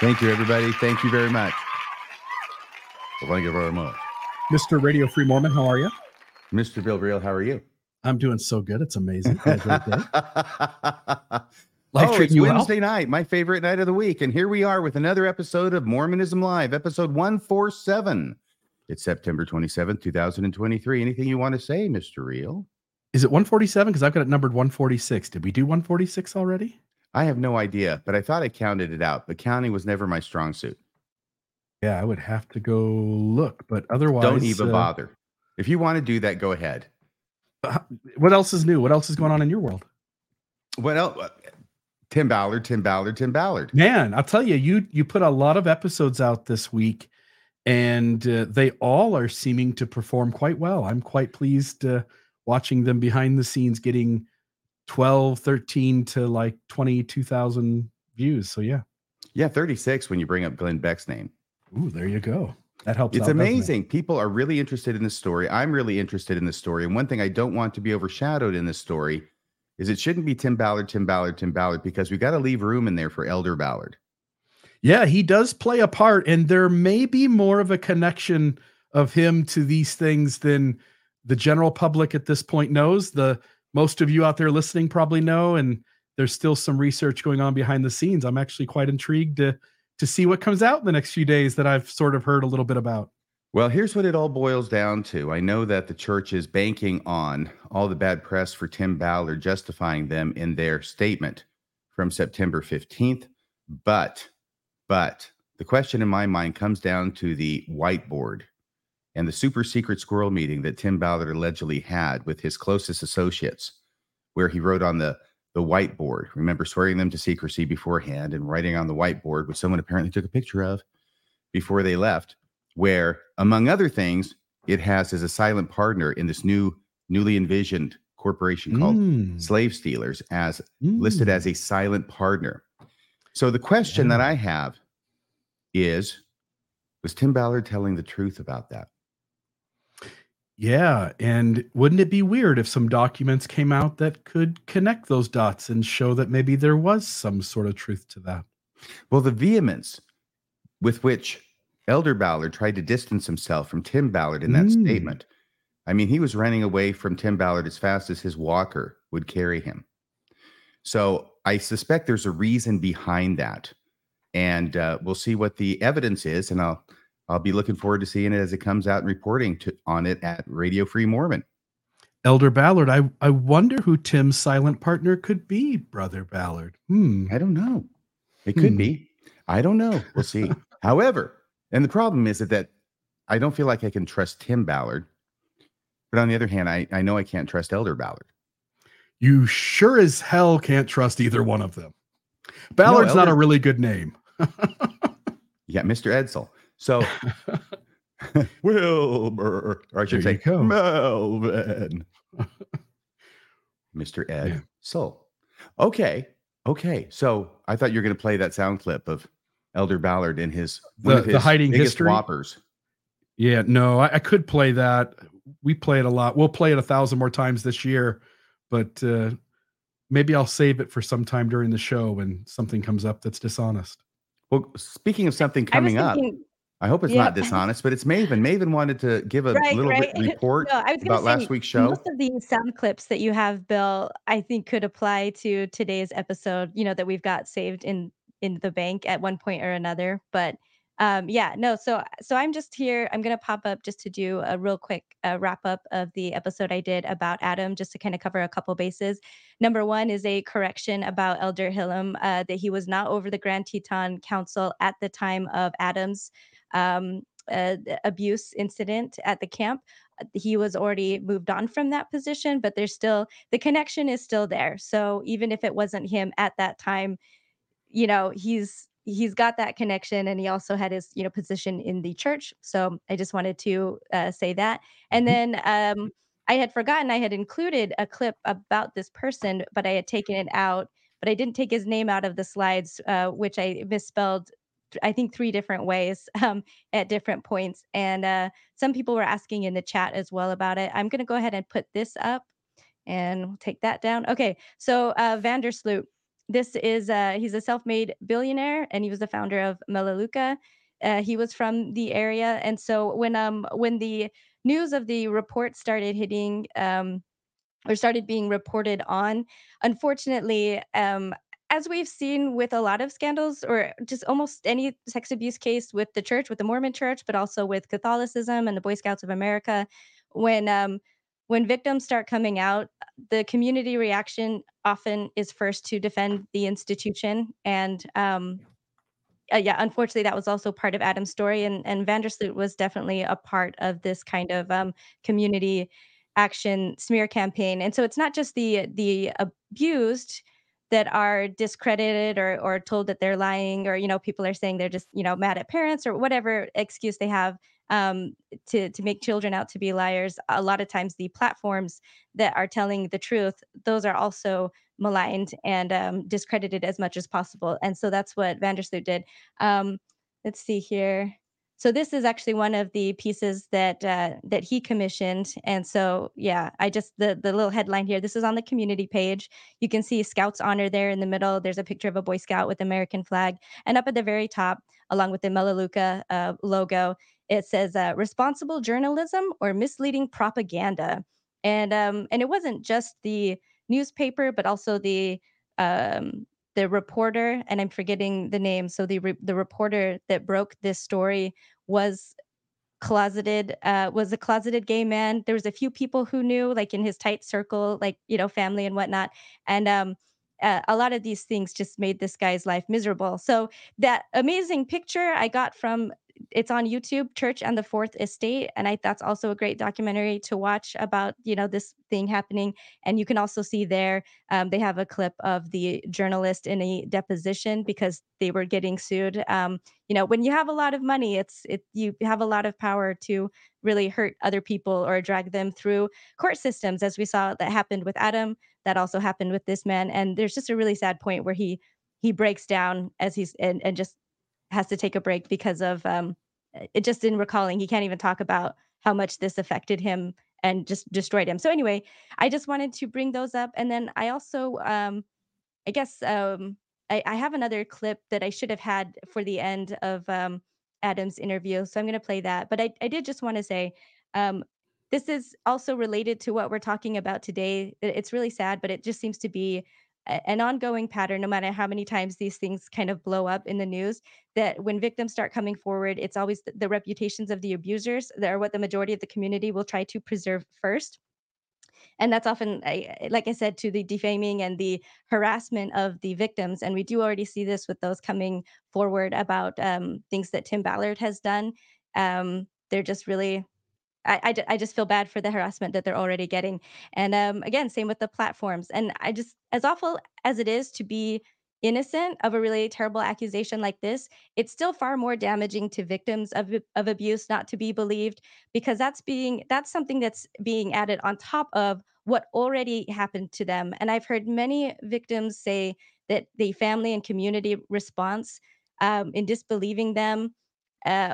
Thank you, everybody. Thank you very much. Well, thank you very much. Mr. Radio Free Mormon, how are you? Mr. Bill Reel, how are you? I'm doing so good. It's amazing. It's Wednesday night, my favorite night of the week. And here we are with another episode of Mormonism Live, episode 147. It's September 27th, 2023. Anything you want to say, Mr. Reel? Is it 147? Because I've got it numbered 146. Did we do 146 already? I have no idea, but I thought I counted it out. But counting was never my strong suit. Yeah, I would have to go look, but otherwise... Don't even bother. If you want to do that, go ahead. What else is new? What else is going on in your world? What else? Tim Ballard. Man, I'll tell you, you put a lot of episodes out this week, and they all are seeming to perform quite well. I'm quite pleased watching them behind the scenes getting 12, 13 to like 22,000 views. So yeah. Yeah, 36 when you bring up Glenn Beck's name. Ooh, there you go. That helps. It's out, amazing. People are really interested in this story. I'm really interested in this story. And one thing I don't want to be overshadowed in this story is it shouldn't be Tim Ballard, because we got to leave room in there for Elder Ballard. Yeah, he does play a part. And there may be more of a connection of him to these things than the general public at this point knows. Most of you out there listening probably know. And there's still some research going on behind the scenes. I'm actually quite intrigued to see what comes out in the next few days that I've sort of heard a little bit about. Well, here's what it all boils down to. I know that the church is banking on all the bad press for Tim Ballard, justifying them in their statement from September 15th. But the question in my mind comes down to the whiteboard and the super secret squirrel meeting that Tim Ballard allegedly had with his closest associates, where he wrote on the whiteboard. Remember, swearing them to secrecy beforehand and writing on the whiteboard, which someone apparently took a picture of before they left, where, among other things, it has as a silent partner in this newly envisioned corporation called Slave Stealers, as listed as a silent partner. So the question that I have is, was Tim Ballard telling the truth about that? Yeah, and wouldn't it be weird if some documents came out that could connect those dots and show that maybe there was some sort of truth to that? Well, the vehemence with which Elder Ballard tried to distance himself from Tim Ballard in that statement. I mean, he was running away from Tim Ballard as fast as his walker would carry him. So I suspect there's a reason behind that. And we'll see what the evidence is, and I'll be looking forward to seeing it as it comes out and reporting on it at Radio Free Mormon. Elder Ballard, I wonder who Tim's silent partner could be, Brother Ballard. I don't know. It could be. I don't know. We'll see. However, and the problem is that I don't feel like I can trust Tim Ballard. But on the other hand, I know I can't trust Elder Ballard. You sure as hell can't trust either one of them. Ballard's not a really good name. Yeah, Mr. Edsel. So, Wilbur, or I should say Melvin, Mr. Ed Soul. Okay. So I thought you were going to play that sound clip of Elder Ballard in one of his hiding history whoppers. Yeah, no, I could play that. We play it a lot. We'll play it 1,000 more times this year, but maybe I'll save it for some time during the show when something comes up that's dishonest. Well, speaking of something coming up. I hope it's not dishonest, but it's Maven. Maven wanted to give a little report about last week's show. Most of these sound clips that you have, Bill, I think could apply to today's episode, that we've got saved in the bank at one point or another. But so I'm just here. I'm going to pop up just to do a real quick wrap up of the episode I did about Adam, just to kind of cover a couple bases. Number one is a correction about Elder Hillam, that he was not over the Grand Teton Council at the time of Adam's abuse incident at the camp. He was already moved on from that position, but there's still, the connection is still there. So even if it wasn't him at that time, he's got that connection, and he also had his, position in the church. So I just wanted to say that. And then I had forgotten I had included a clip about this person, but I had taken it out, but I didn't take his name out of the slides, which I misspelled, I think, 3 different ways at different points. And some people were asking in the chat as well about it. I'm going to go ahead and put this up, and we'll take that down. Okay, so Vandersloot This is, he's a self-made billionaire, and he was the founder of Melaleuca. He was from the area. And so when the news of the report started hitting, or started being reported on, unfortunately, as we've seen with a lot of scandals, or just almost any sex abuse case with the church, with the Mormon church, but also with Catholicism and the Boy Scouts of America, when victims start coming out, the community reaction often is first to defend the institution. And yeah, unfortunately, that was also part of Adam's story. And Vandersloot was definitely a part of this kind of community action smear campaign. And so it's not just the abused that are discredited or told that they're lying, or, you know, people are saying they're just, you know, mad at parents or whatever excuse they have to make children out to be liars. A lot of times the platforms that are telling the truth, those are also maligned and discredited as much as possible. And so that's what Vandersloot did. Let's see here. So this is actually one of the pieces that that he commissioned. And so, yeah, I just, the little headline here, this is on the community page. You can see Scouts Honor there in the middle. There's a picture of a Boy Scout with American flag. And up at the very top, along with the Melaleuca logo, it says responsible journalism or misleading propaganda. And it wasn't just the newspaper, but also the reporter, and I'm forgetting the name. So the reporter that broke this story was closeted, was a closeted gay man. There was a few people who knew, like in his tight circle, like, you know, family and whatnot. And a lot of these things just made this guy's life miserable. So that amazing picture I got from, it's on YouTube, Church and the Fourth Estate. And that's also a great documentary to watch about, you know, this thing happening. And you can also see there, they have a clip of the journalist in a deposition because they were getting sued. You know, when you have a lot of money, you have a lot of power to really hurt other people or drag them through court systems, as we saw that happened with Adam. That also happened with this man. And there's just a really sad point where he breaks down as he's, and just has to take a break because of it just in recalling. He can't even talk about how much this affected him and just destroyed him. So anyway, I just wanted to bring those up. And then I also, I guess I have another clip that I should have had for the end of Adam's interview. So I'm going to play that. But I did just want to say, this is also related to what we're talking about today. It's really sad, but it just seems to be an ongoing pattern, no matter how many times these things kind of blow up in the news, that when victims start coming forward, it's always the reputations of the abusers that are what the majority of the community will try to preserve first. And that's often, like I said, to the defaming and the harassment of the victims. And we do already see this with those coming forward about things that Tim Ballard has done. They're just really... I just feel bad for the harassment that they're already getting. And again, same with the platforms. And I just, as awful as it is to be innocent of a really terrible accusation like this, it's still far more damaging to victims of abuse not to be believed, because that's something that's being added on top of what already happened to them. And I've heard many victims say that the family and community response in disbelieving them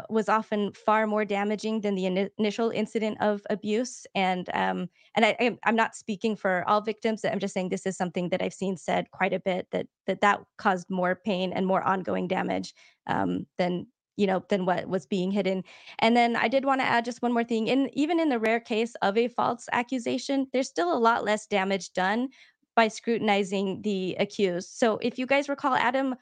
was often far more damaging than the initial incident of abuse. And I'm not speaking for all victims. I'm just saying this is something that I've seen said quite a bit, that caused more pain and more ongoing damage than what was being hidden. And then I did want to add just one more thing. Even in the rare case of a false accusation, there's still a lot less damage done by scrutinizing the accused. So if you guys recall, Adam,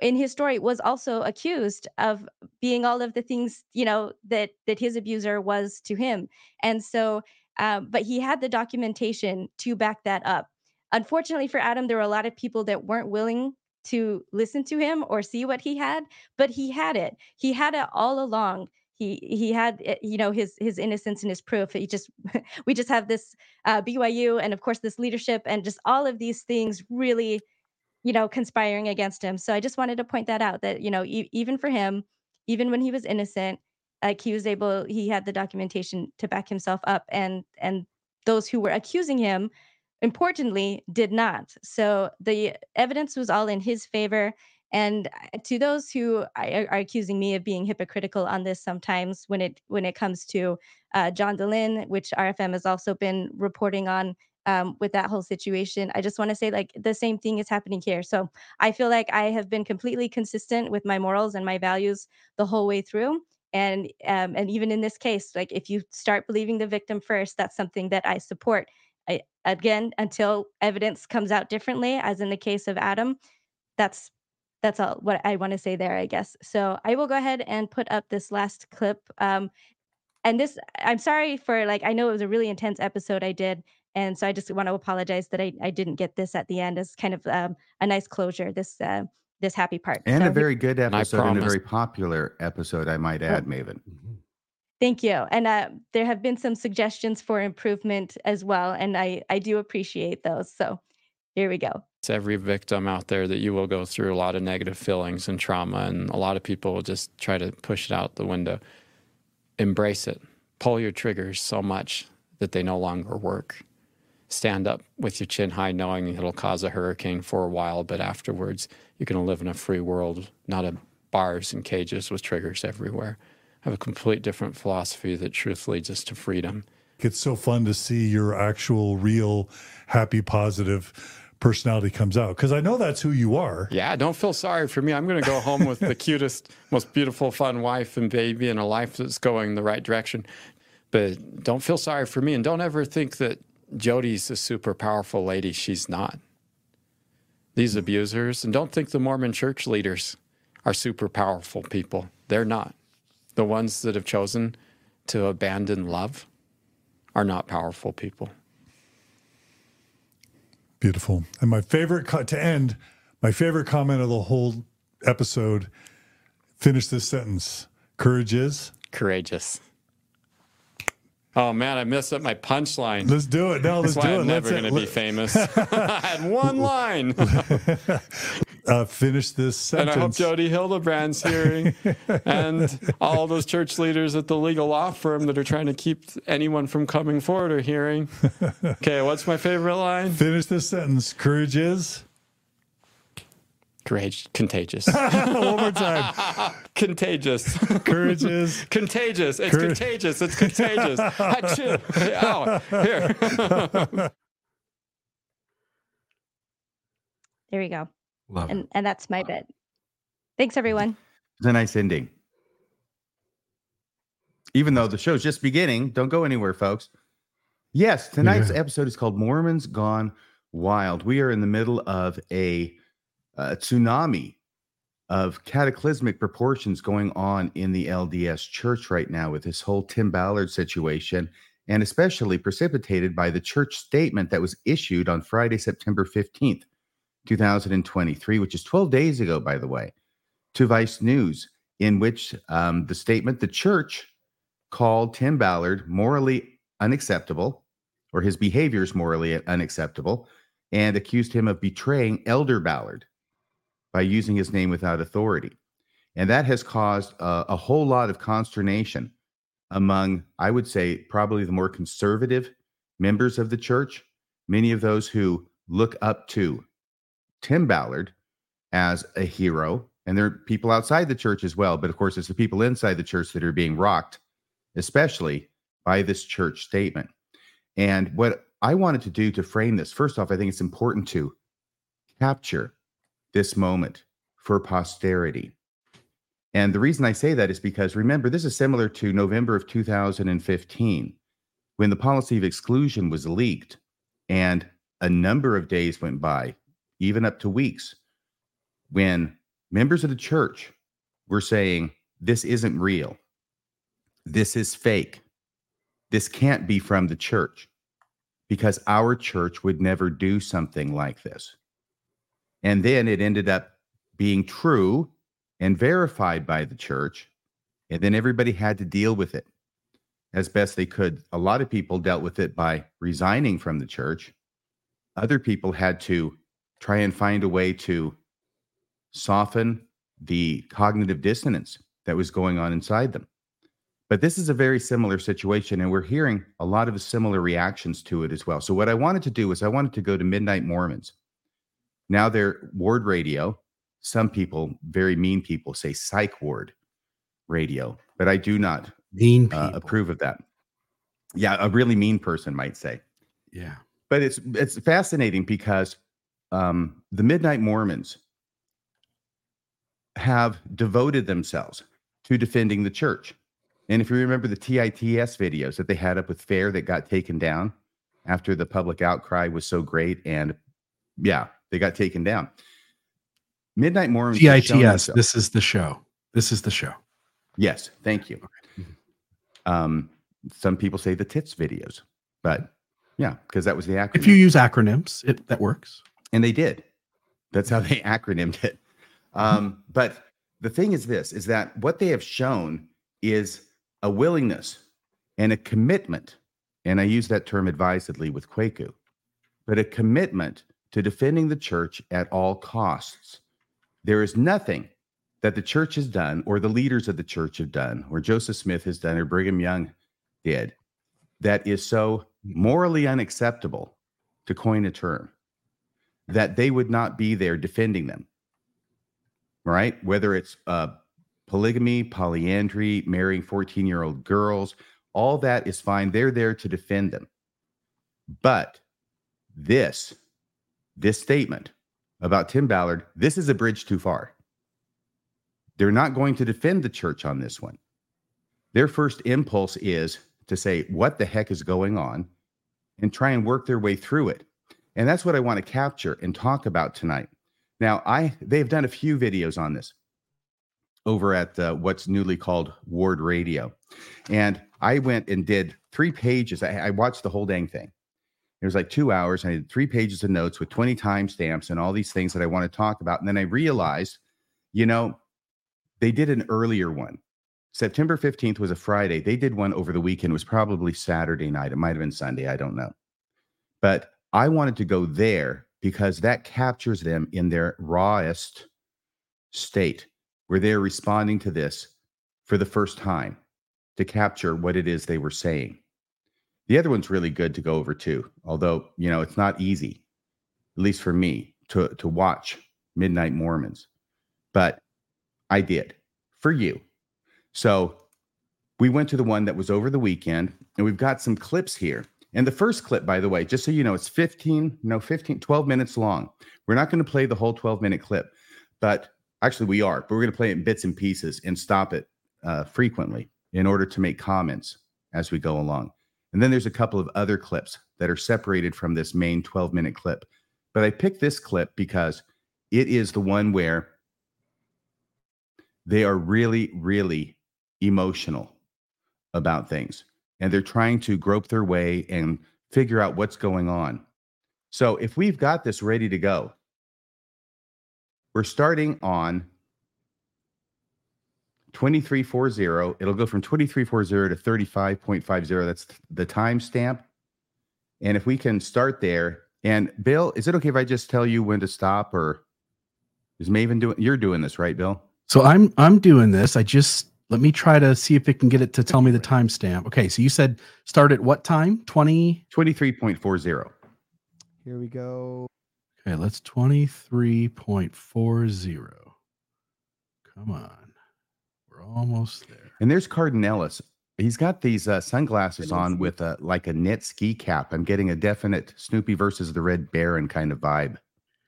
in his story, was also accused of being all of the things, you know, that his abuser was to him. And so, but he had the documentation to back that up. Unfortunately for Adam, there were a lot of people that weren't willing to listen to him or see what he had, but he had it. He had it all along. He had, you know, his innocence and his proof. We just have this BYU and of course this leadership and just all of these things really, you know, conspiring against him. So I just wanted to point that out, that, you know, even for him, even when he was innocent, like he had the documentation to back himself up, and those who were accusing him, importantly, did not. So the evidence was all in his favor. And to those who are accusing me of being hypocritical on this sometimes when it comes to John DeLynn, which RFM has also been reporting on, with that whole situation. I just want to say, like, the same thing is happening here. So I feel like I have been completely consistent with my morals and my values the whole way through. And even in this case, like, if you start believing the victim first, that's something that I support. Again, until evidence comes out differently, as in the case of Adam, that's all what I want to say there, I guess. So I will go ahead and put up this last clip. And this, I'm sorry for, like, I know it was a really intense episode I did. And so I just want to apologize that I didn't get this at the end as kind of a nice closure, this happy part. And so, a very good episode and a very popular episode, I might add, Maven. Thank you. And there have been some suggestions for improvement as well. And I do appreciate those. So here we go. It's every victim out there that you will go through a lot of negative feelings and trauma. And a lot of people will just try to push it out the window. Embrace it. Pull your triggers so much that they no longer work. Stand up with your chin high, knowing it'll cause a hurricane for a while, but afterwards you're going to live in a free world, not in bars and cages with triggers everywhere. I have a complete different philosophy that truth leads us to freedom. It's so fun to see your actual, real, happy, positive personality comes out, because I know that's who you are. Yeah, don't feel sorry for me. I'm going to go home with the cutest, most beautiful, fun wife and baby and a life that's going the right direction. But don't feel sorry for me, and don't ever think that Jodi's a super powerful lady. She's not. These abusers, and don't think the Mormon church leaders are super powerful people. They're not. The ones that have chosen to abandon love are not powerful people. Beautiful. And my favorite, to end, my favorite comment of the whole episode, finish this sentence. Courage is? Courageous. Oh, man, I messed up my punchline. Let's do it. No, let's do it. That's why I'm never going to be famous. I had one line. Finish this sentence. And I hope Jodi Hildebrandt's hearing and all those church leaders at the legal law firm that are trying to keep anyone from coming forward are hearing. Okay, what's my favorite line? Finish this sentence. Courage is? Courage, contagious. One more time. Contagious. Courage is? Contagious. It's contagious. It's contagious. Achoo. Ow. Here. There we go. Love and that's my bit. Thanks, everyone. It's a nice ending. Even though the show's just beginning, don't go anywhere, folks. Yes, tonight's episode is called Mormons Gone Wild. We are in the middle of a tsunami of cataclysmic proportions going on in the LDS church right now with this whole Tim Ballard situation, and especially precipitated by the church statement that was issued on Friday, September 15th. 2023, which is 12 days ago, by the way, to Vice News, in which the statement, the church called Tim Ballard morally unacceptable, or his behavior is morally unacceptable, and accused him of betraying Elder Ballard by using his name without authority. And that has caused a whole lot of consternation among, I would say, probably the more conservative members of the church, many of those who look up to Tim Ballard as a hero, and there are people outside the church as well, but of course it's the people inside the church that are being rocked, especially by this church statement. And what I wanted to do to frame this, first off, I think it's important to capture this moment for posterity. And the reason I say that is because, remember, this is similar to November of 2015, when the policy of exclusion was leaked, and a number of days went by, even up to weeks, when members of the church were saying, this isn't real. This is fake. This can't be from the church, because our church would never do something like this. And then it ended up being true and verified by the church. And then everybody had to deal with it as best they could. A lot of people dealt with it by resigning from the church. Other people had to try and find a way to soften the cognitive dissonance that was going on inside them. But this is a very similar situation, and we're hearing a lot of similar reactions to it as well. So what I wanted to do is I wanted to go to Midnight Mormons. Now they're Ward Radio. Some people, very mean people, say Psych Ward Radio, but I do not approve of that. Yeah, a really mean person might say. Yeah. But it's fascinating because the Midnight Mormons have devoted themselves to defending the church. And if you remember the TITS videos that they had up with Fair that got taken down after the public outcry was so great, and yeah, they got taken down. Midnight Mormons. TITS. This is the show. This is the show. Yes. Thank you. Some people say the TITS videos, but yeah, because that was the acronym. If you use acronyms, that works. And they did. That's how they acronymed it. But the thing is this, is that what they have shown is a willingness and a commitment. And I use that term advisedly with Kwaku, but a commitment to defending the church at all costs. There is nothing that the church has done, or the leaders of the church have done, or Joseph Smith has done, or Brigham Young did, that is so morally unacceptable, to coin a term, that they would not be there defending them. Right? Whether it's polygamy, polyandry, marrying 14-year-old girls, all that is fine. They're there to defend them. But this statement about Tim Ballard, this is a bridge too far. They're not going to defend the church on this one. Their first impulse is to say, what the heck is going on, and try and work their way through it. And that's what I want to capture and talk about tonight. Now, they've done a few videos on this over at what's newly called Ward Radio. And I went and did 3 pages. I watched the whole dang thing. It was like 2 hours. And I did 3 pages of notes with 20 timestamps and all these things that I want to talk about. And then I realized, they did an earlier one. September 15th was a Friday. They did one over the weekend. It was probably Saturday night. It might have been Sunday. I don't know. But I wanted to go there because that captures them in their rawest state, where they're responding to this for the first time to capture what it is they were saying. The other one's really good to go over too, although, it's not easy, at least for me, to watch Midnight Mormons. But I did for you. So we went to the one that was over the weekend, and we've got some clips here. And the first clip, by the way, just so you know, it's 12 minutes long. We're not going to play the whole 12-minute clip, but actually we are, but we're going to play it in bits and pieces and stop it frequently in order to make comments as we go along. And then there's a couple of other clips that are separated from this main 12-minute clip. But I picked this clip because it is the one where they are really, really emotional about things. And they're trying to grope their way and figure out what's going on. So if we've got this ready to go, we're starting on 2340. It'll go from 2340 to 35.50. That's the timestamp. And if we can start there. And Bill, is it okay if I just tell you when to stop, or is Maven doing? You're doing this, right, Bill? So I'm doing this. Let me try to see if it can get it to tell me the timestamp. Okay, so you said start at what time? 23.40. Here we go. Okay, let's 23.40. Come on. We're almost there. And there's Cardon Ellis. He's got these sunglasses on with like a knit ski cap. I'm getting a definite Snoopy versus the Red Baron kind of vibe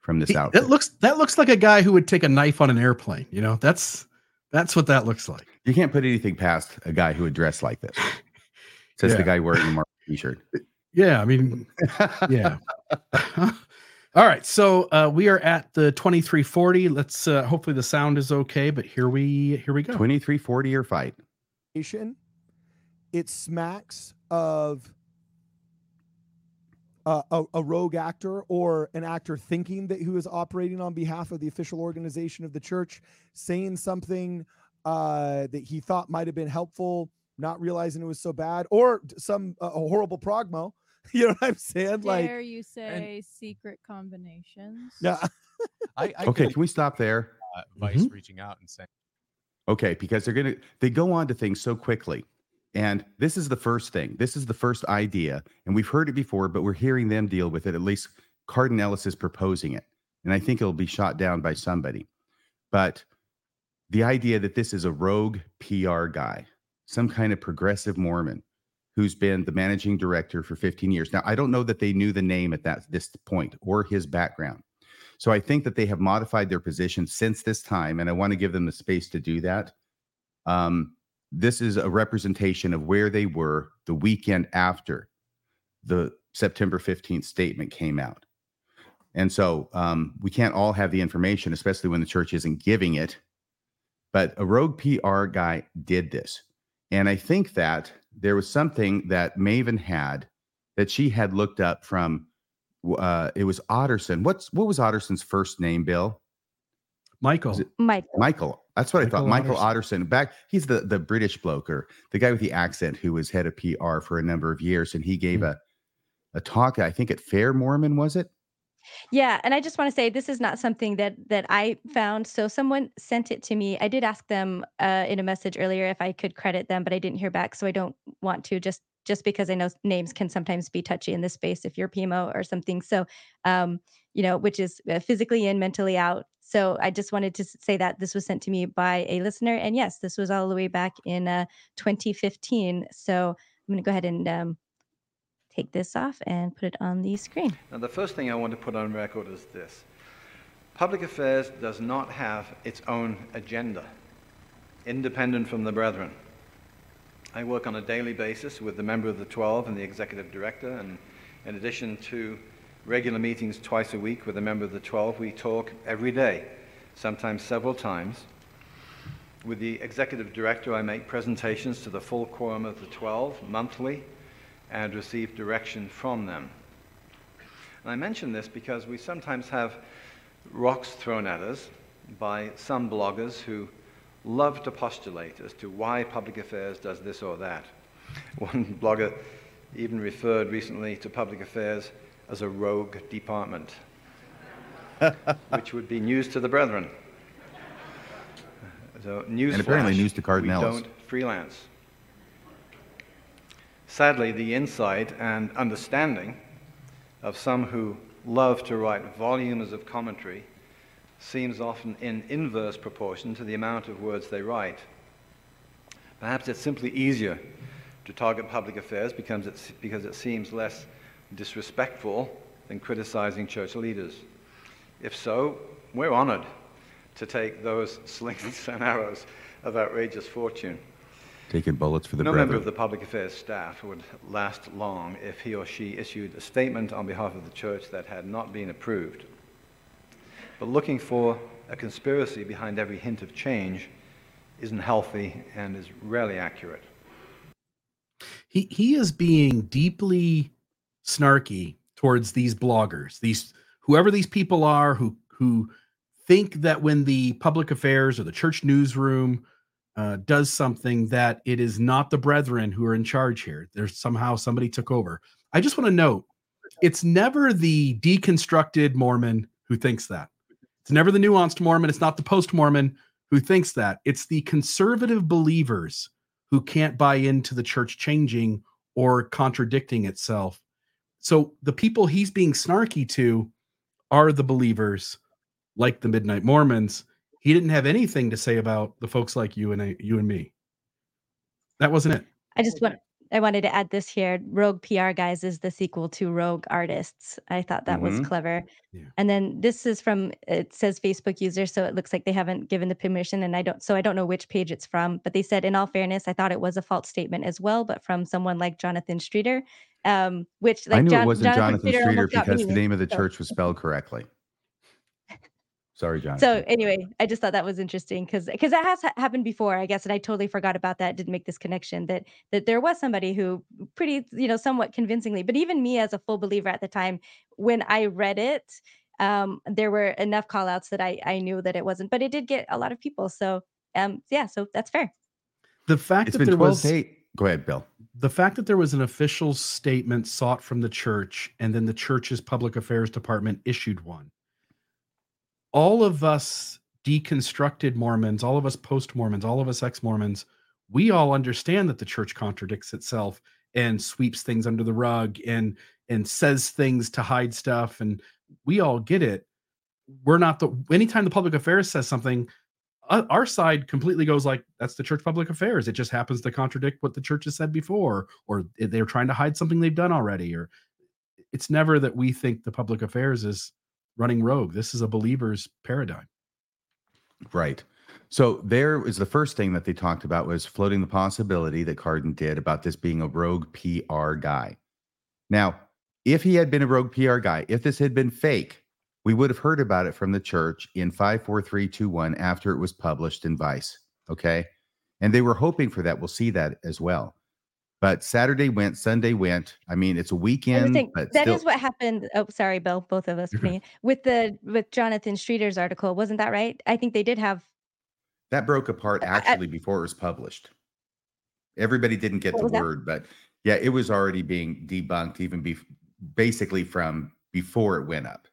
from this outfit. That looks like a guy who would take a knife on an airplane. That's what that looks like. You can't put anything past a guy who would dress like this. Says The guy wearing a Mark t-shirt. Yeah, I mean, yeah. All right, so we are at the 2340. Let's hopefully the sound is okay, but here we go. 2340 or fight. It smacks of a rogue actor, or an actor thinking that he was operating on behalf of the official organization of the church, saying something that he thought might have been helpful, not realizing it was so bad, or some horrible progmo. You know what I'm saying? Dare you say secret combinations? Yeah. Can we stop there? Vice reaching out and saying, okay, because they go on to things so quickly. And this is the first thing. This is the first idea. And we've heard it before, but we're hearing them deal with it. At least Cardon Ellis is proposing it. And I think it'll be shot down by somebody. But the idea that this is a rogue PR guy, some kind of progressive Mormon who's been the managing director for 15 years. Now, I don't know that they knew the name at this point or his background. So I think that they have modified their position since this time, and I want to give them the space to do that. This is a representation of where they were the weekend after the September 15th statement came out. And so we can't all have the information, especially when the church isn't giving it. But a rogue PR guy did this. And I think that there was something that Maven had that she had looked up from, it was Otterson. What was Otterson's first name, Bill? Michael. That's what I thought. Michael Otterson. Back, he's the British bloke, or the guy with the accent who was head of PR for a number of years. And he gave a talk, I think at Fair Mormon, was it? Yeah. And I just want to say, this is not something that I found. So someone sent it to me. I did ask them in a message earlier if I could credit them, but I didn't hear back. So I don't want to, just because I know names can sometimes be touchy in this space if you're PMO or something. So, which is physically in, mentally out. So I just wanted to say that this was sent to me by a listener. And yes, this was all the way back in 2015. So I'm going to go ahead and take this off and put it on the screen. Now, the first thing I want to put on record is this. Public affairs does not have its own agenda, independent from the brethren. I work on a daily basis with the member of the 12 and the executive director, and in addition to regular meetings twice a week with a member of the 12, we talk every day, sometimes several times. With the executive director, I make presentations to the full quorum of the 12 monthly, and receive direction from them. And I mention this because we sometimes have rocks thrown at us by some bloggers who love to postulate as to why public affairs does this or that. One blogger even referred recently to public affairs as a rogue department, which would be news to the brethren. So news and apparently flash, news to Cardon Ellis. We don't freelance. Sadly, the insight and understanding of some who love to write volumes of commentary seems often in inverse proportion to the amount of words they write. Perhaps it's simply easier to target public affairs because it seems less disrespectful than criticizing church leaders. If so, we're honored to take those slings and arrows of outrageous fortune. Taking bullets for the brethren. No member of the public affairs staff would last long if he or she issued a statement on behalf of the church that had not been approved. But looking for a conspiracy behind every hint of change isn't healthy and is rarely accurate. He is being deeply snarky towards these bloggers, whoever these people are who think that when the public affairs or the church newsroom does something that it is not the brethren who are in charge here. There's somehow somebody took over. I just want to note, it's never the deconstructed Mormon who thinks that. It's never the nuanced Mormon. It's not the post-Mormon who thinks that. It's the conservative believers who can't buy into the church changing or contradicting itself. So the people he's being snarky to are the believers, like the Midnight Mormons. He didn't have anything to say about the folks like you and me. That wasn't it. I wanted to add this here. Rogue PR guys is the sequel to Rogue Artists. I thought that was clever. Yeah. And then this is from, it says Facebook user, so it looks like they haven't given the permission, and I don't know which page it's from, but they said, in all fairness, I thought it was a false statement as well, but from someone like Jonathan Streeter, which like I knew it wasn't Jonathan Streeter because the name of the church was spelled correctly. Sorry, John. So anyway, I just thought that was interesting because that has happened before, I guess, and I totally forgot about that. Didn't make this connection that there was somebody who pretty, somewhat convincingly, but even me as a full believer at the time, when I read it, there were enough call outs that I knew that it wasn't, but it did get a lot of people. So so that's fair. The fact it's that there was Go ahead, Bill. The fact that there was an official statement sought from the church, and then the church's public affairs department issued one. All of us deconstructed Mormons, all of us post-Mormons, all of us ex-Mormons, we all understand that the church contradicts itself and sweeps things under the rug and says things to hide stuff. And we all get it. Anytime the public affairs says something, our side completely goes like, that's the church public affairs. It just happens to contradict what the church has said before, or they're trying to hide something they've done already. Or it's never that we think the public affairs is running rogue. This is a believer's paradigm. Right. So there was the first thing that they talked about was floating the possibility that Cardon did about this being a rogue PR guy. Now, if he had been a rogue PR guy, if this had been fake, we would have heard about it from the church in 54321 after it was published in Vice. Okay. And they were hoping for that. We'll see that as well. But Saturday went, Sunday went. I mean, it's a weekend. But that still is what happened. Oh, sorry, Bill, both of us. Me. With Jonathan Streeter's article. Wasn't that right? I think they did have. That broke apart actually before it was published. Everybody didn't get the word, but yeah, it was already being debunked even basically from before it went up.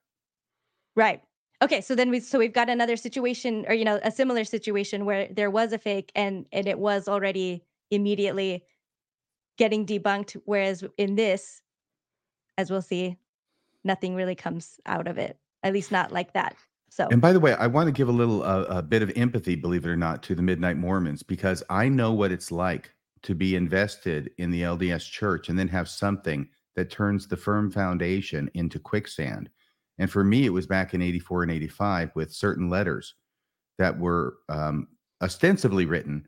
Right. Okay. So then we've got another situation, or, you know, a similar situation where there was a fake and it was already immediately getting debunked. Whereas in this, as we'll see, nothing really comes out of it, at least not like that. So, and by the way, I want to give a bit of empathy, believe it or not, to the Midnight Mormons, because I know what it's like to be invested in the LDS church and then have something that turns the firm foundation into quicksand. And for me, it was back in 84 and 85 with certain letters that were ostensibly written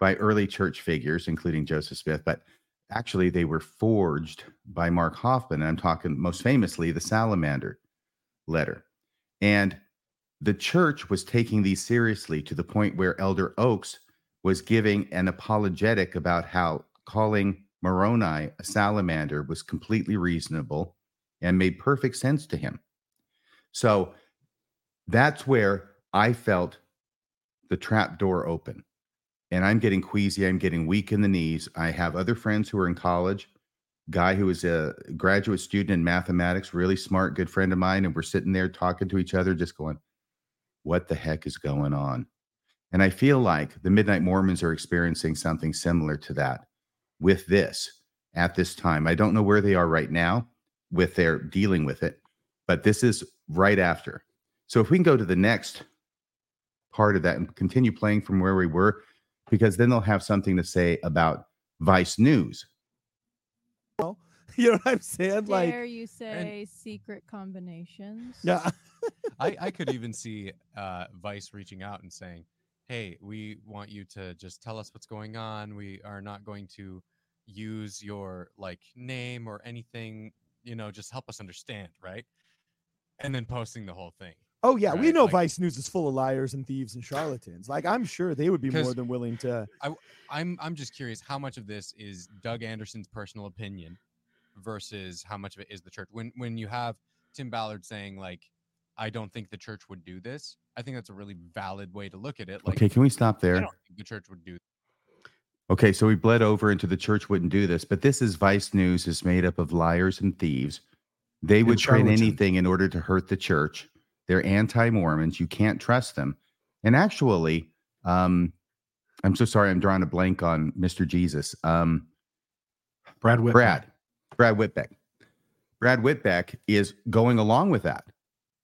by early church figures, including Joseph Smith, but actually they were forged by Mark Hoffman. And I'm talking most famously the Salamander letter. And the church was taking these seriously to the point where Elder Oaks was giving an apologetic about how calling Moroni a salamander was completely reasonable and made perfect sense to him. So that's where I felt the trap door open. And I'm getting queasy. I'm getting weak in the knees. I have other friends who are in college. Guy who is a graduate student in mathematics, really smart, good friend of mine. And we're sitting there talking to each other, just going, what the heck is going on? And I feel like the Midnight Mormons are experiencing something similar to that with this at this time. I don't know where they are right now with their dealing with it, but this is right after. So if we can go to the next part of that and continue playing from where we were, because then they'll have something to say about Vice News. You know what I'm saying? Dare you say secret combinations? Yeah. I could even see Vice reaching out and saying, hey, we want you to just tell us what's going on. We are not going to use your name or anything, just help us understand, right? And then posting the whole thing. Oh yeah, right? We know Vice News is full of liars and thieves and charlatans. I'm sure they would be more than willing to. I'm just curious how much of this is Doug Anderson's personal opinion versus how much of it is the church. When you have Tim Ballard saying I don't think the church would do this, I think that's a really valid way to look at it. Okay, can we stop there? I don't think the church would do this. Okay, so we bled over into the church wouldn't do this, but this is Vice News is made up of liars and thieves. They would train anything in order to hurt the church. They're anti-Mormons. You can't trust them. And actually, I'm so sorry, I'm drawing a blank on Mr. Jesus. Brad Whitbeck. Brad Whitbeck. Brad Whitbeck is going along with that.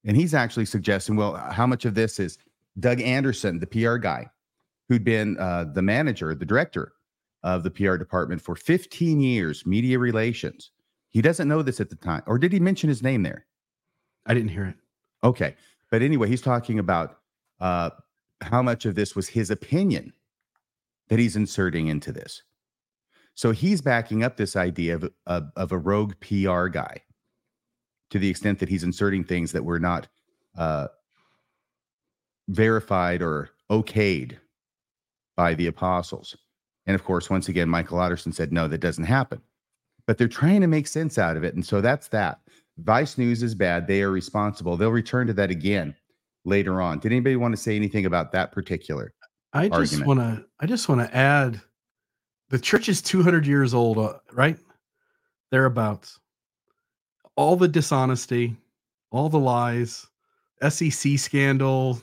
And he's actually suggesting, how much of this is Doug Anderson, the PR guy, who'd been the manager, the director of the PR department for 15 years, media relations. He doesn't know this at the time. Or did he mention his name there? I didn't hear it. Okay. But anyway, he's talking about how much of this was his opinion that he's inserting into this. So he's backing up this idea of a rogue PR guy to the extent that he's inserting things that were not verified or okayed by the apostles. And of course, once again, Michael Otterson said, no, that doesn't happen. But they're trying to make sense out of it. And so that's that. Vice News is bad. They are responsible. They'll return to that again later on. Did anybody want to say anything about that particular argument? I just want to add, the church is 200 years old, right? Thereabouts. All the dishonesty, all the lies, SEC scandal,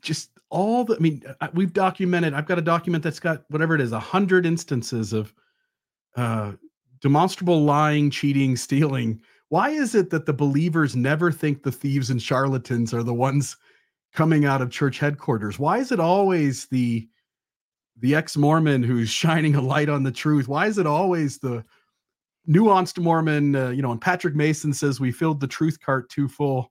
just all the, we've documented, I've got a document that's got whatever it is, 100 instances of demonstrable lying, cheating, stealing. Why is it that the believers never think the thieves and charlatans are the ones coming out of church headquarters? Why is it always the ex-Mormon who's shining a light on the truth? Why is it always the nuanced Mormon, and Patrick Mason says we filled the truth cart too full.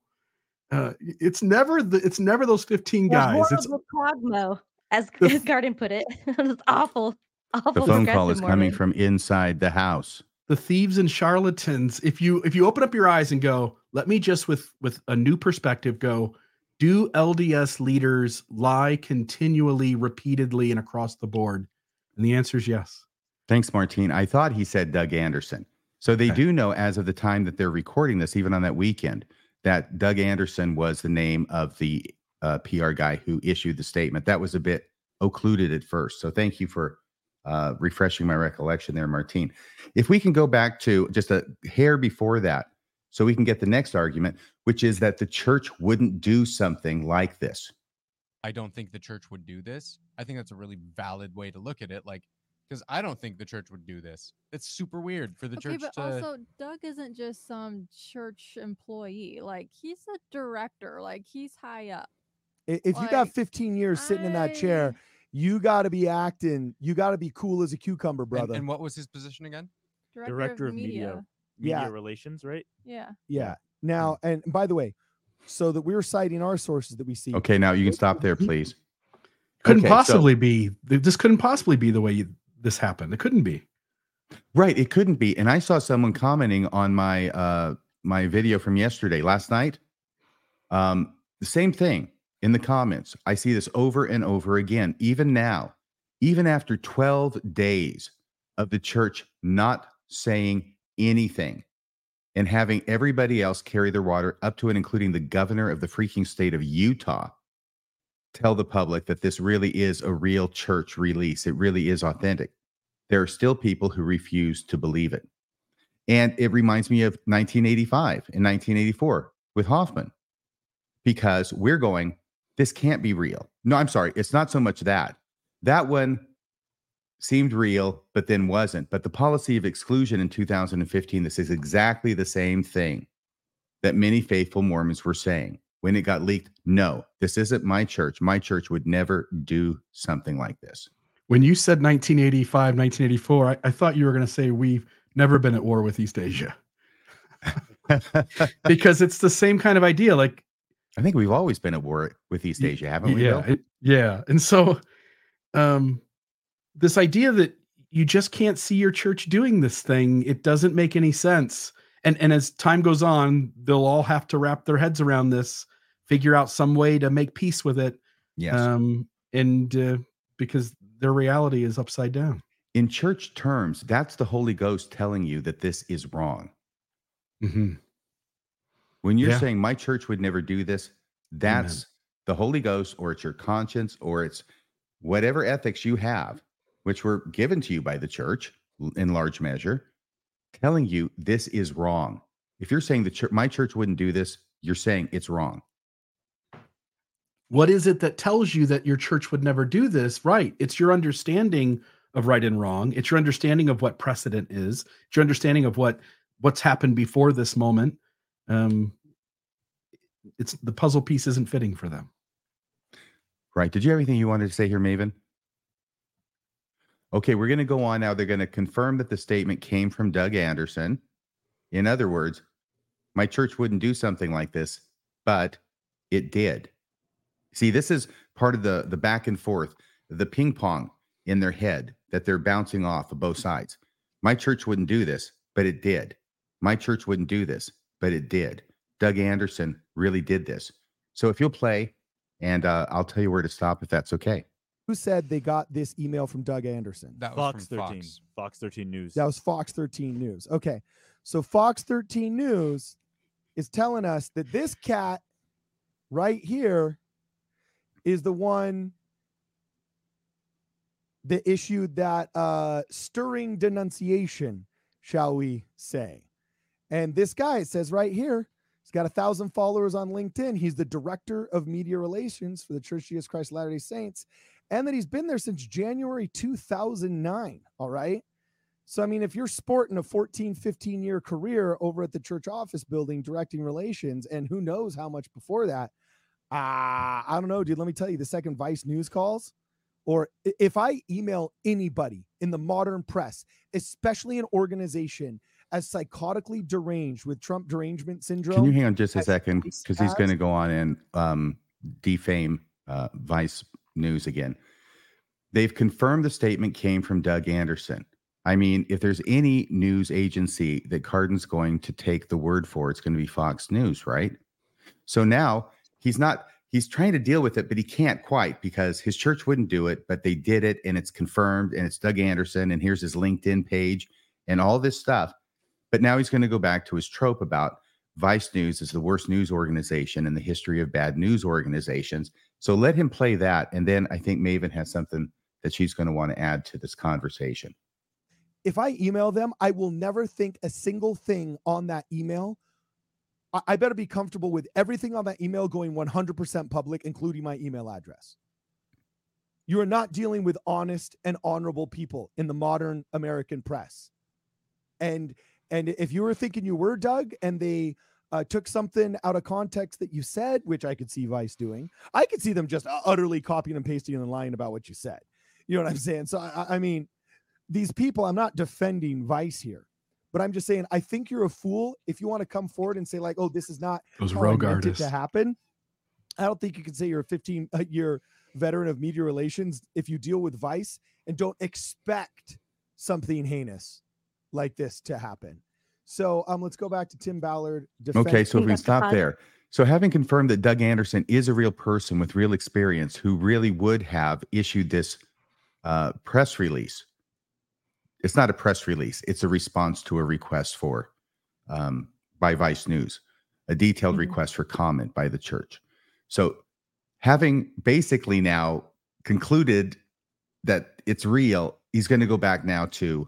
It's never those 15 guys. It's Cosmo, as Garden put it. It's awful. The phone call is coming from inside the house. The thieves and charlatans. If you open up your eyes and go, let me just with a new perspective go, do LDS leaders lie continually, repeatedly, and across the board? And the answer is yes. Thanks, Martine. I thought he said Doug Anderson. So they do know as of the time that they're recording this, even on that weekend, that Doug Anderson was the name of the PR guy who issued the statement. That was a bit occluded at first. So thank you for refreshing my recollection there, Martine. If we can go back to just a hair before that, so we can get the next argument, which is that the church wouldn't do something like this. I don't think the church would do this. I think that's a really valid way to look at it. Like, because I don't think the church would do this. It's super weird for the church to... Also, Doug isn't just some church employee. Like, he's a director. Like, he's high up. If you got 15 years sitting in that chair, you got to be acting. You got to be cool as a cucumber, brother. And what was his position again? Director of media. Media relations, right? Yeah. Now, and by the way, so that we're citing our sources that we see. Okay, now you can stop there, please. This couldn't possibly be the way this happened. It couldn't be. Right, it couldn't be. And I saw someone commenting on my my video from yesterday, last night. The same thing in the comments. I see this over and over again, even now, even after 12 days of the church not saying anything and having everybody else carry their water up to and including the governor of the freaking state of Utah tell the public that this really is a real church release. It really is authentic. There are still people who refuse to believe it. And it reminds me of 1985 and 1984 with Hoffman, because we're going, this can't be real. No, I'm sorry. It's not so much that. That one seemed real, but then wasn't. But the policy of exclusion in 2015, this is exactly the same thing that many faithful Mormons were saying. When it got leaked, no, this isn't my church. My church would never do something like this. When you said 1985, 1984, I thought you were going to say we've never been at war with East Asia. Because it's the same kind of idea. Like, I think we've always been at war with East Asia, haven't we? Yeah. And so this idea that you just can't see your church doing this thing, it doesn't make any sense. And as time goes on, they'll all have to wrap their heads around this, figure out some way to make peace with it. Yes. Because their reality is upside down. In church terms, that's the Holy Ghost telling you that this is wrong. Mm-hmm. When you're saying my church would never do this, that's the Holy Ghost, or it's your conscience, or it's whatever ethics you have, which were given to you by the church in large measure, telling you this is wrong. If you're saying my church wouldn't do this, you're saying it's wrong. What is it that tells you that your church would never do this? Right. It's your understanding of right and wrong. It's your understanding of what precedent is. It's your understanding of what's happened before this moment. It's the puzzle piece isn't fitting for them. Right. Did you have anything you wanted to say here, Maven? Okay, we're going to go on now. They're going to confirm that the statement came from Doug Anderson. In other words, my church wouldn't do something like this, but it did. See, this is part of the back and forth, the ping pong in their head that they're bouncing off of both sides. My church wouldn't do this, but it did. My church wouldn't do this, but it did. Doug Anderson really did this. So if you'll play, and I'll tell you where to stop if that's okay. Who said they got this email from Doug Anderson? That was Fox 13. Fox 13 News. That was Fox 13 News. Okay. So Fox 13 News is telling us that this cat right here is the one that issued that stirring denunciation, shall we say. And this guy, it says right here, he's got 1,000 followers on LinkedIn. He's the director of media relations for the Church of Jesus Christ of Latter-day Saints. And that he's been there since January 2009, all right? So, I mean, if you're sporting a 14, 15-year career over at the church office building, directing relations, and who knows how much before that, I don't know, dude. Let me tell you, the second Vice News calls, or if I email anybody in the modern press, especially an organization as psychotically deranged with Trump derangement syndrome. Can you hang on just a second? Because he's going to go on and defame Vice News again. They've confirmed the statement came from Doug Anderson. I mean, if there's any news agency that Cardon's going to take the word for, it's going to be Fox News, right? So now he's not, he's trying to deal with it, but he can't quite because his church wouldn't do it, but they did it and it's confirmed and it's Doug Anderson and here's his LinkedIn page and all this stuff. But now he's going to go back to his trope about Vice News is the worst news organization in the history of bad news organizations. So let him play that. And then I think Maven has something that she's going to want to add to this conversation. If I email them, I will never think a single thing on that email. I better be comfortable with everything on that email going 100% public, including my email address. You are not dealing with honest and honorable people in the modern American press. And if you were thinking you were, Doug, and they took something out of context that you said, which I could see Vice doing, I could see them just utterly copying and pasting and lying about what you said. You know what I'm saying? So, I mean, these people, I'm not defending Vice here, but I'm just saying, I think you're a fool if you want to come forward and say like, oh, this is not how I meant it to happen. I don't think you can say you're a 15-year veteran of media relations if you deal with Vice and don't expect something heinous like this to happen. So let's go back to Tim Ballard. Okay, so if we stop there. So having confirmed that Doug Anderson is a real person with real experience who really would have issued this press release, it's not a press release. It's a response to a request for, by Vice News, a detailed request for comment by the church. So having basically now concluded that it's real, he's going to go back now to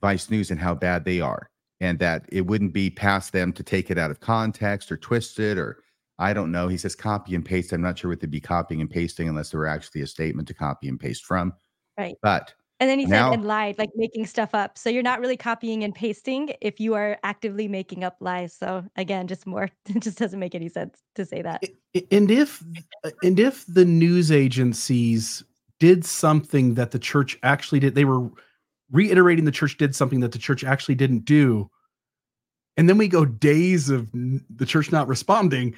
Vice News and how bad they are and that it wouldn't be past them to take it out of context or twist it or I don't know. He says copy and paste. I'm not sure what they'd be copying and pasting unless there were actually a statement to copy and paste from. Right. But and then he said and lied, like making stuff up. So you're not really copying and pasting if you are actively making up lies. So again, just more, it just doesn't make any sense to say that. And if the news agencies did something that the church actually did, they were reiterating the church did something that the church actually didn't do. And then we go days of the church not responding.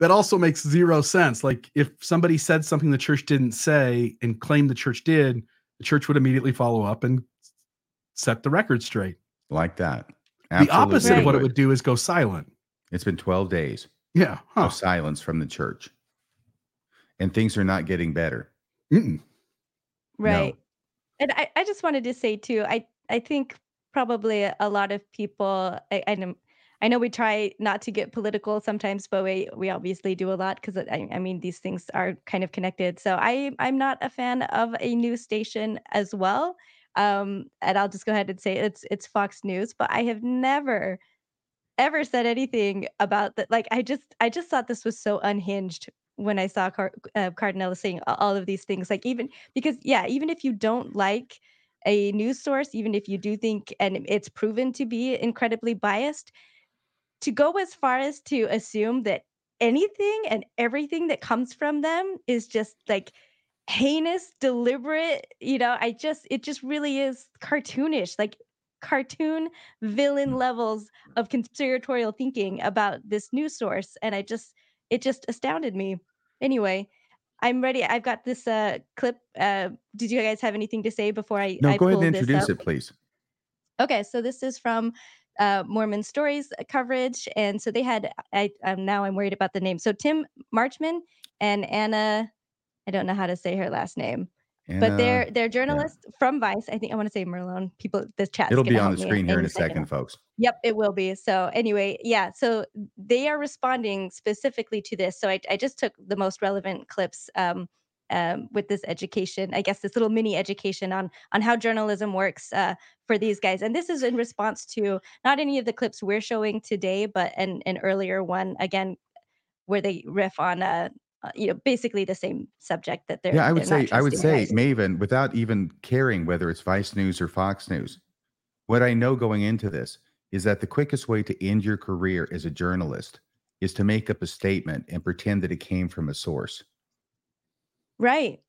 That also makes zero sense. Like if somebody said something the church didn't say and claimed the church did, the church would immediately follow up and set the record straight. Like that. Absolutely. The opposite of what it would do is go silent. It's been 12 days. Yeah. Huh. Of silence from the church. And things are not getting better. Mm-mm. Right. No. And I just wanted to say, too, I think probably a lot of people, I know we try not to get political sometimes, but we obviously do a lot because, I mean, these things are kind of connected. So I'm not a fan of a news station as well. And I'll just go ahead and say it's Fox News. But I have never, ever said anything about that. Like, I just thought this was so unhinged when I saw Cardon Ellis saying all of these things. Like, even because, yeah, even if you don't like a news source, even if you do think and it's proven to be incredibly biased, to go as far as to assume that anything and everything that comes from them is just like heinous, deliberate, you know, it just really is cartoonish, like cartoon villain levels of conspiratorial thinking about this news source. And it just astounded me. Anyway, I'm ready. I've got this clip. Did you guys have anything to say before I No, go ahead and introduce it, please. Okay, so this is from Mormon Stories coverage. And so they had, now I'm worried about the name. So Tim Marchman and Anna, I don't know how to say her last name, Anna, but they're journalists from Vice. I think I want to say Merlone. People, the chat. It'll be on the screen here in a second, folks. Yep, it will be. So anyway, yeah. So they are responding specifically to this. So I just took the most relevant clips, with this education, I guess this little mini education on how journalism works for these guys. And this is in response to not any of the clips we're showing today, but an earlier one, again, where they riff on, basically the same subject that they're. Yeah, I would say, Maven, without even caring whether it's Vice News or Fox News, what I know going into this is that the quickest way to end your career as a journalist is to make up a statement and pretend that it came from a source. Right.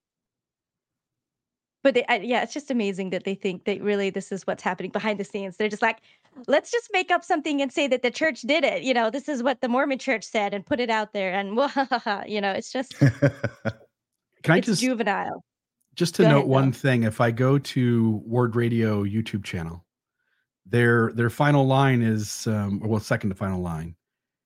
But yeah, it's just amazing that they think that really this is what's happening behind the scenes. They're just like, let's just make up something and say that the church did it. You know, this is what the Mormon church said and put it out there. And, you know, it's just it's juvenile. Just to note one thing, if I go to Ward Radio YouTube channel, their final line is, well, second to final line,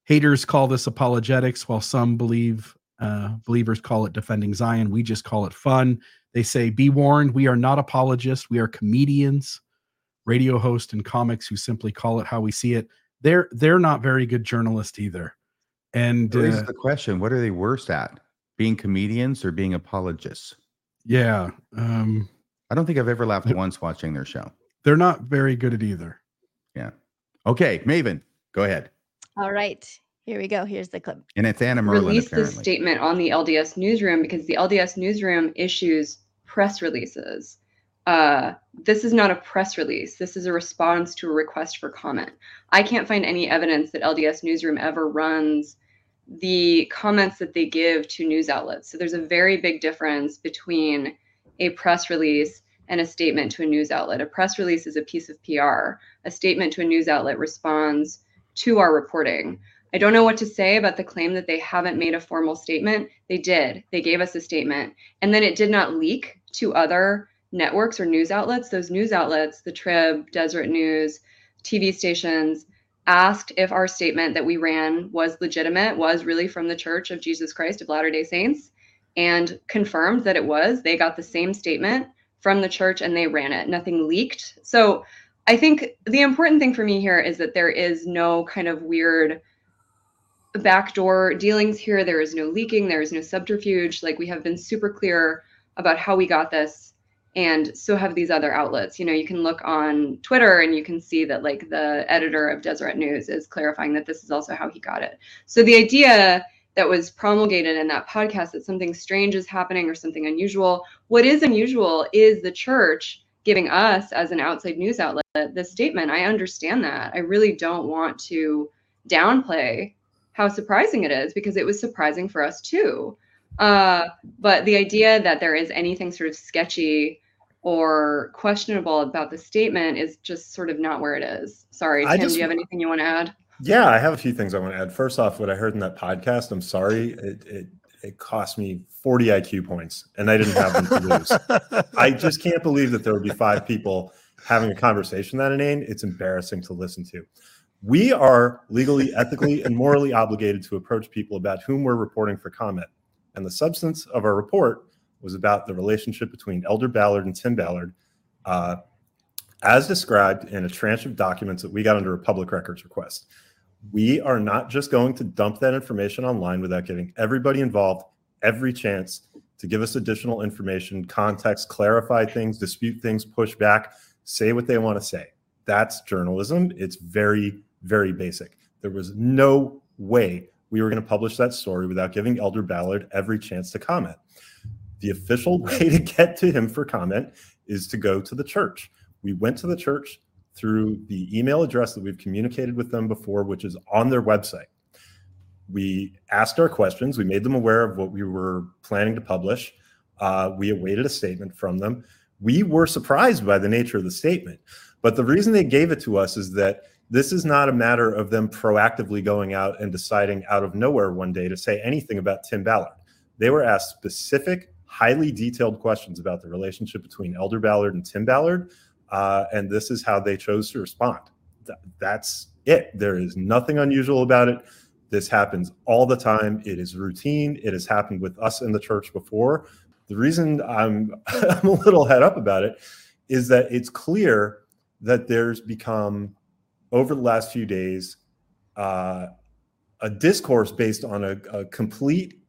haters call this apologetics while some believers call it defending Zion. We just call it fun. They say, be warned, we are not apologists. We are comedians, radio hosts, and comics who simply call it how we see it. They're not very good journalists either. And here's the question. What are they worst at? Being comedians or being apologists? Yeah. I don't think I've ever laughed once watching their show. They're not very good at either. Yeah. Okay. Maven, go ahead. All right. Here we go. Here's the clip. And it's Anna Merlin, apparently. Released this statement on the LDS newsroom because the LDS newsroom issues press releases. This is not a press release. This is a response to a request for comment. I can't find any evidence that LDS newsroom ever runs the comments that they give to news outlets. So there's a very big difference between a press release and a statement to a news outlet. A press release is a piece of PR. A statement to a news outlet responds to our reporting. I don't know what to say about the claim that they haven't made a formal statement. They did. They gave us a statement. And then it did not leak to other networks or news outlets. Those news outlets, the Trib, Desert News, TV stations, asked if our statement that we ran was legitimate, was really from the Church of Jesus Christ of Latter-day Saints, and confirmed that it was. They got the same statement from the church and they ran it. Nothing leaked. So I think the important thing for me here is that there is no kind of weird backdoor dealings here. There is no leaking. There is no subterfuge. Like, we have been super clear about how we got this, and so have these other outlets. You know, you can look on Twitter and you can see that, like, the editor of Deseret News is clarifying that this is also how he got it. So the idea that was promulgated in that podcast that something strange is happening or something unusual. What is unusual is the church giving us, as an outside news outlet, this statement. I understand that. I really don't want to downplay how surprising it is, because it was surprising for us too. But the idea that there is anything sort of sketchy or questionable about the statement is just sort of not where it is. Sorry, Tim, do you have anything you want to add? Yeah, I have a few things I want to add. First off, what I heard in that podcast, I'm sorry, it cost me 40 IQ points and I didn't have them to lose. I just can't believe that there would be five people having a conversation that inane. It's embarrassing to listen to. We are legally, ethically, and morally obligated to approach people about whom we're reporting for comment. And the substance of our report was about the relationship between Elder Ballard and Tim Ballard, as described in a tranche of documents that we got under a public records request. We are not just going to dump that information online without giving everybody involved every chance to give us additional information, context, clarify things, dispute things, push back, say what they want to say. That's journalism. It's very, very basic. There was no way we were going to publish that story without giving Elder Ballard every chance to comment. The official way to get to him for comment is to go to the church. We went to the church through the email address that we've communicated with them before, which is on their website. We asked our questions. We made them aware of what we were planning to publish. We awaited a statement from them. We were surprised by the nature of the statement. But the reason they gave it to us is that this is not a matter of them proactively going out and deciding out of nowhere one day to say anything about Tim Ballard. They were asked specific, highly detailed questions about the relationship between Elder Ballard and Tim Ballard, and this is how they chose to respond. That's it. There is nothing unusual about it. This happens all the time. It is routine. It has happened with us in the church before. The reason I'm a little head up about it is that it's clear that there's become, over the last few days, a discourse based on a complete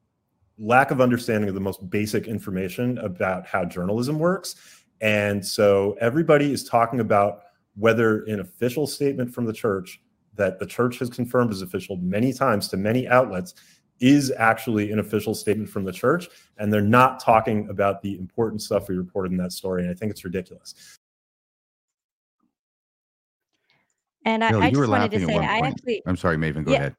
lack of understanding of the most basic information about how journalism works. And so everybody is talking about whether an official statement from the church that the church has confirmed as official many times to many outlets is actually an official statement from the church. And they're not talking about the important stuff we reported in that story. And I think it's ridiculous. And I just wanted to say, I'm sorry, Maven, go ahead.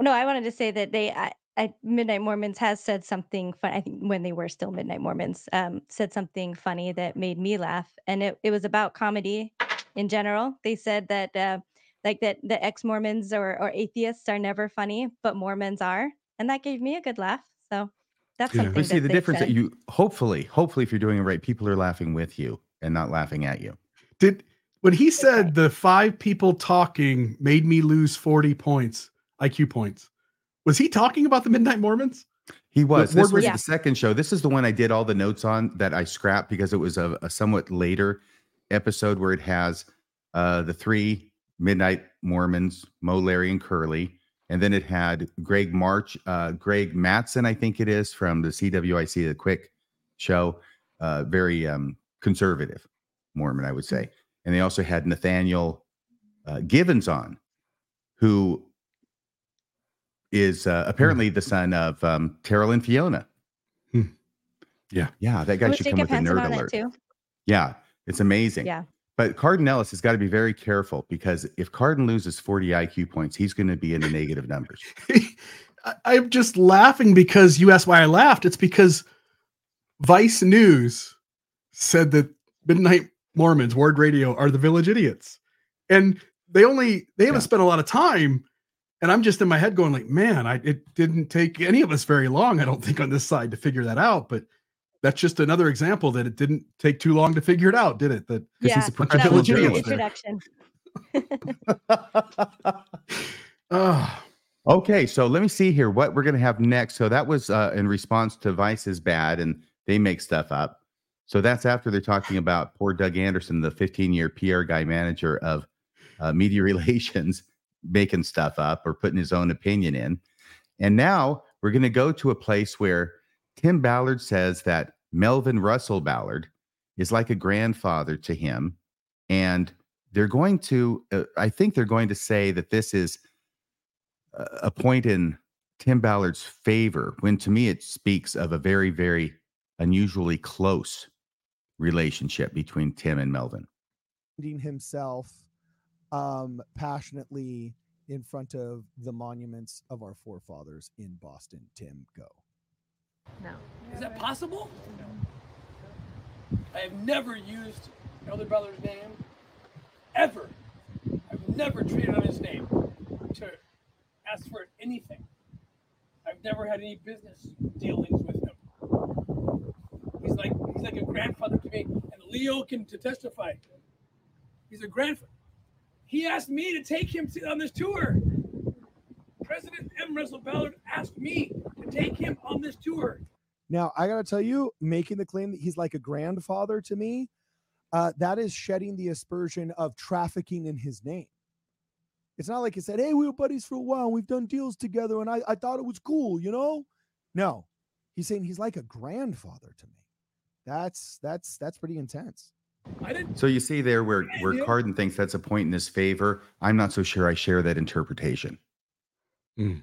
No, I wanted to say that Midnight Mormons has said something fun. I think when they were still Midnight Mormons, said something funny that made me laugh. And it was about comedy in general. They said that the ex-Mormons or atheists are never funny, but Mormons are. And that gave me a good laugh. So that's something. But see, the difference that you hopefully if you're doing it right, people are laughing with you and not laughing at you. When he said the five people talking made me lose 40 points, IQ points. Was he talking about the Midnight Mormons? He was. This was the second show. This is the one I did all the notes on that I scrapped because it was a somewhat later episode where it has the three Midnight Mormons, Mo, Larry, and Curly. And then it had Greg Mattson, I think it is, from the CWIC, the Quick show. Very conservative Mormon, I would say. And they also had Nathaniel Givens on, who is apparently the son of Terrell and Fiona. Yeah, that guy should come with a nerd alert. Yeah, it's amazing. Yeah. But Cardon Ellis has got to be very careful, because if Cardon loses 40 IQ points, he's going to be in the negative numbers. I'm just laughing because you asked why I laughed. It's because Vice News said that Midnight Mormons, Ward Radio, are the village idiots. And they haven't spent a lot of time. And I'm just in my head going like, man, it didn't take any of us very long, I don't think, on this side to figure that out. But that's just another example that it didn't take too long to figure it out, did it? That this is a legitimate introduction. Okay, so let me see here what we're going to have next. So that was in response to Vice is bad and they make stuff up. So that's after they're talking about poor Doug Anderson, the 15-year PR guy manager of media relations, making stuff up or putting his own opinion in. And now we're going to go to a place where Tim Ballard says that Melvin Russell Ballard is like a grandfather to him. And they're going to, I think they're going to say that this is a point in Tim Ballard's favor, when to me it speaks of a very, very unusually close relationship between Tim and Melvin. Himself passionately in front of the monuments of our forefathers in Boston. Tim, go. No. Is that possible? No. I have never used Elder Ballard's name, ever. I've never traded on his name to ask for anything. I've never had any business dealings with him. He's like a grandfather to me, and Leo can testify. He's a grandfather. He asked me to take him on this tour. President M. Russell Ballard asked me to take him on this tour. Now, I got to tell you, making the claim that he's like a grandfather to me, that is shedding the aspersion of trafficking in his name. It's not like he said, hey, we were buddies for a while. We've done deals together, and I thought it was cool, you know? No, he's saying he's like a grandfather to me. That's pretty intense. So you see there where Cardon thinks that's a point in his favor. I'm not so sure I share that interpretation. Mm.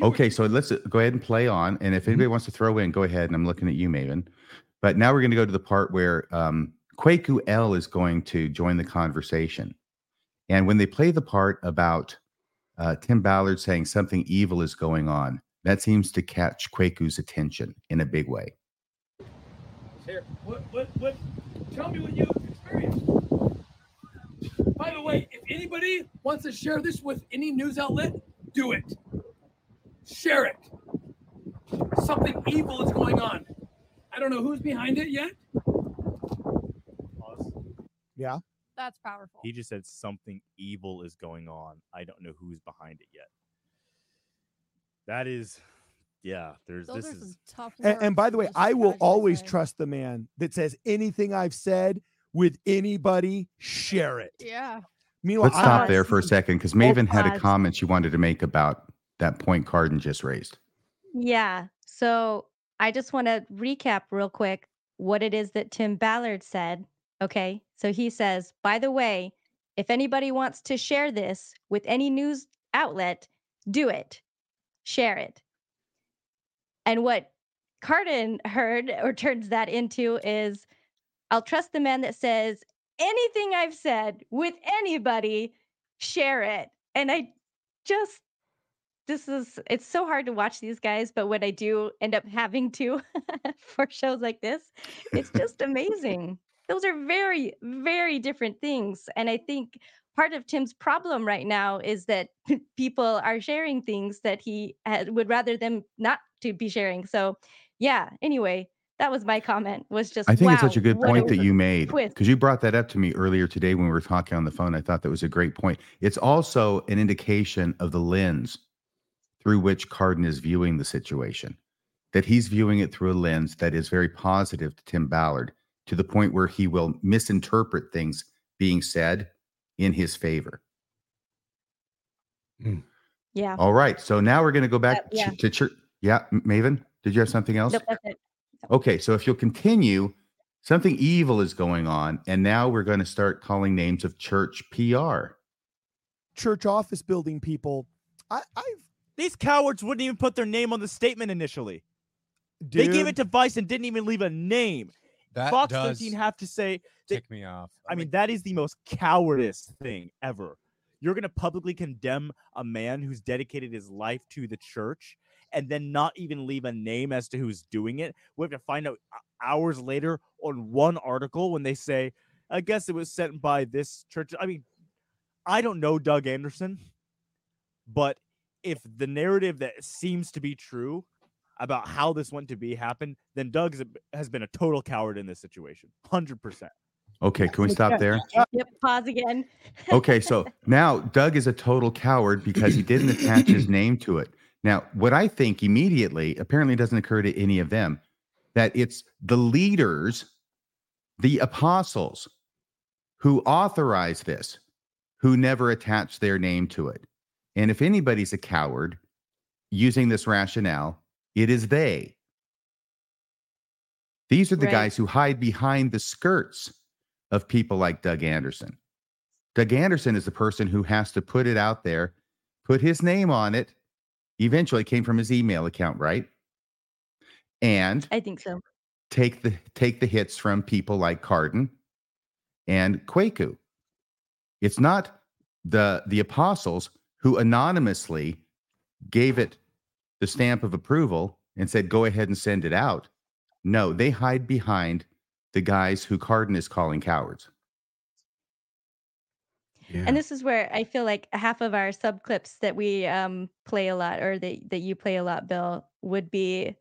Okay, so let's go ahead and play on. And if anybody wants to throw in, go ahead. And I'm looking at you, Maven. But now we're going to go to the part where Kwaku L is going to join the conversation. And when they play the part about Tim Ballard saying something evil is going on, that seems to catch Kwaku's attention in a big way. What? Tell me what you experienced. By the way, if anybody wants to share this with any news outlet, do it. Share it. Something evil is going on. I don't know who's behind it yet. Yeah, that's powerful. He just said something evil is going on. I don't know who's behind it yet. That is. Yeah, this is tough. And by the way, I will always trust the man that says anything I've said with anybody, share it. Yeah. Meanwhile, let's stop there for a second, because Maven had a comment she wanted to make about that point Cardon just raised. Yeah. So I just want to recap real quick what it is that Tim Ballard said. Okay. So he says, by the way, if anybody wants to share this with any news outlet, do it. Share it. And what Cardon heard or turns that into is, I'll trust the man that says anything I've said with anybody, share it. And I just it's so hard to watch these guys, but when I do end up having to for shows like this, it's just amazing. Those are very, very different things. And I think part of Tim's problem right now is that people are sharing things that he would rather them not to be sharing. So yeah, anyway, that was my comment, was just, I think it's such a good point that you made, because you brought that up to me earlier today when we were talking on the phone. I thought that was a great point. It's also an indication of the lens through which Cardon is viewing the situation, that he's viewing it through a lens that is very positive to Tim Ballard, to the point where he will misinterpret things being said in his favor. Mm. Yeah. All right. So now we're going to go back to church. Yeah. Maven, did you have something else? Nope, that's it. Okay. So if you'll continue, something evil is going on. And now we're going to start calling names of church PR. Church office building people. These cowards wouldn't even put their name on the statement initially. Dude, they gave it to Vice and didn't even leave a name. That Fox 13 have to say, tick me off. I mean, that is the most cowardice thing ever. You're going to publicly condemn a man who's dedicated his life to the church and then not even leave a name as to who's doing it. We have to find out hours later on one article when they say, I guess it was sent by this church. I mean, I don't know Doug Anderson, but if the narrative that seems to be true about how this went to be happened, then Doug has been a total coward in this situation. 100%. Okay, can we stop there? Yep, pause again. Okay, so now Doug is a total coward because he didn't attach his name to it. Now, what I think immediately, apparently doesn't occur to any of them, that it's the leaders, the apostles, who authorized this, who never attached their name to it. And if anybody's a coward using this rationale, it is they. These are the guys who hide behind the skirts of people like Doug Anderson. Doug Anderson is the person who has to put it out there, put his name on it. Eventually, it came from his email account, right? And I think so. Take the hits from people like Cardon and Kwaku. It's not the apostles who anonymously gave it the stamp of approval and said, go ahead and send it out. No, they hide behind the guys who Cardon is calling cowards. Yeah. And this is where I feel like half of our sub clips that we play a lot, or that you play a lot, Bill, would be,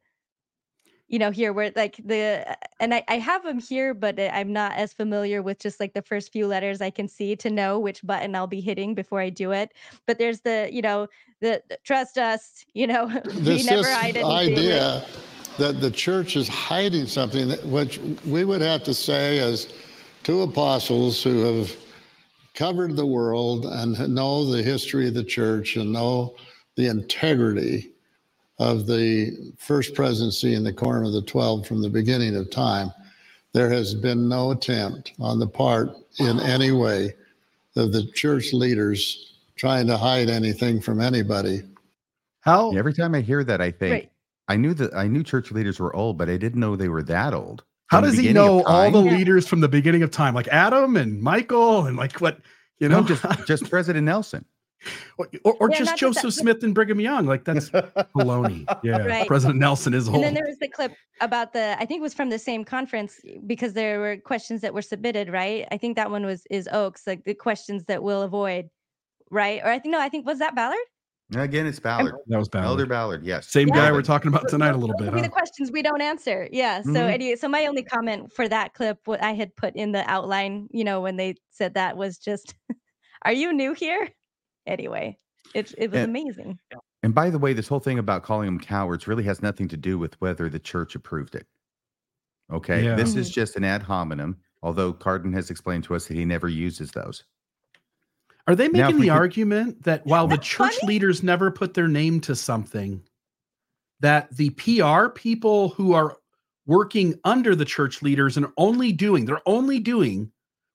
you know, here where like I have them here, but I'm not as familiar with just like the first few letters I can see to know which button I'll be hitting before I do it. But there's the trust us, we never hide anything. Idea that the church is hiding something, that, which we would have to say as two apostles who have covered the world and know the history of the church and know the integrity of the first presidency in the Quorum of the 12 from the beginning of time, there has been no attempt on the part in any way of the church leaders trying to hide anything from anybody. How? Every time I hear that, I think, I knew church leaders were old, but I didn't know they were that old. How does he know all the leaders from the beginning of time, like Adam and Michael and like what, No, just President Nelson. Or just Joseph Smith and Brigham Young. Like, that's baloney. Yeah, right. President Nelson is old. And then there was the clip about I think it was from the same conference, because there were questions that were submitted, right? I think that one is Oaks, like the questions that we'll avoid, right? Or I think, was that Ballard? Again, it's Ballard. That was Ballard. Elder Ballard, yes. Same guy we're talking about tonight a little bit. Huh? The questions we don't answer. Yeah. So anyway, so my only comment for that clip, what I had put in the outline, when they said that, was just, are you new here? Anyway, it was amazing. And by the way, this whole thing about calling them cowards really has nothing to do with whether the church approved it. Okay. Yeah. This is just an ad hominem, although Cardon has explained to us that he never uses those. Are they making argument that while the church leaders never put their name to something, that the PR people who are working under the church leaders and they're only doing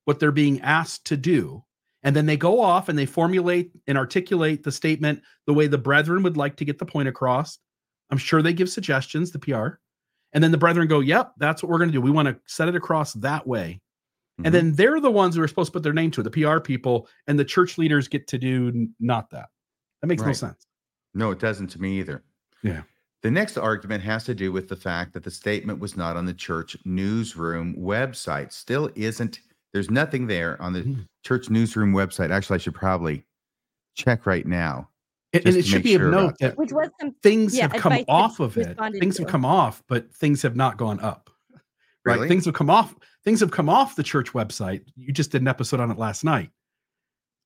what they're being asked to do, and then they go off and they formulate and articulate the statement the way the brethren would like to get the point across. I'm sure they give suggestions, the PR. And then the brethren go, yep, that's what we're going to do. We want to set it across that way. Mm-hmm. And then they're the ones who are supposed to put their name to it, the PR people, and the church leaders get to do not that. That makes no sense. No, it doesn't to me either. Yeah. The next argument has to do with the fact that the statement was not on the church newsroom website. Still isn't. There's nothing there on the church newsroom website. Actually, I should probably check right now. And it should be of note that things have come off of it. Things have come off, but things have not gone up. Right? Really? Things have come off. Things have come off the church website. You just did an episode on it last night,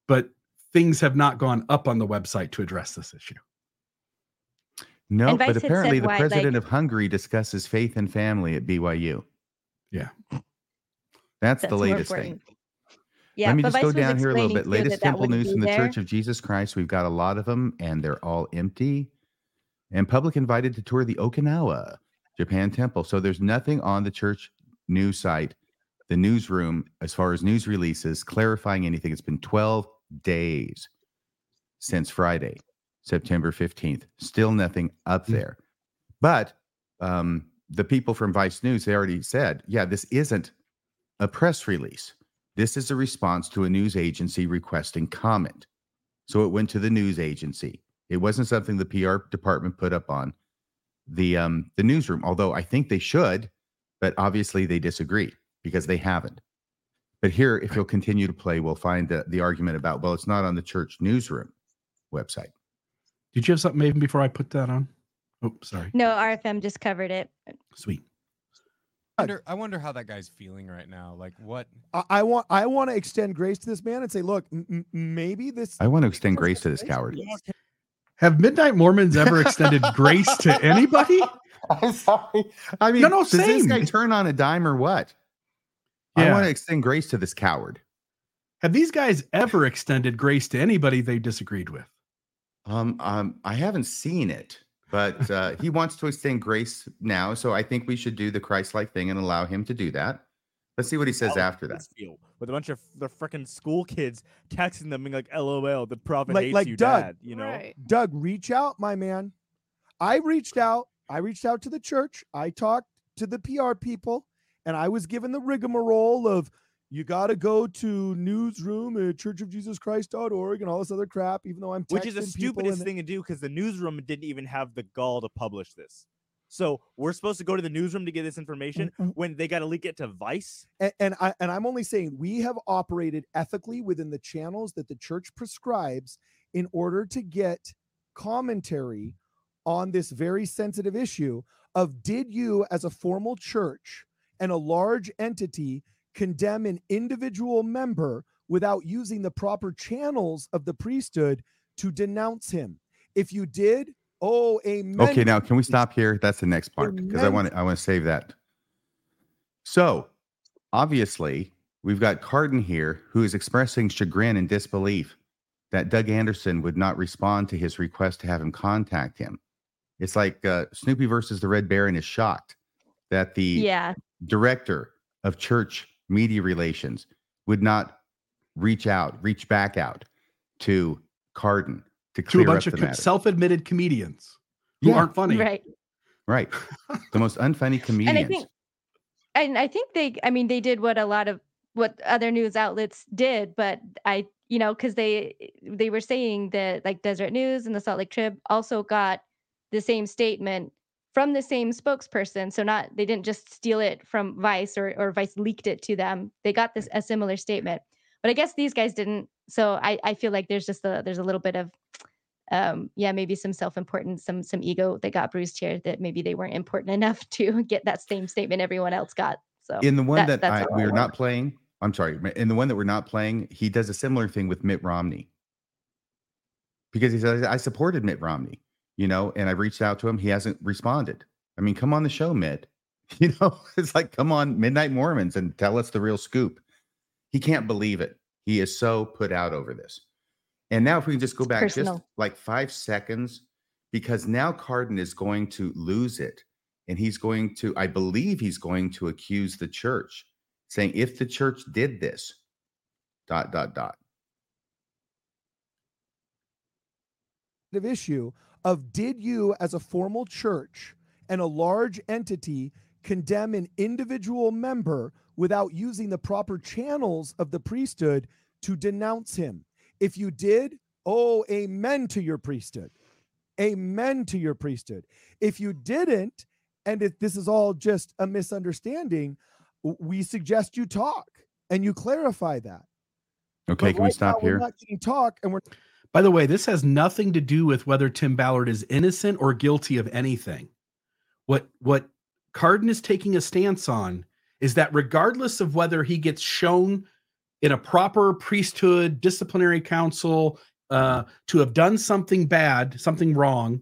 but things have not gone up on the website to address this issue. No, but apparently the president of Hungary discusses faith and family at BYU. Yeah. That's the latest thing. Yeah, let me just go down here a little bit. Latest temple news from the Church of Jesus Christ. We've got a lot of them, and they're all empty. And public invited to tour the Okinawa, Japan temple. So there's nothing on the church news site, the newsroom, as far as news releases, clarifying anything. It's been 12 days since Friday, September 15th. Still nothing up there. But the people from Vice News, they already said, yeah, this isn't a press release. This is a response to a news agency requesting comment. So it went to the news agency. It wasn't something the PR department put up on the newsroom, although I think they should, but obviously they disagree because they haven't. But here, if you'll continue to play, we'll find the argument about, well, it's not on the church newsroom website. Did you have something even before I put that on? Oh, sorry. No, RFM just covered it. Sweet. I wonder how that guy's feeling right now. Like, what? I want to extend grace to this man and say, look, maybe this. I want to extend grace to this coward. Have Midnight Mormons ever extended grace to anybody? I'm sorry. I mean, no, does this guy turn on a dime or what? Yeah. I want to extend grace to this coward. Have these guys ever extended grace to anybody they disagreed with? I haven't seen it. But he wants to extend grace now, so I think we should do the Christ-like thing and allow him to do that. Let's see what he says after that. With a bunch of the frickin' school kids texting them being like, LOL, the prophet hates you, Doug, Dad. You know, right. Doug, reach out, my man. I reached out to the church. I talked to the PR people, and I was given the rigmarole of, you got to go to newsroom at churchofjesuschrist.org and all this other crap, even though I'm texting. Which is the stupidest thing to do because the newsroom didn't even have the gall to publish this. So we're supposed to go to the newsroom to get this information when they got to leak it to Vice. And I'm only saying we have operated ethically within the channels that the church prescribes in order to get commentary on this very sensitive issue of, did you as a formal church and a large entity condemn an individual member without using the proper channels of the priesthood to denounce him? If you did, oh, amen. Okay, now can we stop here? That's the next part because I want to save that. So obviously we've got Cardon here who is expressing chagrin and disbelief that Doug Anderson would not respond to his request to have him contact him. It's like Snoopy versus the Red Baron is shocked that the director of church media relations would not reach back out to Cardon to clear up the matter. To a bunch of self-admitted comedians who aren't funny. Right. The most unfunny comedians. And I think they did what other news outlets did, but because they were saying that like Desert News and the Salt Lake Trib also got the same statement from the same spokesperson, they didn't just steal it from Vice or Vice leaked it to them. They got a similar statement, but I guess these guys didn't. So I feel like there's just there's a little bit of maybe some self-importance, some ego that got bruised here that maybe they weren't important enough to get that same statement everyone else got. So in the one we're not playing, he does a similar thing with Mitt Romney because he says I supported Mitt Romney. And I've reached out to him. He hasn't responded. I mean, come on the show, Mitt. It's like, come on, Midnight Mormons, and tell us the real scoop. He can't believe it. He is so put out over this. And now if we can just go back just like 5 seconds, because now Cardon is going to lose it. And I believe he's going to accuse the church, saying if the church did this, ... of issue of, did you as a formal church and a large entity condemn an individual member without using the proper channels of the priesthood to denounce him? If you did, oh, amen to your priesthood. amen to your priesthood. If you didn't, and if this is all just a misunderstanding, we suggest you talk and you clarify that. Okay, can we stop here? We're not getting talk, and we're. By the way, this has nothing to do with whether Tim Ballard is innocent or guilty of anything. What Cardon is taking a stance on is that regardless of whether he gets shown in a proper priesthood disciplinary council to have done something bad, something wrong,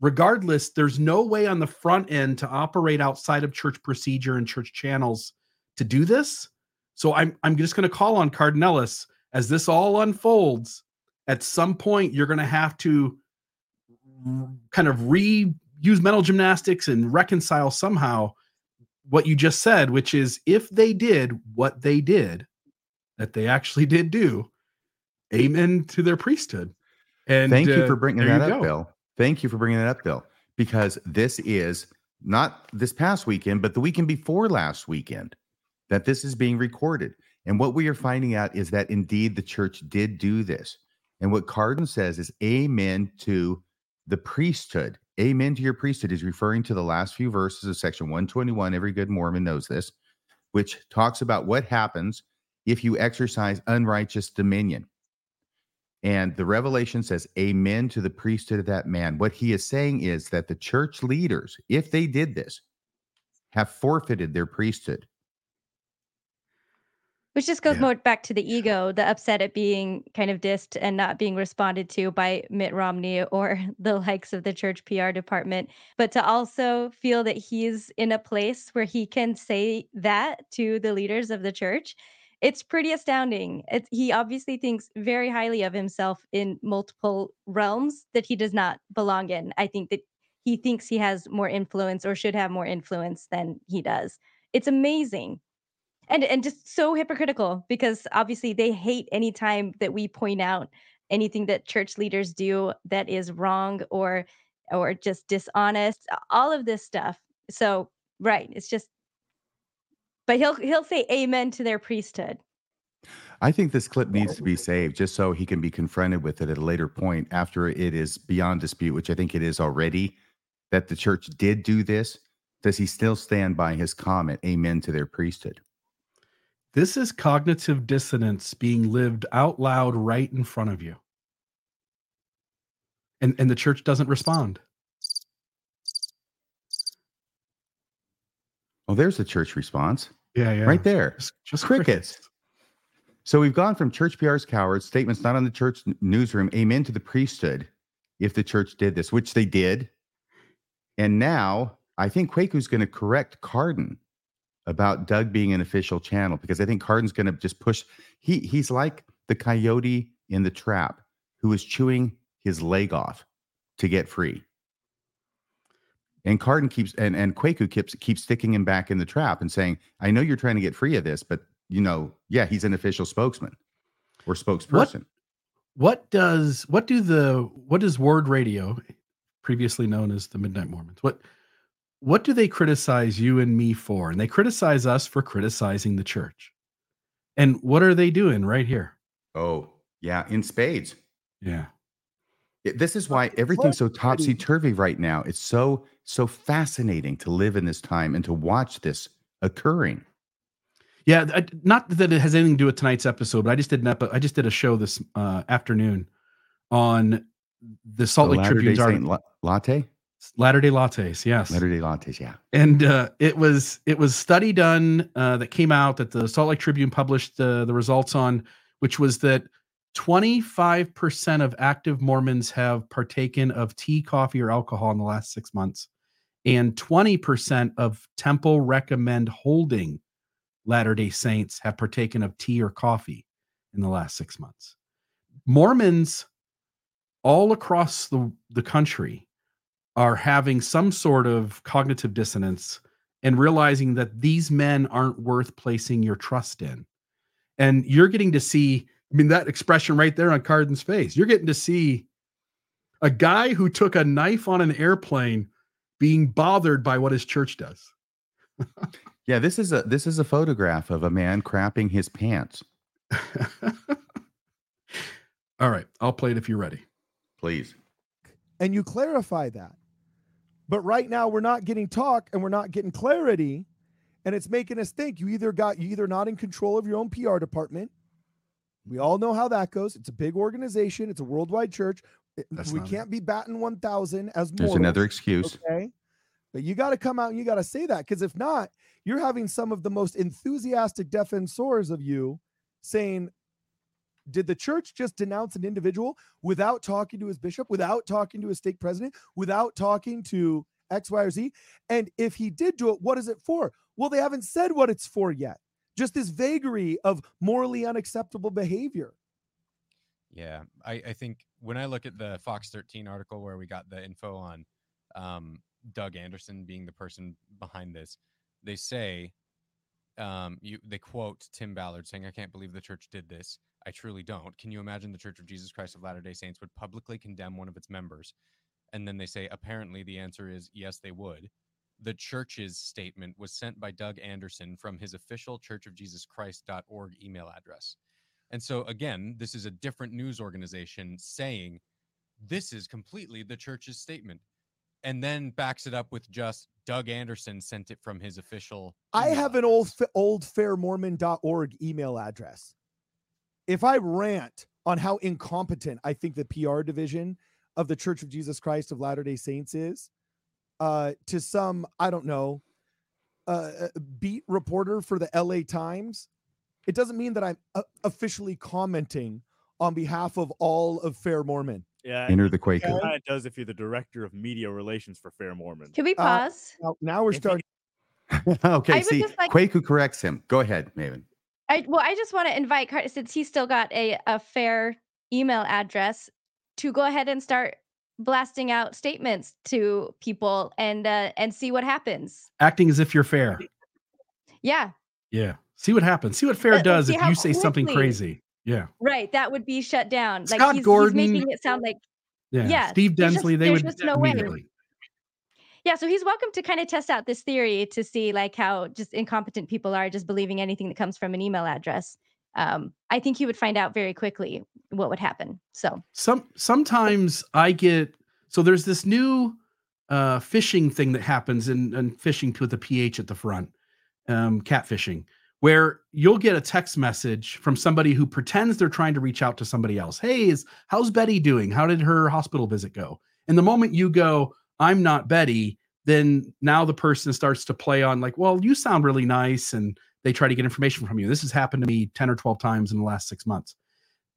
regardless, there's no way on the front end to operate outside of church procedure and church channels to do this. So I'm just going to call on Cardon Ellis as this all unfolds. At some point, you're going to have to kind of reuse mental gymnastics and reconcile somehow what you just said, which is if they did what they did, that they actually did do, amen to their priesthood. And thank you for bringing that up, Bill. Thank you for bringing that up, Bill, because this is not this past weekend, but the weekend before last weekend that this is being recorded. And what we are finding out is that indeed the church did do this. And what Cardon says is amen to the priesthood. Amen to your priesthood is referring to the last few verses of section 121. Every good Mormon knows this, which talks about what happens if you exercise unrighteous dominion. And the revelation says amen to the priesthood of that man. What he is saying is that the church leaders, if they did this, have forfeited their priesthood. Which just goes more back to the ego, the upset at being kind of dissed and not being responded to by Mitt Romney or the likes of the church PR department, but to also feel that he's in a place where he can say that to the leaders of the church. It's pretty astounding. He obviously thinks very highly of himself in multiple realms that he does not belong in. I think that he thinks he has more influence or should have more influence than he does. It's amazing. And just so hypocritical, because obviously they hate any time that we point out anything that church leaders do that is wrong or just dishonest, all of this stuff. So, right, it's just, but he'll say amen to their priesthood. I think this clip needs to be saved just so he can be confronted with it at a later point after it is beyond dispute, which I think it is already, that the church did do this. Does he still stand by his comment, amen to their priesthood? This is cognitive dissonance being lived out loud right in front of you. And the church doesn't respond. Oh, there's the church response. Yeah. Right there. Just crickets. So we've gone from church PR's cowards, statements not on the church newsroom, amen to the priesthood, if the church did this, which they did. And now I think Kwaku's going to correct Cardon about Doug being an official channel, because I think Cardon's going to just push. He's like the coyote in the trap who is chewing his leg off to get free. And Cardon keeps and Kwaku keeps sticking him back in the trap and saying, I know you're trying to get free of this, but he's an official spokesman or spokesperson. What does Ward Radio, previously known as the Midnight Mormons, What do they criticize you and me for? And they criticize us for criticizing the church. And what are they doing right here? Oh, yeah, in spades. Yeah. This is why everything's so topsy-turvy right now. It's so fascinating to live in this time and to watch this occurring. Yeah, not that it has anything to do with tonight's episode, but I just did a show this afternoon on the Salt Lake Tribune's article. Latte? Latter-day Lattes, yes. Latter-day Lattes, yeah. And it was study done that came out that the Salt Lake Tribune published the results on, which was that 25% of active Mormons have partaken of tea, coffee, or alcohol in the last 6 months, and 20% of temple recommend holding Latter-day Saints have partaken of tea or coffee in the last 6 months. Mormons all across the country are having some sort of cognitive dissonance and realizing that these men aren't worth placing your trust in. And you're getting to see, I mean, that expression right there on Cardon's face, you're getting to see a guy who took a knife on an airplane being bothered by what his church does. Yeah, this is a photograph of a man crapping his pants. All right, I'll play it if you're ready. Please. and you clarify that. But right now we're not getting talk and we're not getting clarity, and it's making us think you either not in control of your own PR department. We all know how that goes. It's a big organization. It's a worldwide church. That's we can't it. Be batting 1,000 as mortals. There's another excuse. Okay. But you got to come out and you got to say that, because if not, you're having some of the most enthusiastic defensors of you saying, did the church just denounce an individual without talking to his bishop, without talking to his stake president, without talking to X, Y, or Z? And if he did do it, what is it for? Well, they haven't said what it's for yet. Just this vagary of morally unacceptable behavior. Yeah, I think when I look at the Fox 13 article where we got the info on Doug Anderson being the person behind this, they say, they quote Tim Ballard saying, "I can't believe the church did this. I truly don't. Can you imagine the Church of Jesus Christ of Latter-day Saints would publicly condemn one of its members?" And then they say, apparently the answer is yes, they would. The church's statement was sent by Doug Anderson from his official churchofjesuschrist.org email address. And so again, this is a different news organization saying this is completely the church's statement, and then backs it up with just Doug Anderson sent it from his official. I have an old fairmormon.org email address. If I rant on how incompetent I think the PR division of the Church of Jesus Christ of Latter-day Saints is, to some, I don't know, beat reporter for the LA Times, it doesn't mean that I'm officially commenting on behalf of all of Fair Mormon. Yeah, enter the Quaker. Yeah, it does if you're the director of media relations for Fair Mormon. Can we pause? Now we're starting. Okay, see, like... Kwaku corrects him. Go ahead, Maven. I just want to invite, since he's still got a fair email address, to go ahead and start blasting out statements to people and see what happens. Acting as if you're fair. Yeah. Yeah. See what happens. See what fair does if you say quickly something crazy. Yeah. Right. That would be shut down. Like Scott Gordon, he's making it sound like. Yeah. Steve Densley. They would just no way. Yeah, so he's welcome to kind of test out this theory to see like how just incompetent people are just believing anything that comes from an email address. I think he would find out very quickly what would happen. So sometimes I get, so there's this new phishing thing that happens in phishing with a PH at the front, catfishing, where you'll get a text message from somebody who pretends they're trying to reach out to somebody else. Hey, how's Betty doing? How did her hospital visit go? And the moment you go, I'm not Betty, then now the person starts to play on like, well, you sound really nice. And they try to get information from you. This has happened to me 10 or 12 times in the last 6 months.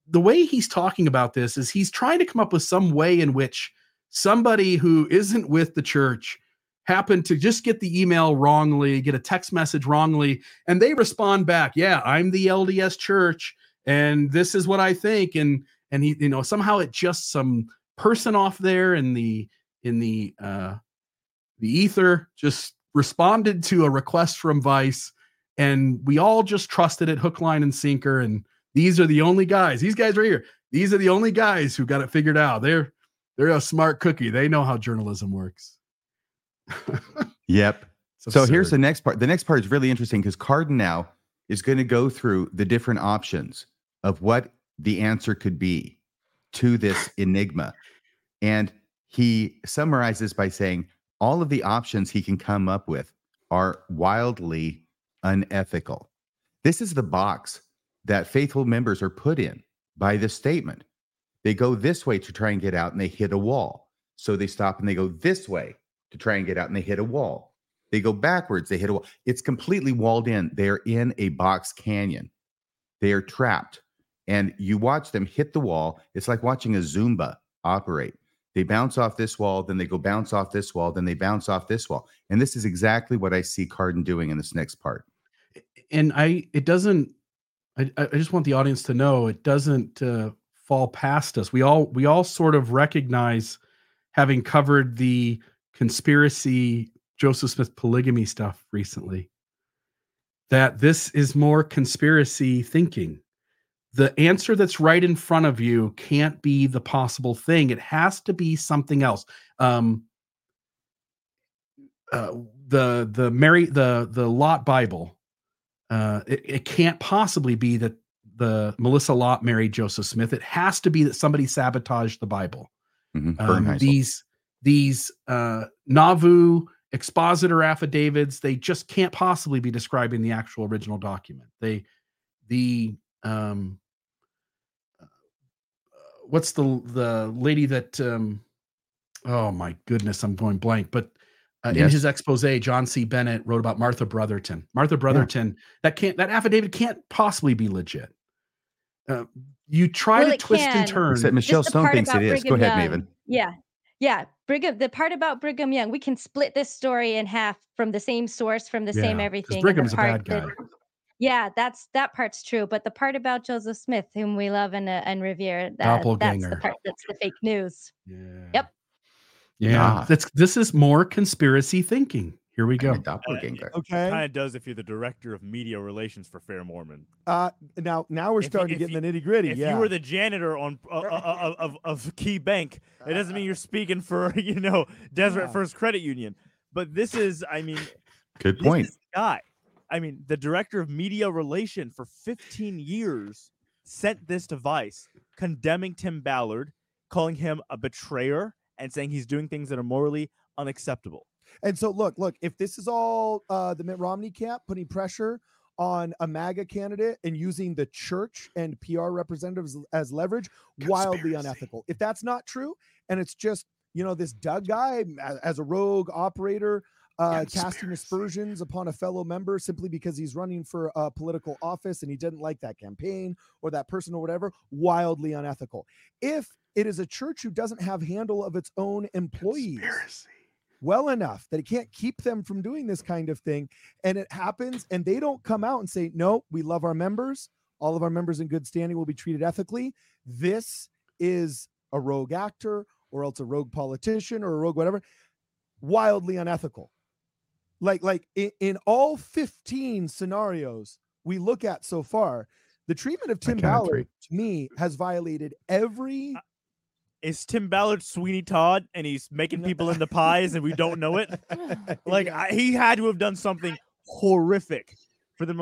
The way he's talking about this is he's trying to come up with some way in which somebody who isn't with the church happened to just get the email wrongly, get a text message wrongly, and they respond back. Yeah, I'm the LDS church and this is what I think. And he, you know, somehow it just some person off there in the ether just responded to a request from Vice, and we all just trusted it hook, line, and sinker. And these are the only guys. These guys right here. These are the only guys who got it figured out. They're a smart cookie. They know how journalism works. Yep. So here's the next part. The next part is really interesting because Cardon now is going to go through the different options of what the answer could be to this enigma. And he summarizes by saying all of the options he can come up with are wildly unethical. This is the box that faithful members are put in by this statement. They go this way to try and get out and they hit a wall. So they stop and they go this way to try and get out and they hit a wall. They go backwards, they hit a wall. It's completely walled in. They're in a box canyon. They are trapped. And you watch them hit the wall. It's like watching a Zumba operate. They bounce off this wall, then they go bounce off this wall, then they bounce off this wall. And this is exactly what I see Cardon doing in this next part. And I just want the audience to know it doesn't fall past us. We all sort of recognize, having covered the conspiracy Joseph Smith polygamy stuff recently, that this is more conspiracy thinking. The answer that's right in front of you can't be the possible thing. It has to be something else. The Lot Bible. It can't possibly be that the Melissa Lot married Joseph Smith. It has to be that somebody sabotaged the Bible. These Nauvoo expositor affidavits, they just can't possibly be describing the actual original document. What's the lady that, oh my goodness, I'm going blank, but in his expose, John C. Bennett wrote about Martha Brotherton. That affidavit can't possibly be legit. You try to twist and turn. Except Michelle Stone thinks it is. Go ahead, Maven. Yeah. Brigham. The part about Brigham Young, we can split this story in half from the same source, from the same everything. Brigham's a bad guy. That part's true. But the part about Joseph Smith, whom we love and revere, that's the part that's the fake news. Yeah. Yep. Yeah, this is more conspiracy thinking. Here we go. Doppelganger. Okay. It kind of does if you're the director of media relations for Fair Mormon. Now we're starting to get in the nitty gritty. If you were the janitor on of Key Bank, it doesn't mean you're speaking for Deseret First Credit Union. But this is, good point. This guy, the director of media relation for 15 years sent this to Vice, condemning Tim Ballard, calling him a betrayer, and saying he's doing things that are morally unacceptable. And so, look, if this is all the Mitt Romney camp putting pressure on a MAGA candidate and using the church and PR representatives as leverage, wildly unethical. If that's not true, and it's just, this Doug guy as a rogue operator casting aspersions upon a fellow member simply because he's running for a political office and he didn't like that campaign or that person or whatever, wildly unethical. If it is a church who doesn't have handle of its own employees well enough that it can't keep them from doing this kind of thing, and it happens, and they don't come out and say, no, we love our members. All of our members in good standing will be treated ethically. This is a rogue actor or else a rogue politician or a rogue whatever. Wildly unethical. Like in all 15 scenarios we look at so far, the treatment of Tim Ballard, to me, has violated every... Is Tim Ballard Sweeney Todd and he's making people into pies and we don't know it? He had to have done something horrific for them.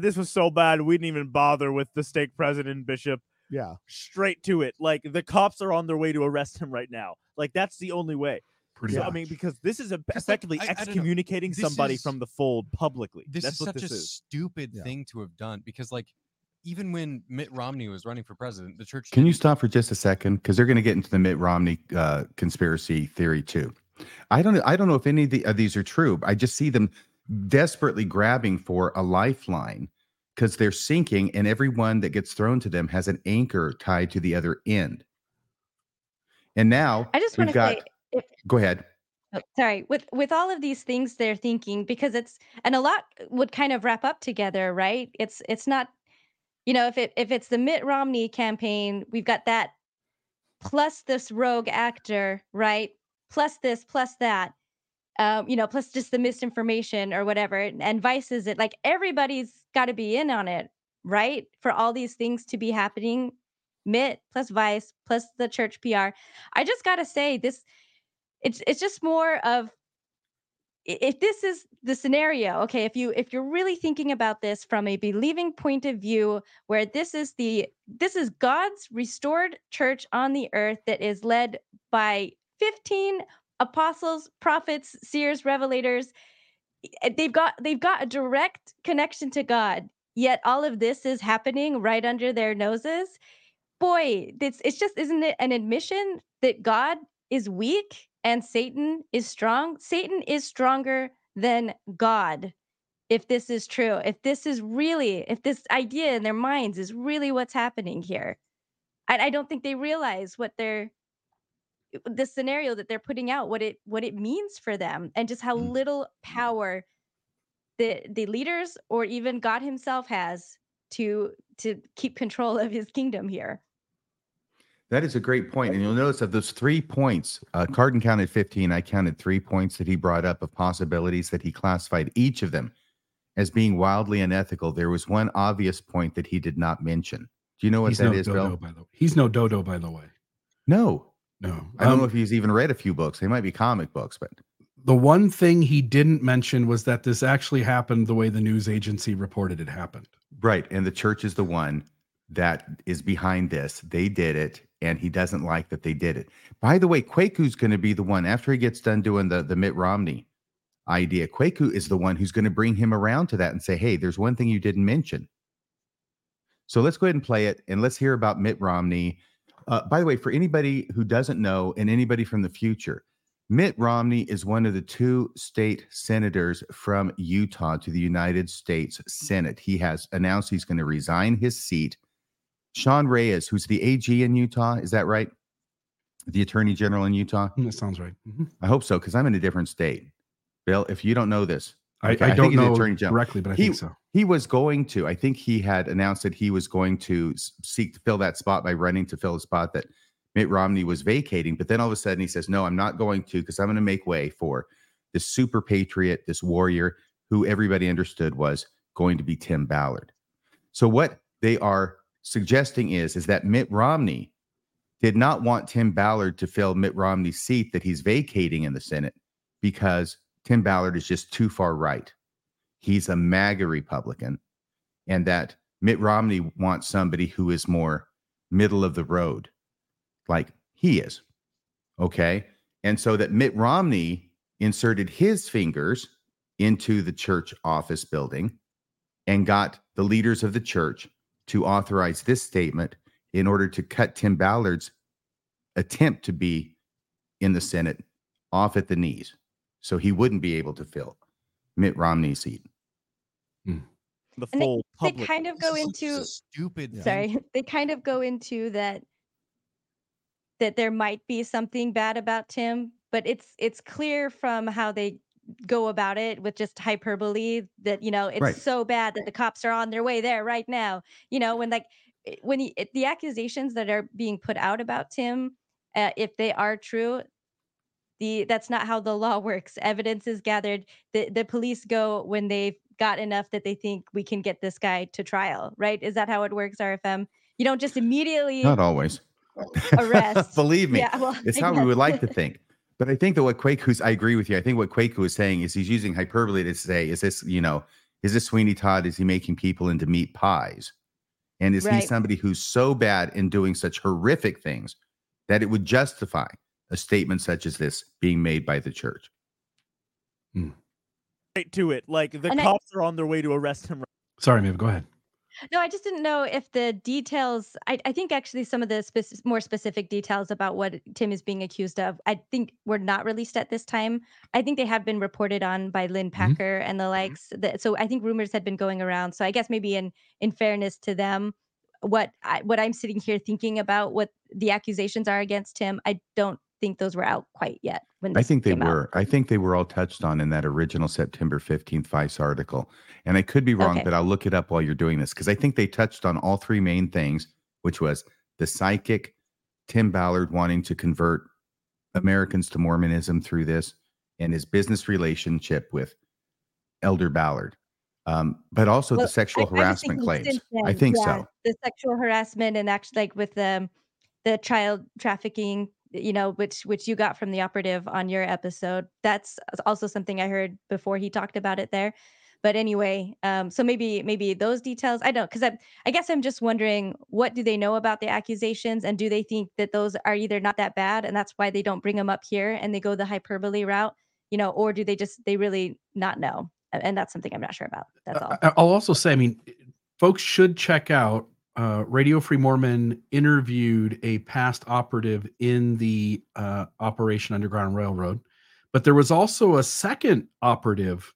This was so bad. We didn't even bother with the stake president and bishop. Yeah. Straight to it. The cops are on their way to arrest him right now. That's the only way. Pretty much. Because this is effectively excommunicating somebody from the fold publicly. This is such a stupid thing to have done because, even when Mitt Romney was running for president, the church... Can you stop for just a second? Because they're going to get into the Mitt Romney conspiracy theory, too. I don't know if any of these are true. I just see them desperately grabbing for a lifeline because they're sinking, and everyone that gets thrown to them has an anchor tied to the other end. And now we've got... Go ahead. Sorry, with all of these things they're thinking, because a lot would kind of wrap up together, right? It's not... if it's the Mitt Romney campaign, we've got that, plus this rogue actor, right? Plus this, plus that, plus just the misinformation or whatever, and Vices it. Everybody's got to be in on it, right? For all these things to be happening, Mitt plus Vice plus the church PR. I just got to say this, it's just more of, if this is the scenario, okay, if you're really thinking about this from a believing point of view, where this is God's restored church on the earth that is led by 15 apostles, prophets, seers, revelators, they've got a direct connection to God, yet all of this is happening right under their noses. Boy, it's just, isn't it an admission that God is weak? And Satan is strong. Satan is stronger than God, if this is true. If this idea in their minds is really what's happening here. I don't think they realize the scenario that they're putting out, what it means for them, and just how little power the leaders or even God himself has to keep control of his kingdom here. That is a great point. And you'll notice of those 3 points, Cardon counted 15. I counted 3 points that he brought up of possibilities that he classified each of them as being wildly unethical. There was one obvious point that he did not mention. Do you know what is, Bill? He's no dodo, by the way. No. I don't know if he's even read a few books. They might be comic books, but... The one thing he didn't mention was that this actually happened the way the news agency reported it happened. Right. And the church is the one that is behind this. They did it. and he doesn't like that they did it. By the way, Kwaku's going to be the one, after he gets done doing the Mitt Romney idea, Kwaku is the one who's going to bring him around to that and say, hey, there's one thing you didn't mention. So let's go ahead and play it, and let's hear about Mitt Romney. By the way, for anybody who doesn't know and anybody from the future, Mitt Romney is one of the two state senators from Utah to the United States Senate. He has announced he's going to resign his seat. Sean Reyes, who's the AG in Utah, is that right? The Attorney General in Utah? That sounds right. Mm-hmm. I hope so, because I'm in a different state. Bill, if you don't know this. Okay, I don't know directly, but I think so. He was going to. I think he had announced that he was going to seek to fill that spot by running to fill a spot that Mitt Romney was vacating. But then all of a sudden he says, no, I'm not going to, because I'm going to make way for this super patriot, this warrior, who everybody understood was going to be Tim Ballard. So what they are suggesting is that Mitt Romney did not want Tim Ballard to fill Mitt Romney's seat that he's vacating in the Senate, because Tim Ballard is just too far right. He's a MAGA Republican, and that Mitt Romney wants somebody who is more middle of the road, like he is. Okay. And so that Mitt Romney inserted his fingers into the church office building and got the leaders of the church to authorize this statement in order to cut Tim Ballard's attempt to be in the Senate off at the knees, so he wouldn't be able to fill Mitt Romney's seat. Mm. The full public. They kind of go into stupid. Sorry, they kind of go into that there might be something bad about Tim, but it's clear from how they go about it with just hyperbole that, you know, it's right. So bad that the cops are on their way there right now. You know, when the accusations that are being put out about Tim, if they are true. That's not how the law works. Evidence is gathered. The police go when they've got enough that they think we can get this guy to trial, right? Is that how it works, RFM? You don't just immediately... Not always. Arrest. Believe me. Yeah, well, it's how we would like to think. But I think that what Kwaku's... I agree with you. I think what Kwaku is saying is he's using hyperbole to say, is this Sweeney Todd? Is he making people into meat pies? And is he somebody who's so bad in doing such horrific things that it would justify a statement such as this being made by the church? Mm. Right to it. Like the cops are on their way to arrest him. Sorry, Maeve, go ahead. No, I just didn't know if the details, I think actually some of the more specific details about what Tim is being accused of, I think were not released at this time. I think they had been reported on by Lynn Packer and the likes. So I think rumors had been going around. So I guess maybe in fairness to them, what I'm sitting here thinking about what the accusations are against Tim, I don't think those were out quite yet. When I think they were. Out. I think they were all touched on in that original September 15th Vice article. And I could be wrong, but I'll look it up while you're doing this, because I think they touched on all three main things, which was the psychic, Tim Ballard wanting to convert Americans to Mormonism through this, and his business relationship with Elder Ballard. But also the sexual harassment claims. I think so. The sexual harassment, and actually like with the child trafficking, you know, which you got from the operative on your episode. That's also something I heard before he talked about it there. But anyway, so maybe those details, I don't, because I guess I'm just wondering, what do they know about the accusations? And do they think that those are either not that bad, and that's why they don't bring them up here and they go the hyperbole route, you know, or do they really not know? And that's something I'm not sure about. That's all. I'll also say, I mean, folks should check out Radio Free Mormon interviewed a past operative in the Operation Underground Railroad, but there was also a second operative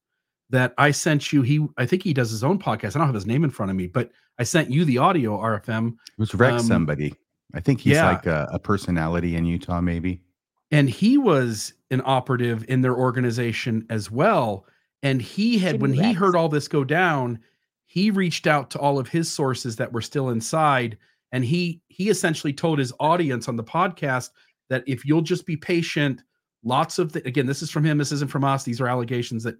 that I sent you. I think he does his own podcast. I don't have his name in front of me, but I sent you the audio, RFM. It was Rex somebody. I think he's like a personality in Utah, maybe. And he was an operative in their organization as well. And he had, when he heard all this go down, he reached out to all of his sources that were still inside, and he essentially told his audience on the podcast that if you'll just be patient, again, this is from him. This isn't from us. These are allegations that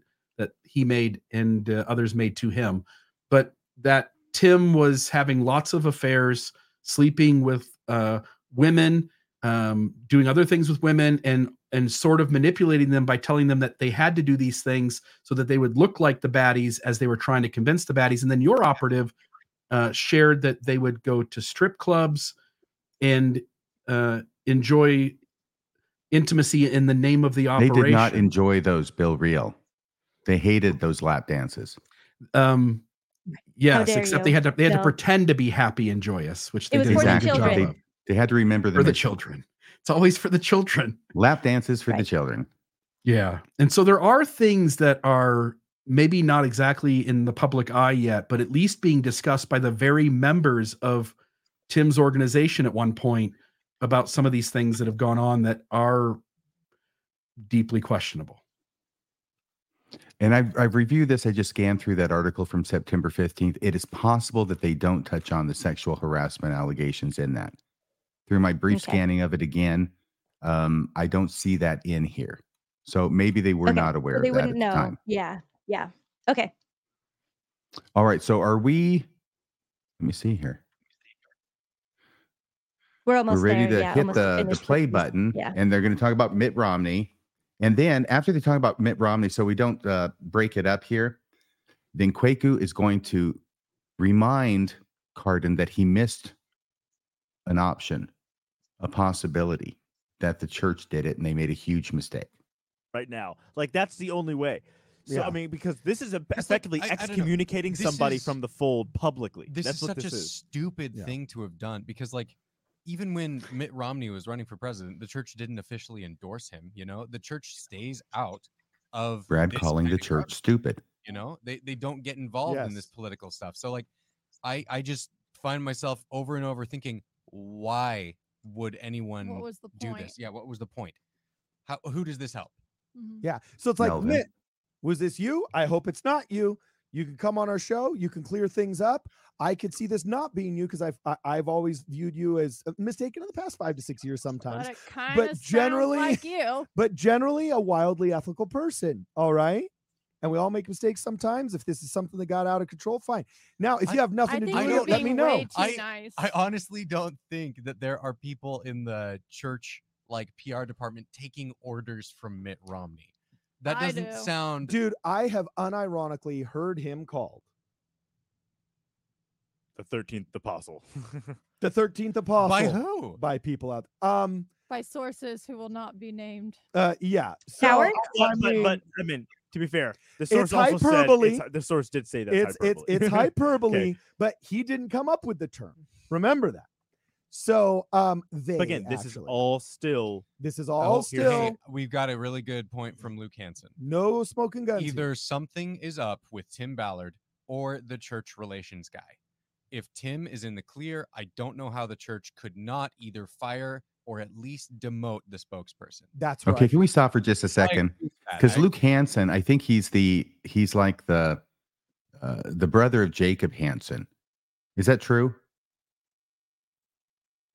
he made and others made to him, but that Tim was having lots of affairs, sleeping with women, doing other things with women, and sort of manipulating them by telling them that they had to do these things so that they would look like the baddies as they were trying to convince the baddies. And then your operative shared that they would go to strip clubs and enjoy intimacy in the name of the operation. They did not enjoy those, Bill Reel. They hated those lap dances. Yes, except they had to pretend to be happy and joyous, which they did exactly. They had to remember the children. It's always for the children. Lap dances for the children. Yeah. And so there are things that are maybe not exactly in the public eye yet, but at least being discussed by the very members of Tim's organization at one point about some of these things that have gone on that are deeply questionable. And I've reviewed this. I just scanned through that article from September 15th. It is possible that they don't touch on the sexual harassment allegations in that. Through my brief scanning of it again, I don't see that in here. So maybe they were not aware of that at the time. Yeah. Yeah. Okay. All right. So are we, let me see here. We're ready to hit the play button. Yeah. And they're going to talk about Mitt Romney. And then after they talk about Mitt Romney, so we don't break it up here, then Kwaku is going to remind Cardon that he missed an option, a possibility that the church did it and they made a huge mistake. Right now. Like, that's the only way. So, yeah. I mean, because this is effectively excommunicating somebody from the fold publicly. This is such a stupid thing to have done, because, like, even when Mitt Romney was running for president, the church didn't officially endorse him. You know, the church stays out of Brad calling the church stupid. You know, they don't get involved in this political stuff. So, like, I just find myself over and over thinking, why would anyone do this? Yeah, what was the point? Who does this help? Yeah. So it's like, Mitt, was this you? I hope it's not you. You can come on our show. You can clear things up. I could see this not being you, because I've always viewed you as mistaken in the past 5 to 6 years sometimes. But, generally, like you. But generally a wildly ethical person. All right. And we all make mistakes sometimes. If this is something that got out of control, fine. Now, if you have nothing to do with it, let me know. I honestly don't think that there are people in the church, like, PR department taking orders from Mitt Romney. That doesn't sound... Dude, I have unironically heard him called the 13th apostle. The 13th apostle. By who? By people out there. By sources who will not be named. Yeah. So, I mean, to be fair, the source also said... The source did say that it's hyperbole, okay. But he didn't come up with the term. Remember that. So this is all still. Hey, we've got a really good point from Luke Hansen. No smoking guns. Either something is up with Tim Ballard or the church relations guy. If Tim is in the clear, I don't know how the church could not either fire or at least demote the spokesperson. That's right. Okay, can we stop for just a second? Because Luke Hansen, I think he's like the brother of Jacob Hansen. Is that true?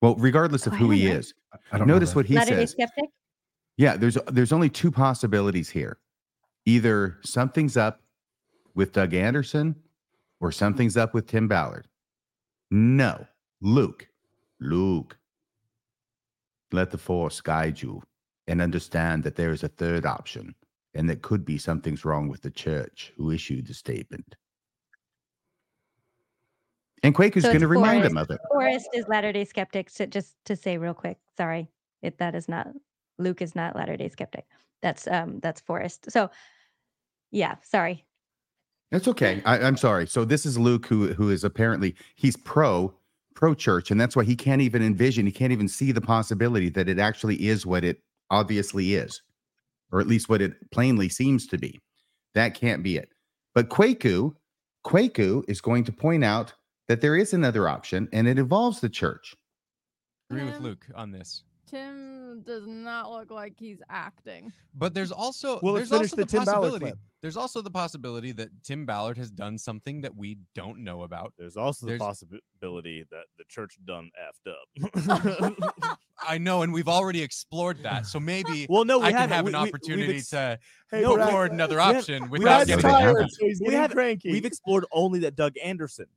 Well, regardless of who he is, notice what he says. Skeptic? Yeah, there's only two possibilities here. Either something's up with Doug Anderson or something's up with Tim Ballard. No, Luke, let the force guide you and understand that there is a third option and that could be something's wrong with the church who issued the statement. And Quaker's going to remind them of it. Forrest is Latter-day Skeptic. So just to say real quick, sorry, Luke is not Latter-day Skeptic. That's Forrest. So, yeah, sorry. That's okay. I'm sorry. So this is Luke, who is apparently he's pro church, and that's why he can't even envision. He can't even see the possibility that it actually is what it obviously is, or at least what it plainly seems to be. That can't be it. But Kwaku is going to point out that there is another option, and it involves the church. I agree with Luke on this. Tim does not look like he's acting. But there's also the possibility that Tim Ballard has done something that we don't know about. There's also the possibility that the church done effed up. I know, and we've already explored that. So maybe I can have an opportunity to look forward another option without getting tired. So we've explored only that Doug Anderson.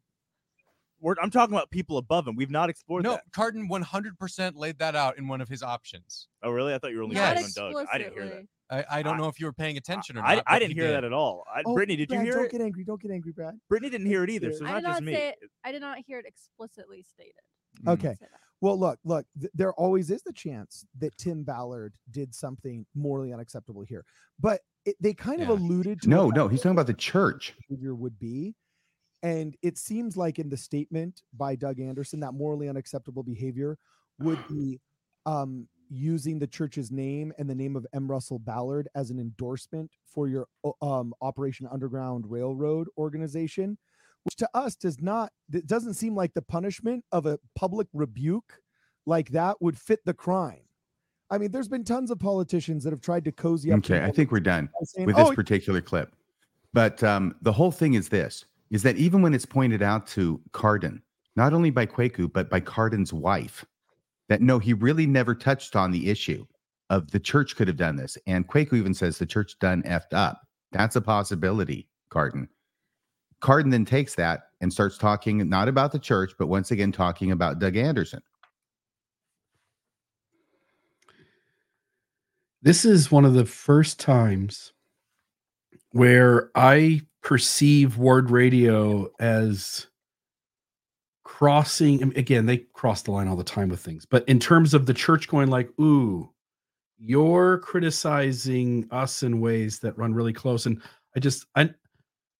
I'm talking about people above him. We've not explored that. No, Cardon 100% laid that out in one of his options. Oh, really? I thought you were only on Doug. I didn't hear that. I don't know if you were paying attention or not. I didn't hear that at all. Brittany, did you hear it? Don't get angry, Brad. Brittany didn't hear it either, so it's not just me. I did not hear it explicitly stated. Okay. Well, look, there always is the chance that Tim Ballard did something morally unacceptable here, but they kind of alluded to he's talking about the church would be. And it seems like in the statement by Doug Anderson, that morally unacceptable behavior would be using the church's name and the name of M. Russell Ballard as an endorsement for your Operation Underground Railroad organization, which to us doesn't seem like the punishment of a public rebuke like that would fit the crime. I mean, there's been tons of politicians that have tried to cozy up. Okay, I think we're done with this particular clip. But the whole thing is this, is that even when it's pointed out to Cardon, not only by Kwaku, but by Cardon's wife, that no, he really never touched on the issue of the church could have done this. And Kwaku even says the church done effed up. That's a possibility, Cardon. Cardon then takes that and starts talking not about the church, but once again talking about Doug Anderson. This is one of the first times where I perceive Ward Radio as crossing. Again, they cross the line all the time with things, but in terms of the church going like, ooh, you're criticizing us in ways that run really close. And as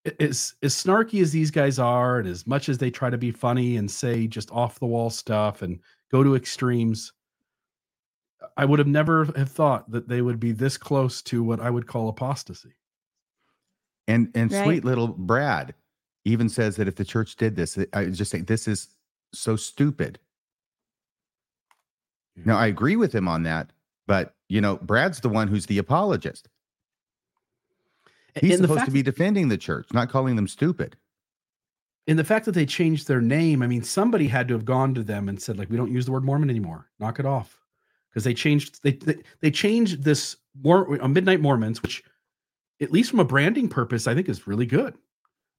snarky as these guys are, and as much as they try to be funny and say just off the wall stuff and go to extremes, I would have never have thought that they would be this close to what I would call apostasy. And right. Sweet little Brad even says that if the church did this, I just say this is so stupid. Yeah. Now, I agree with him on that, but, Brad's the one who's the apologist. He's supposed to be defending the church, not calling them stupid. And the fact that they changed their name, I mean, somebody had to have gone to them and said, like, we don't use the word Mormon anymore. Knock it off. Because they changed this Midnight Mormons, which at least from a branding purpose, I think is really good.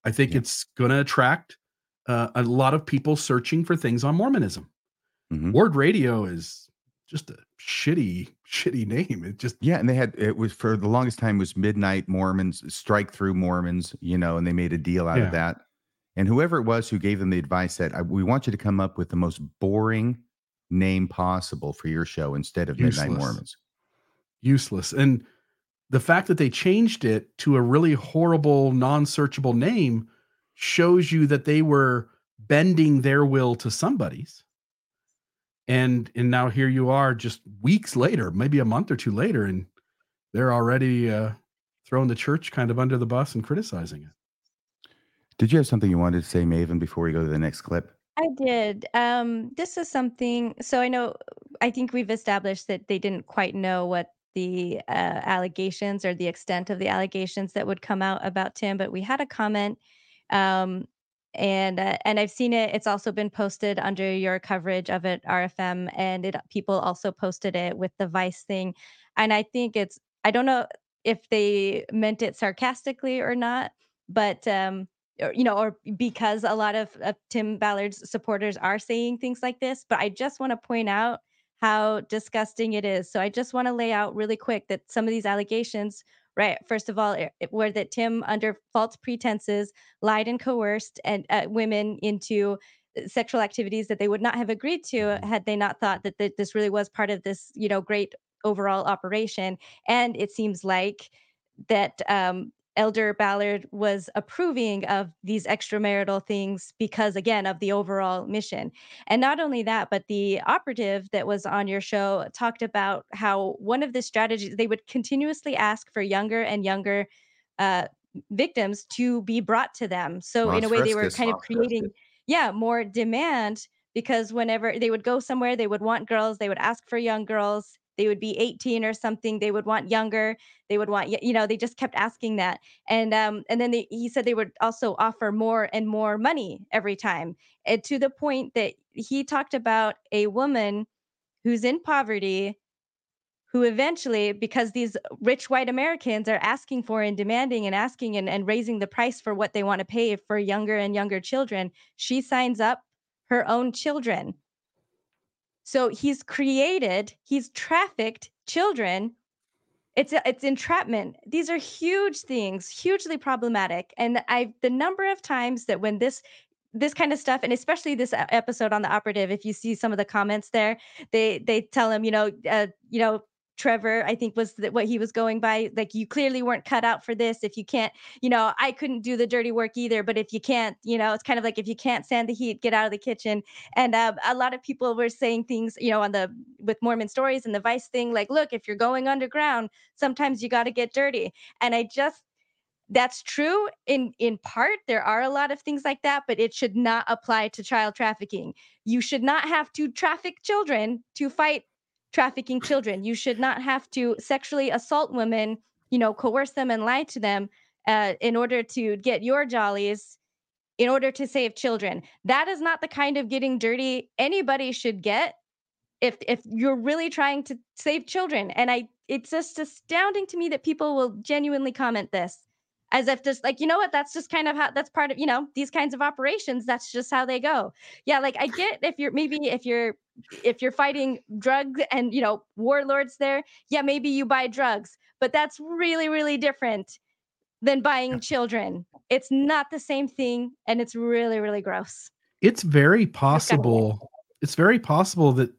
I think it's going to attract a lot of people searching for things on Mormonism. Mm-hmm. Ward Radio is just a shitty name. It just and it was for the longest time was Midnight Mormons, Strike Through Mormons, and they made a deal out of that. And whoever it was who gave them the advice said, we want you to come up with the most boring name possible for your show instead of Midnight Mormons. Useless. And the fact that they changed it to a really horrible, non-searchable name shows you that they were bending their will to somebody's. And now here you are just weeks later, maybe a month or two later, and they're already throwing the church kind of under the bus and criticizing it. Did you have something you wanted to say, Maven, before we go to the next clip? I did. This is something, so I think we've established that they didn't quite know what the allegations or the extent of the allegations that would come out about Tim, but we had a comment and I've seen it. It's also been posted under your coverage of it, RFM, and people also posted it with the Vice thing. And I think I don't know if they meant it sarcastically or not, but or because a lot of Tim Ballard's supporters are saying things like this, but I just want to point out how disgusting it is. So I just want to lay out really quick that some of these allegations, right, first of all, were that Tim, under false pretenses, lied and coerced women into sexual activities that they would not have agreed to had they not thought that this really was part of this, great overall operation. And it seems like that Elder Ballard was approving of these extramarital things because, again, of the overall mission. And not only that, but the operative that was on your show talked about how one of the strategies, they would continuously ask for younger and younger victims to be brought to them. So in a way, they were kind of creating more demand, because whenever they would go somewhere, they would want girls, they would ask for young girls. They would be 18 or something. They would want younger. They would want, they just kept asking that. And then he said they would also offer more and more money every time, and to the point that he talked about a woman who's in poverty, who eventually, because these rich white Americans are asking for and demanding and asking and raising the price for what they want to pay for younger and younger children, she signs up her own children. So he's trafficked children. It's entrapment. These are huge things, hugely problematic. And the number of times that when this this kind of stuff, and especially this episode on The Operative, if you see some of the comments there, they tell him, Trevor, I think was what he was going by. Like, you clearly weren't cut out for this. If you can't, I couldn't do the dirty work either, but if you can't, it's kind of like, if you can't stand the heat, get out of the kitchen. And a lot of people were saying things, with Mormon Stories and the Vice thing, like, look, if you're going underground, sometimes you got to get dirty. And that's true in part. There are a lot of things like that, but it should not apply to child trafficking. You should not have to traffic children to fight trafficking children. You should not have to sexually assault women, coerce them and lie to them in order to get your jollies, in order to save children. That is not the kind of getting dirty anybody should get if you're really trying to save children. And it's just astounding to me that people will genuinely comment this as if just like, that's just kind of how, that's part of, these kinds of operations. That's just how they go. Yeah. Like, I get if you're fighting drugs and, warlords there, yeah, maybe you buy drugs, but that's really, really different than buying children. It's not the same thing. And it's really, really gross. It's very possible that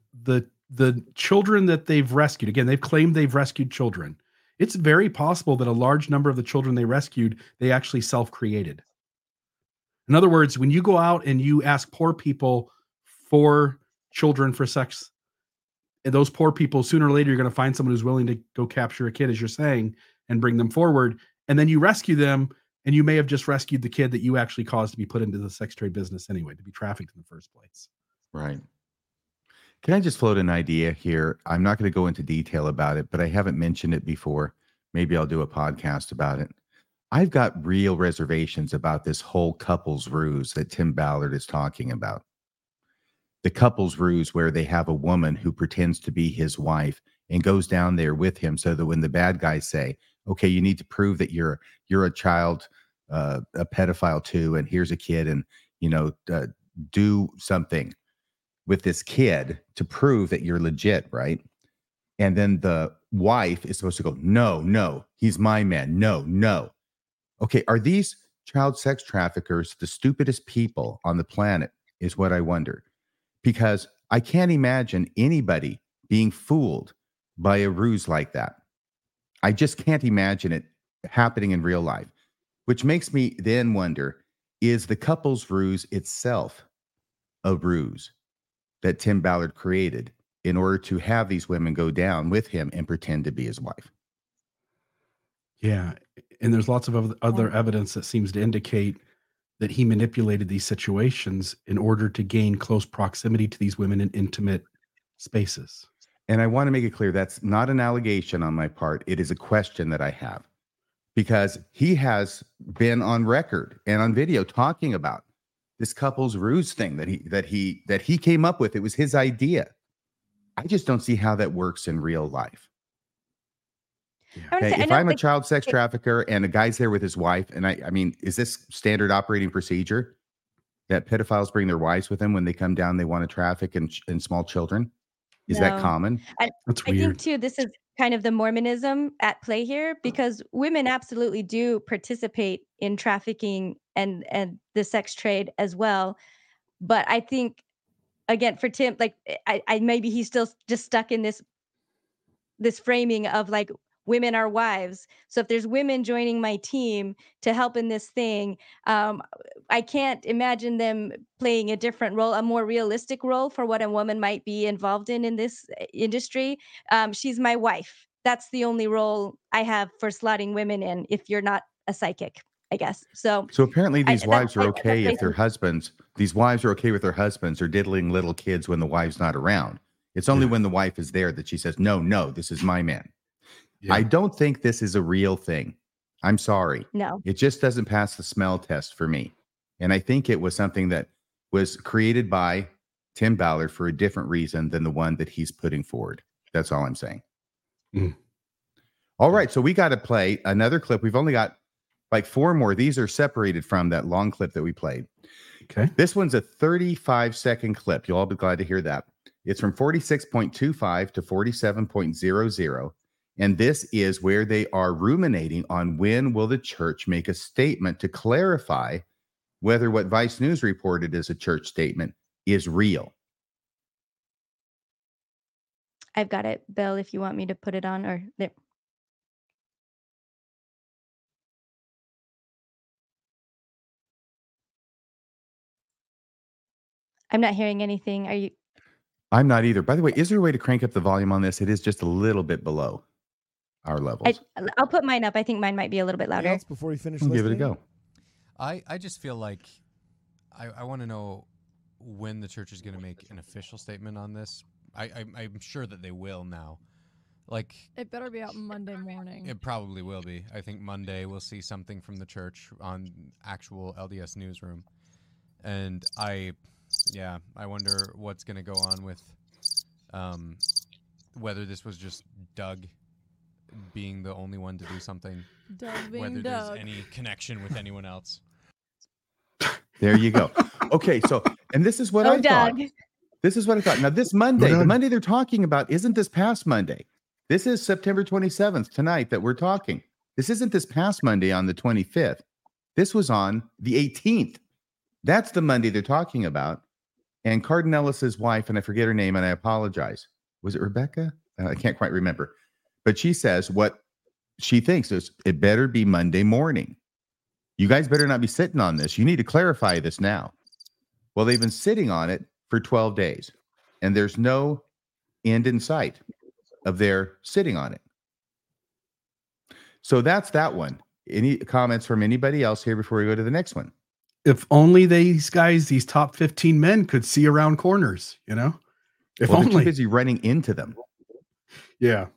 the children that they've rescued, again, they've claimed they've rescued children. It's very possible that a large number of the children they rescued, they actually self-created. In other words, when you go out and you ask poor people for children for sex, and those poor people, sooner or later, you're going to find someone who's willing to go capture a kid, as you're saying, and bring them forward. And then you rescue them, and you may have just rescued the kid that you actually caused to be put into the sex trade business anyway, to be trafficked in the first place. Right. Can I just float an idea here? I'm not going to go into detail about it, but I haven't mentioned it before. Maybe I'll do a podcast about it. I've got real reservations about this whole couples ruse that Tim Ballard is talking about. The couples ruse where they have a woman who pretends to be his wife and goes down there with him so that when the bad guys say, okay, you need to prove that you're a child, a pedophile too, and here's a kid, and do something with this kid to prove that you're legit, right? And then the wife is supposed to go, no, he's my man, no. Okay, are these child sex traffickers the stupidest people on the planet, is what I wonder. Because I can't imagine anybody being fooled by a ruse like that. I just can't imagine it happening in real life, which makes me then wonder, is the couple's ruse itself a ruse that Tim Ballard created in order to have these women go down with him and pretend to be his wife? Yeah. And there's lots of other evidence that seems to indicate that he manipulated these situations in order to gain close proximity to these women in intimate spaces. And I want to make it clear, that's not an allegation on my part. It is a question that I have, because he has been on record and on video talking about this couple's ruse thing that he came up with. It was his idea. I just don't see how that works in real life. Okay, if I'm a child sex trafficker and a guy's there with his wife, and I mean, is this standard operating procedure that pedophiles bring their wives with them when they come down? They want to traffic in small children. Is that common? That's weird. I think too, this is kind of the Mormonism at play here, because women absolutely do participate in trafficking and the sex trade as well. But I think, again, for Tim, like I maybe he's still just stuck in this framing of like, women are wives. So if there's women joining my team to help in this thing, I can't imagine them playing a different role, a more realistic role for what a woman might be involved in this industry. She's my wife. That's the only role I have for slotting women in, if you're not a psychic, I guess. So apparently these wives are okay with their husbands are diddling little kids when the wife's not around. It's only when the wife is there that she says, no, this is my man. Yeah. I don't think this is a real thing. I'm sorry. No. It just doesn't pass the smell test for me. And I think it was something that was created by Tim Ballard for a different reason than the one that he's putting forward. That's all I'm saying. Mm. All right. So we got to play another clip. We've only got like four more. These are separated from that long clip that we played. Okay. This one's a 35-second clip. You'll all be glad to hear that. It's from 46.25 to 47.00. And this is where they are ruminating on when will the church make a statement to clarify whether what Vice News reported as a church statement is real. I've got it, Bill, if you want me to put it on or there. I'm not hearing anything. Are you? I'm not either. By the way, is there a way to crank up the volume on this? It is just a little bit below our levels. I'll put mine up. I think mine might be a little bit louder. Before you finish, give it a go. I just feel like I want to know when the church is going to make an official statement on this. I'm sure that they will now. Like, it better be out Monday morning. It probably will be. I think Monday we'll see something from the church on actual LDS newsroom. And I wonder what's going to go on with whether this was just Doug being the only one to do something, whether there's any connection with anyone else. There you go. Okay, so, and this is what I thought. This is what I thought. Now, this Monday, the Monday they're talking about isn't this past Monday. This is September 27th, tonight, that we're talking. This isn't this past Monday on the 25th. This was on the 18th. That's the Monday they're talking about. And Cardon Ellis' wife, and I forget her name, and I apologize. Was it Rebecca? I can't quite remember. But she says what she thinks is it better be Monday morning. You guys better not be sitting on this. You need to clarify this now. Well, they've been sitting on it for 12 days, and there's no end in sight of their sitting on it. So that's that one. Any comments from anybody else here before we go to the next one? If only these guys, these top 15 men, could see around corners, you know? If only. They're too busy running into them. Yeah.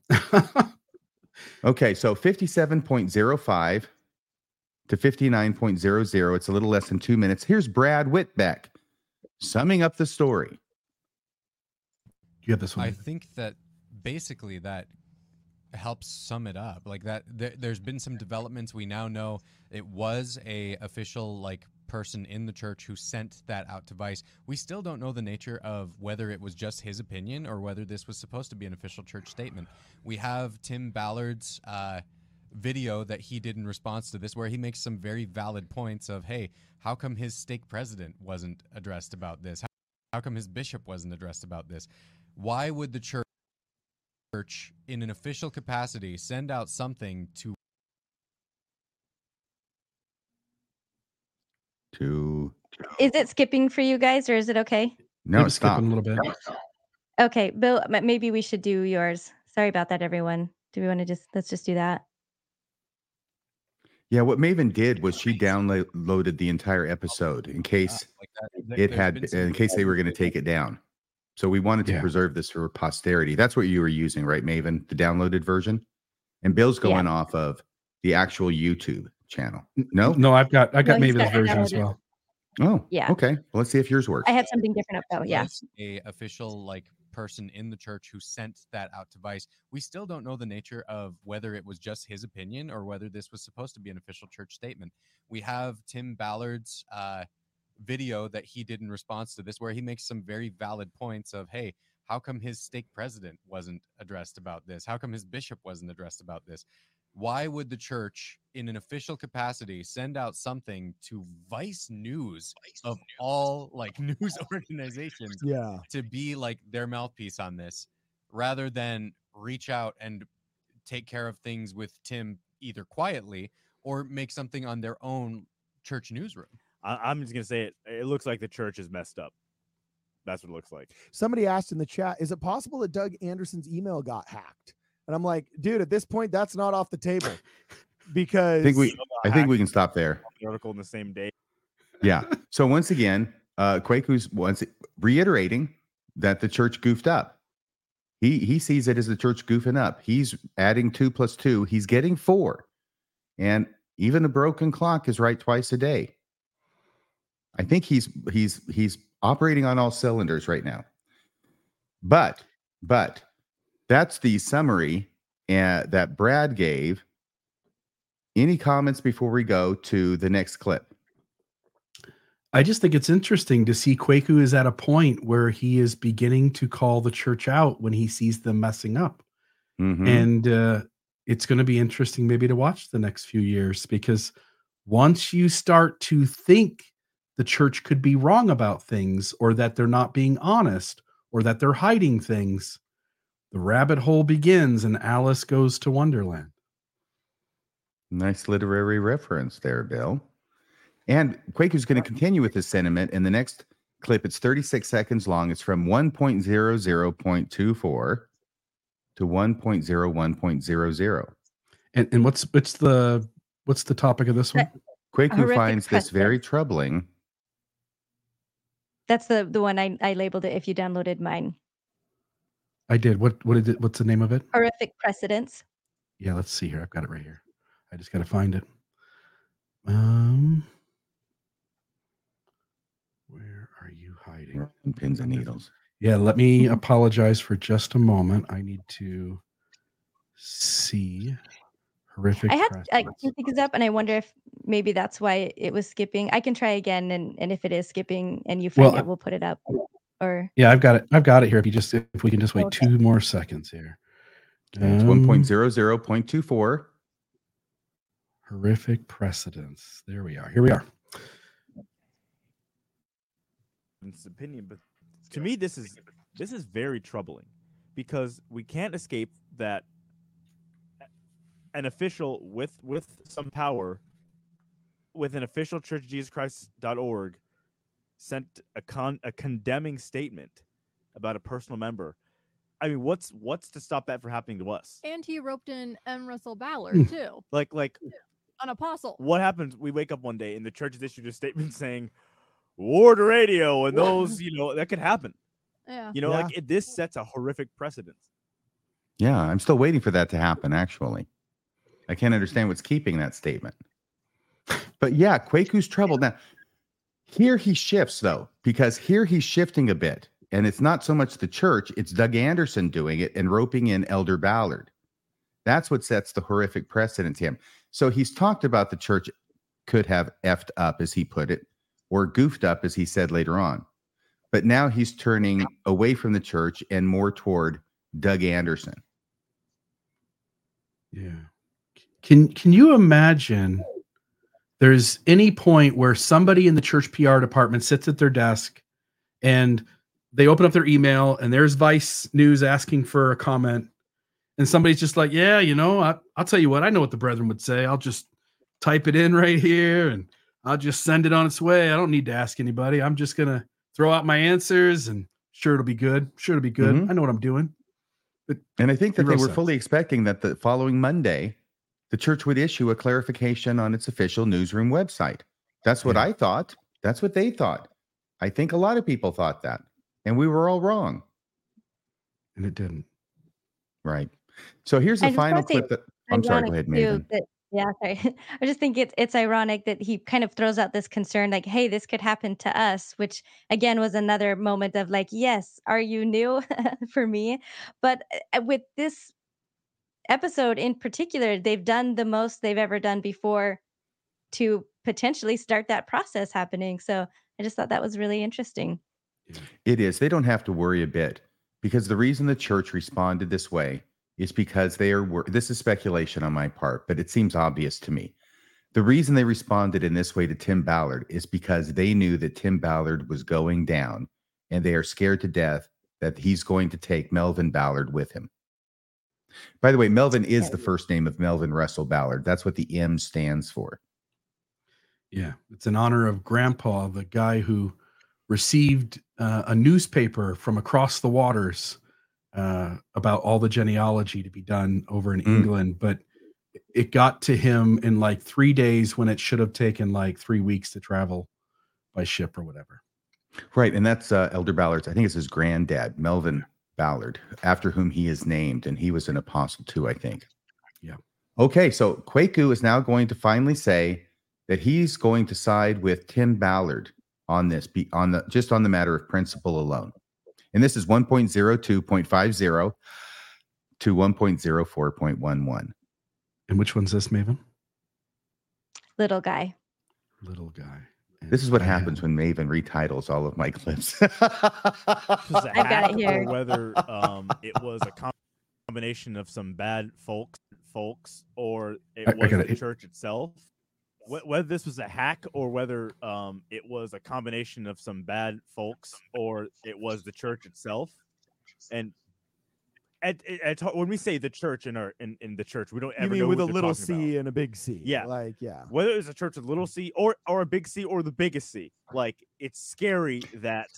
Okay, so 57.05 to 59.00. It's a little less than 2 minutes. Here's Brad Whitbeck summing up the story. You have this one. I think that basically that helps sum it up. Like that, there's been some developments. We now know it was a official person in the church who sent that out to Vice. We still don't know the nature of whether it was just his opinion or whether this was supposed to be an official church statement. We have Tim Ballard's video that he did in response to this, where he makes some very valid points of, hey, how come his stake president wasn't addressed about this? How come his bishop wasn't addressed about this? Why would the church in an official capacity send out something to Is it skipping for you guys, or is it okay? No, it's skipping a little bit. Okay, Bill, maybe we should do yours. Sorry about that, everyone. Do we want to let's just do that? Yeah, what Maven did was she downloaded the entire episode in case they were going to take it down. So we wanted to preserve this for posterity. That's what you were using, right, Maven? The downloaded version? And Bill's going off of the actual YouTube channel. No, I've got Maven's version as well. Oh, yeah. Okay. Well, let's see if yours works. I have something different up though. Yeah. A official person in the church who sent that out to Vice. We still don't know the nature of whether it was just his opinion or whether this was supposed to be an official church statement. We have Tim Ballard's video that he did in response to this, where he makes some very valid points of, hey, how come his stake president wasn't addressed about this? How come his bishop wasn't addressed about this? Why would the church in an official capacity send out something to Vice News of all news organizations to be their mouthpiece on this, rather than reach out and take care of things with Tim either quietly or make something on their own church newsroom? I'm just going to say it. It looks like the church is messed up. That's what it looks like. Somebody asked in the chat, is it possible that Doug Anderson's email got hacked? And I'm like, dude, at this point, that's not off the table, because I think we can stop there. The article in the same day. Yeah. So once again, Kwaku's once reiterating that the church goofed up. He sees it as the church goofing up. He's adding 2 plus 2. He's getting 4. And even a broken clock is right twice a day. I think he's operating on all cylinders right now. But. That's the summary that Brad gave. Any comments before we go to the next clip? I just think it's interesting to see Kwaku is at a point where he is beginning to call the church out when he sees them messing up. Mm-hmm. And it's going to be interesting maybe to watch the next few years, because once you start to think the church could be wrong about things, or that they're not being honest, or that they're hiding things. The rabbit hole begins and Alice goes to Wonderland. Nice literary reference there, Bill. And Quaker's going to continue with this sentiment in the next clip. It's 36 seconds long. It's from 1.00.24 to 1.01.00. And what's the topic of this one? Quaker finds this very troubling. That's the one I labeled it. If you downloaded mine, I did. What is it? What's the name of it? Horrific Precedents. Yeah, let's see here. I've got it right here. I just got to find it. Where are you hiding? Pins and needles. Yeah, let me apologize for just a moment. I need to see Horrific. I had to pick this up, and I wonder if maybe that's why it was skipping. I can try again, and if it is skipping, and you find it, we'll put it up. Or yeah, I've got it here. If we can just wait 2 more seconds here. It's 1.00.24. Horrific Precedents. There we are. Here we are. It's opinion, but to me, this is very troubling, because we can't escape that an official with some power, with an official churchofjesuschrist.org, sent a condemning statement about a personal member. I mean, what's to stop that from happening to us? And he roped in M. Russell Ballard too. Like. Yeah. An apostle. What happens? We wake up one day and the church has issued a statement saying Ward Radio and those, that could happen. Yeah. This sets a horrific precedent. Yeah. I'm still waiting for that to happen. Actually, I can't understand what's keeping that statement, but yeah, Kwaku's troubled. Now here he shifts though, because here he's shifting a bit, and it's not so much the church. It's Doug Anderson doing it and roping in Elder Ballard. That's what sets the horrific precedent to him. So he's talked about the church could have effed up, as he put it, or goofed up, as he said later on. But now he's turning away from the church and more toward Doug Anderson. Yeah. Can you imagine there's any point where somebody in the church PR department sits at their desk and they open up their email and there's Vice News asking for a comment? And somebody's just like, yeah, I'll tell you what, I know what the brethren would say. I'll just type it in right here and I'll just send it on its way. I don't need to ask anybody. I'm just going to throw out my answers and sure it'll be good. Mm-hmm. I know what I'm doing. And I think that they were fully expecting that the following Monday, the church would issue a clarification on its official newsroom website. That's what I thought. That's what they thought. I think a lot of people thought that. And we were all wrong. And it didn't. Right. So here's the final clip. I'm sorry, go ahead, Megan. I just think it's ironic that he kind of throws out this concern, like, hey, this could happen to us, which again was another moment of like, yes, are you new for me? But with this episode in particular, they've done the most they've ever done before to potentially start that process happening. So I just thought that was really interesting. It is. They don't have to worry a bit, because the reason the church responded this way is because this is speculation on my part, but it seems obvious to me. The reason they responded in this way to Tim Ballard is because they knew that Tim Ballard was going down, and they are scared to death that he's going to take Melvin Ballard with him. By the way, Melvin is the first name of Melvin Russell Ballard. That's what the M stands for. Yeah, it's in honor of Grandpa, the guy who received a newspaper from across the waters about all the genealogy to be done over in England, but it got to him in like 3 days when it should have taken like 3 weeks to travel by ship or whatever. Right. And that's Elder Ballard's, I think it's his granddad, Melvin Ballard, after whom he is named. And he was an apostle too, I think. Yeah. Okay. So Kwaku is now going to finally say that he's going to side with Tim Ballard on this, on the matter of principle alone. And this is 1.02.50 to 1.04.11. And which one's this, Maven? Little guy. And this is what happens when Maven retitles all of my clips. I got it here. Whether it was a combination of some bad folks or it was the church itself. Whether this was a hack or whether it was a combination of some bad folks or it was the church itself. And at when we say the church in the church, we don't ever know with a little C and a big C. Yeah. Like, yeah. Whether it was a church with a little C or a big C or the biggest C. Like, it's scary that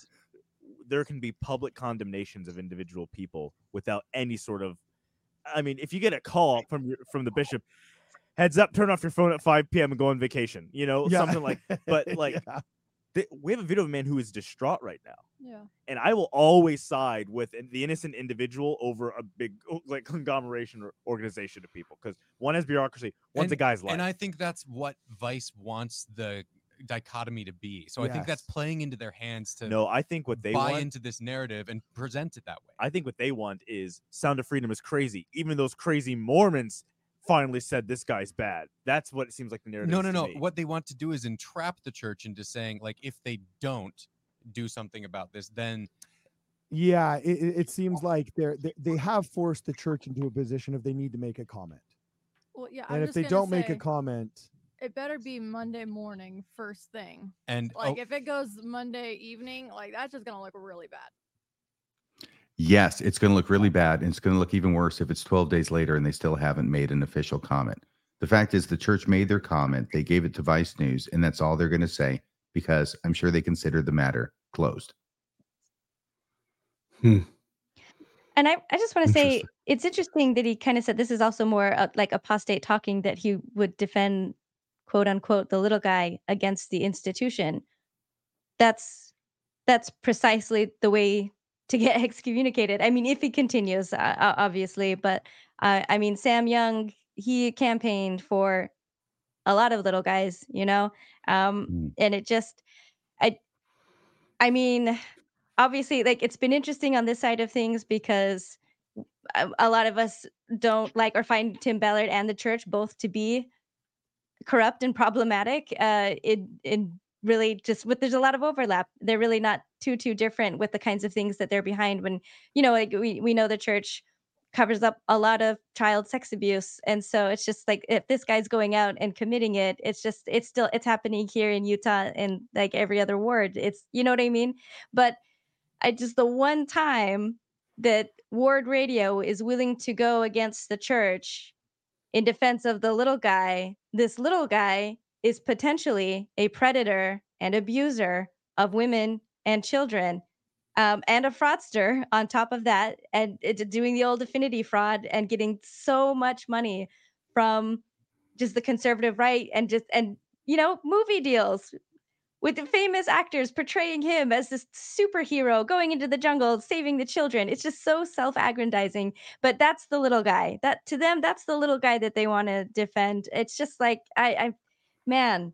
there can be public condemnations of individual people without any sort of, I mean, if you get a call from the bishop, heads up, turn off your phone at 5 p.m. and go on vacation, something like, but like we have a video of a man who is distraught right now. Yeah. And I will always side with the innocent individual over a big like conglomeration or organization of people. Cause one has bureaucracy. One's a guy's life. And I think that's what Vice wants the dichotomy to be. So yes. I think that's playing into their hands to I think what they buy into this narrative and present it that way. I think what they want is Sound of Freedom is crazy. Even those crazy Mormons finally said this guy's bad. That's what it seems like the narrative. No. What they want to do is entrap the church into saying, like, if they don't do something about this, then it seems like they have forced the church into a position of they need to make a comment. Well, yeah, and I'm if just they don't say, make a comment, it better be Monday morning first thing. And like if it goes Monday evening, like that's just gonna look really bad. Yes, it's going to look really bad, and it's going to look even worse if it's 12 days later and they still haven't made an official comment. The fact is the church made their comment, they gave it to Vice News, and that's all they're going to say because I'm sure they consider the matter closed. And I just want to say it's interesting that he kind of said this is also more like apostate talking, that he would defend, quote unquote, the little guy against the institution. That's precisely the way to get excommunicated. I mean, if he continues, obviously, but I mean, Sam Young, he campaigned for a lot of little guys, and it just, I mean, obviously, like it's been interesting on this side of things because a lot of us don't like or find Tim Ballard and the church both to be corrupt and problematic in really just there's a lot of overlap. They're really not too different with the kinds of things that they're behind when, like we know the church covers up a lot of child sex abuse. And so it's just like, if this guy's going out and committing it, it's happening here in Utah and like every other ward. It's, you know what I mean? But the one time that Ward Radio is willing to go against the church in defense of the little guy, this little guy is potentially a predator and abuser of women and children, and a fraudster on top of that, and doing the old affinity fraud and getting so much money from just the conservative right and movie deals with the famous actors portraying him as this superhero going into the jungle, saving the children. It's just so self-aggrandizing, but that's the little guy that to them, that's the little guy that they want to defend. It's just like, man,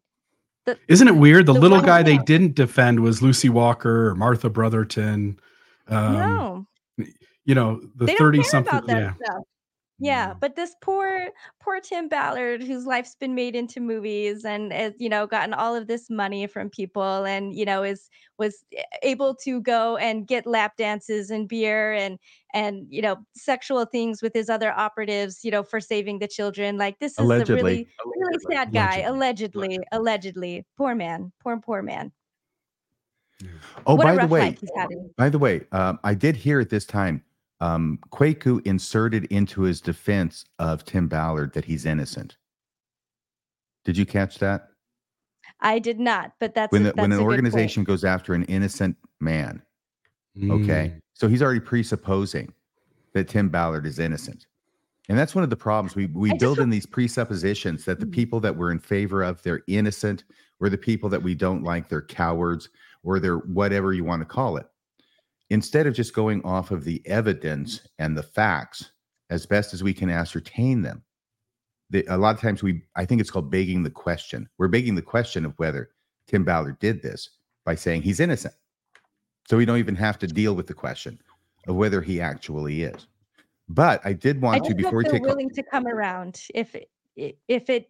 isn't it weird? The little guy they didn't defend was Lucy Walker or Martha Brotherton. The 30-something. Yeah. Yeah, but this poor Tim Ballard, whose life's been made into movies and has, gotten all of this money from people and, was able to go and get lap dances and beer and sexual things with his other operatives, for saving the children. Like this is a really, really sad guy. Allegedly. Poor man. Oh, by the way, I did hear at this time, Kwaku inserted into his defense of Tim Ballard that he's innocent. Did you catch that? I did not, but that's when an organization goes after an innocent man. Okay, so he's already presupposing that Tim Ballard is innocent, and that's one of the problems we build in these presuppositions that the people that we're in favor of, they're innocent, or the people that we don't like, they're cowards, or they're whatever you want to call it. Instead of just going off of the evidence and the facts as best as we can ascertain them, a lot of times I think it's called begging the question. We're begging the question of whether Tim Ballard did this by saying he's innocent. So we don't even have to deal with the question of whether he actually is. But I did want to before we take willing to come around if it.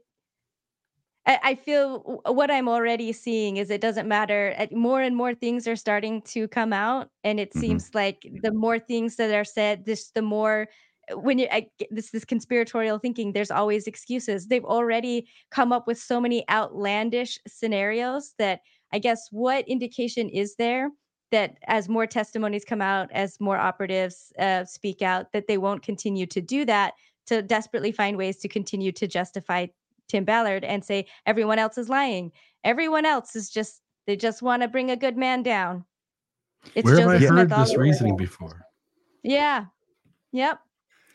I feel what I'm already seeing is it doesn't matter. More and more things are starting to come out, and it seems like the more things that are said, the more when you this conspiratorial thinking, there's always excuses. They've already come up with so many outlandish scenarios that I guess what indication is there that as more testimonies come out, as more operatives speak out, that they won't continue to do that, to desperately find ways to continue to justify Tim Ballard and say, everyone else is lying. Everyone else is just, they just want to bring a good man down. It's Where Joseph have I heard Smith this reasoning before? Yeah. Yep.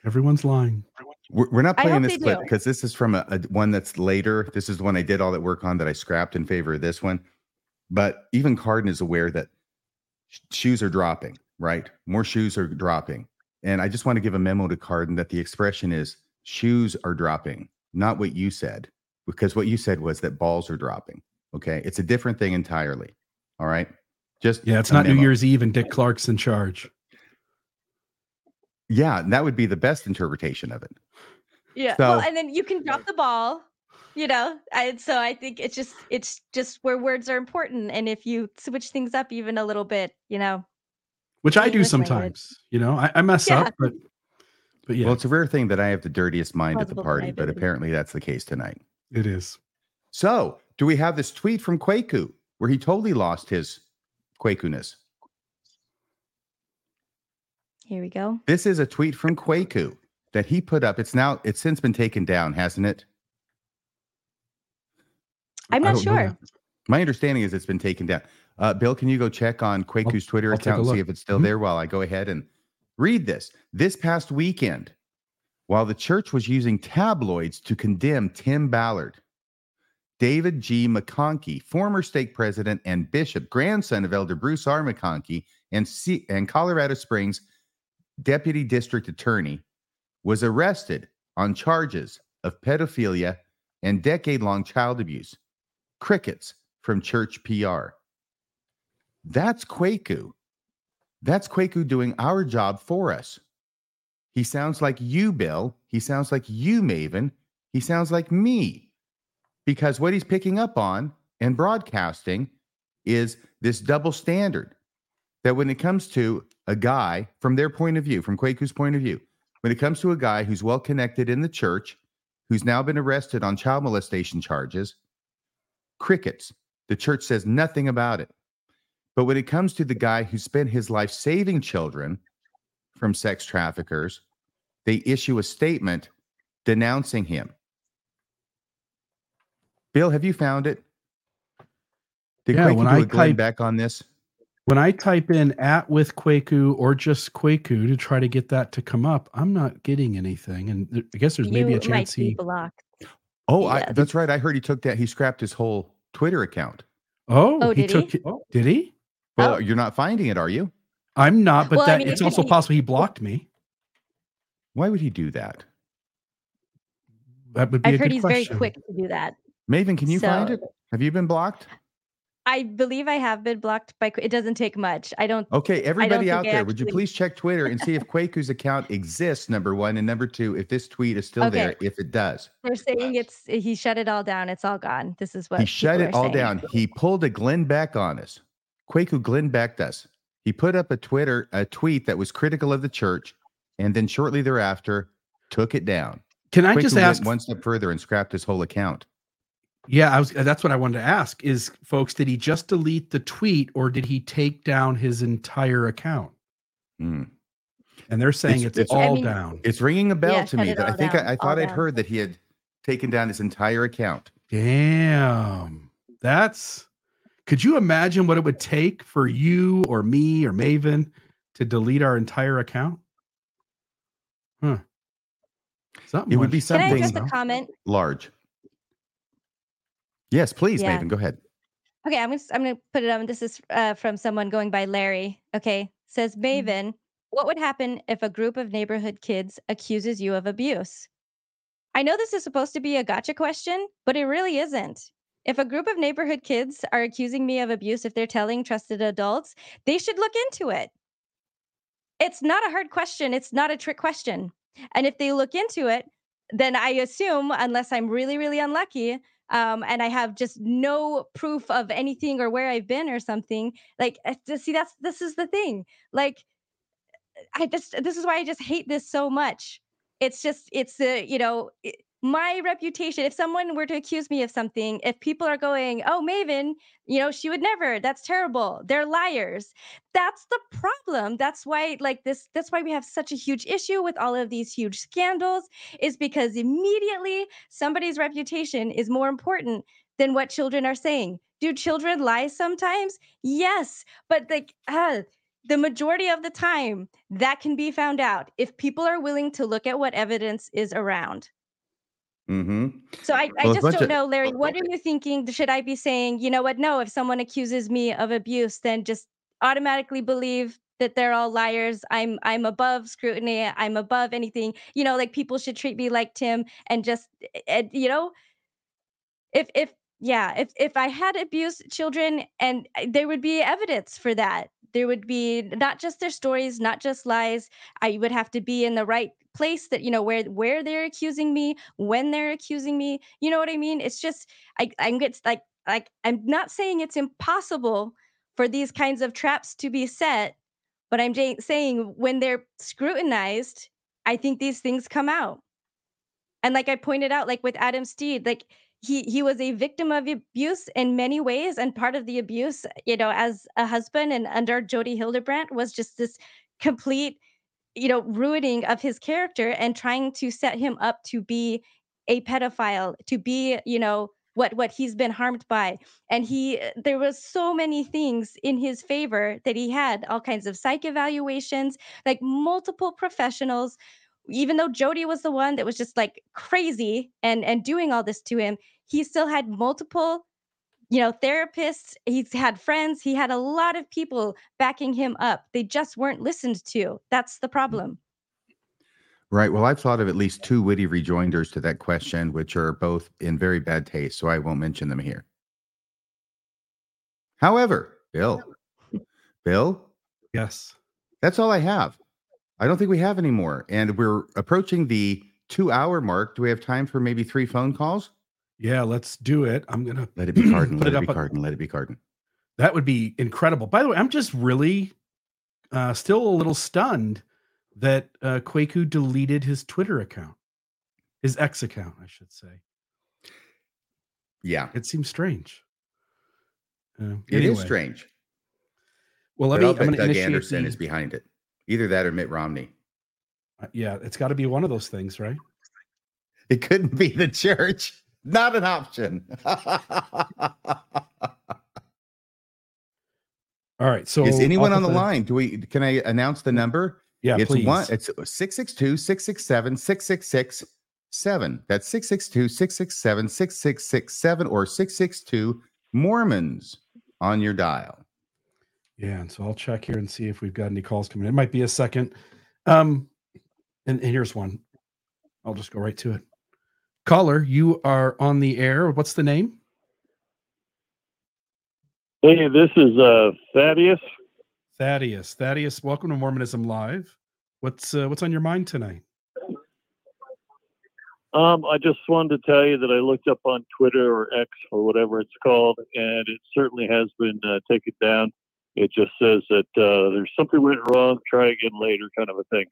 Everyone's lying. We're not playing this clip because this is from a one that's later. This is the one I did all that work on that I scrapped in favor of this one. But even Cardon is aware that shoes are dropping, right? More shoes are dropping. And I just want to give a memo to Cardon that the expression is shoes are dropping, not what you said, because what you said was that balls are dropping. Okay. It's a different thing entirely. All right. Just yeah, it's not memo. New Year's Eve and Dick Clark's in charge. Yeah, that would be the best interpretation of it. Yeah. So, well, and then you can drop the ball, you know. And so I think it's just where words are important. And if you switch things up even a little bit, you know. Which I do sometimes, you know, I mess up, but yeah. Well, it's a rare thing that I have the dirtiest mind at the party, but apparently that's the case tonight. It is. So do we have this tweet from Kwaku where he totally lost his Kwaku-ness? Here we go. This is a tweet from Kwaku that he put up. It's since been taken down, hasn't it? I'm not sure. My understanding is it's been taken down. Bill, can you go check on Kwaku's Twitter account and see if it's still there while I go ahead and read this? This past weekend, while the church was using tabloids to condemn Tim Ballard, David G. McConkie, former stake president and bishop, grandson of Elder Bruce R. McConkie, and Colorado Springs deputy district attorney, was arrested on charges of pedophilia and decade-long child abuse. Crickets from church PR. That's Kwaku. That's Kwaku doing our job for us. He sounds like you, Bill. He sounds like you, Maven. He sounds like me. Because what he's picking up on and broadcasting is this double standard that when it comes to a guy, from their point of view, from Kwaku's point of view, when it comes to a guy who's well-connected in the church, who's now been arrested on child molestation charges, crickets. The church says nothing about it. But when it comes to the guy who spent his life saving children from sex traffickers, they issue a statement denouncing him. Bill, have you found it? Did Kwaku do a Glenn Beck on this? When I type in @withKwaku or just Kwaku to try to get that to come up, I'm not getting anything. And I guess there's maybe a chance he blocked. Oh, yeah. That's right. I heard he took that. He scrapped his whole Twitter account. Oh he took it. Oh, did he? Well, you're not finding it, are you? I'm not, but it's also possible he blocked me. Why would he do that? That would be a good question. I've heard he's very quick to do that. Maven, can you find it? Have you been blocked? I believe I have been blocked by. It doesn't take much. I don't. Okay, everybody out there, would you please check Twitter and see if Kwaku's account exists? Number one, and number two, if this tweet is still there. If it does, they're saying he shut it all down. It's all gone. This is what he shut it all down. He pulled a Glenn Beck on us. Kwaku Glenn Becked us. He put up a tweet that was critical of the church, and then shortly thereafter took it down. Can I just ask one step further and scrapped his whole account? Yeah, that's what I wanted to ask is, folks, did he just delete the tweet or did he take down his entire account? Mm. And they're saying it's all down. It's ringing a bell to me that I think I thought I'd heard that he had taken down his entire account. Damn. Could you imagine what it would take for you or me or Maven to delete our entire account? Huh. It would be something. Can I address a comment? Large. Yes, please, Maven. Go ahead. Okay, I'm going to put it on. This is from someone going by Larry. Okay, says Maven, what would happen if a group of neighborhood kids accuses you of abuse? I know this is supposed to be a gotcha question, but it really isn't. If a group of neighborhood kids are accusing me of abuse, if they're telling trusted adults, they should look into it. It's not a hard question. It's not a trick question. And if they look into it, then I assume, unless I'm really, really unlucky, and I have just no proof of anything or where I've been or something, like, see, this is the thing. Like, this is why I just hate this so much. It's just, it's the, you know, my reputation. If someone were to accuse me of something, if people are going, oh, Maven, you know, she would never, that's terrible, they're liars. That's the problem. That's why, like this, that's why we have such a huge issue with all of these huge scandals, is because immediately somebody's reputation is more important than what children are saying. Do children lie sometimes? Yes, but like, the majority of the time, that can be found out if people are willing to look at what evidence is around. Mm-hmm. So I just don't know, Larry, what are you thinking? Should I be saying, you know what? No, if someone accuses me of abuse, then just automatically believe that they're all liars. I'm above scrutiny. I'm above anything. You know, like people should treat me like Tim and just, you know, if I had abused children, and there would be evidence for that. There would be not just their stories, not just lies. I would have to be in the right place that, you know, where they're accusing me, when they're accusing me. You know what I mean? It's just, I'm not saying it's impossible for these kinds of traps to be set, but I'm saying when they're scrutinized, I think these things come out. And like I pointed out, like with Adam Steed, like he was a victim of abuse in many ways. And part of the abuse, you know, as a husband and under Jodi Hildebrandt, was just this complete, you know, ruining of his character and trying to set him up to be a pedophile, to be, you know, what he's been harmed by. And there was so many things in his favor that he had, all kinds of psych evaluations, like multiple professionals. Even though Jodi was the one that was just like crazy and doing all this to him, he still had multiple, you know, therapists. He's had friends. He had a lot of people backing him up. They just weren't listened to. That's the problem. Right. Well, I've thought of at least two witty rejoinders to that question, which are both in very bad taste, so I won't mention them here. However, Bill? Yes. That's all I have. I don't think we have any more. And we're approaching the 2-hour mark. Do we have time for maybe 3 phone calls? Yeah, let's do it. I'm going to let it be Cardon. Let it be Cardon. That would be incredible. By the way, I'm just really still a little stunned that Kwaku deleted his Twitter account, his X account, I should say. Yeah. It seems strange. It is strange. Well, I'm Doug Anderson is behind it. Either that or Mitt Romney. Yeah, it's got to be one of those things, right? It couldn't be the church. Not an option. All right. So is anyone on the line? Can I announce the number? Yeah, it's please. It's 662-667-6667. That's 662-667-6667 or 662 Mormons on your dial. Yeah, and so I'll check here and see if we've got any calls coming in. It might be a second. And here's one. I'll just go right to it. Caller, you are on the air. What's the name? Hey, this is Thaddeus. Thaddeus, welcome to Mormonism Live. What's on your mind tonight? I just wanted to tell you that I looked up on Twitter or X or whatever it's called, and it certainly has been taken down. It just says that there's something went wrong, try again later kind of a thing.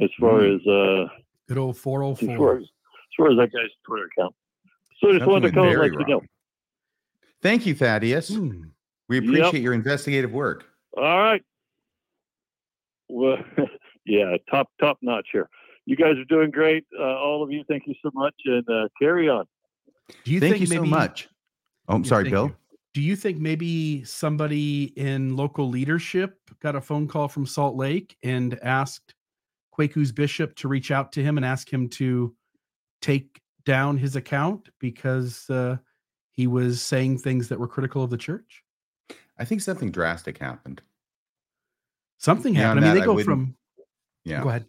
As far as... good old 404. As far as that guy's Twitter account. So I just wanted to call and let you know. Thank you, Thaddeus. We appreciate your investigative work. All right. Well, yeah, top notch here. You guys are doing great. All of you, thank you so much, and carry on. Thank you so much. Oh, I'm sorry, Bill. Do you think maybe somebody in local leadership got a phone call from Salt Lake and asked Kwaku's bishop to reach out to him and ask him to take down his account because he was saying things that were critical of the church? I think something drastic happened. Something happened. Go ahead.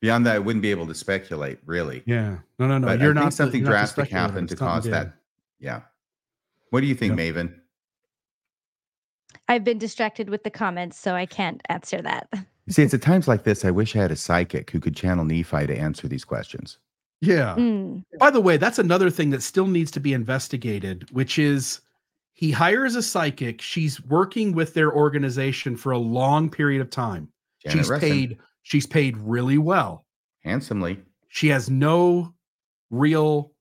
Beyond that, I wouldn't be able to speculate, really. Yeah. No. But I think something drastic happened to cause that. Yeah. What do you think, Maven? I've been distracted with the comments, so I can't answer that. You see, it's at times like this, I wish I had a psychic who could channel Nephi to answer these questions. Yeah. By the way, that's another thing that still needs to be investigated, which is he hires a psychic. She's working with their organization for a long period of time. Janet Russin. She's paid really well. Handsomely. She has no real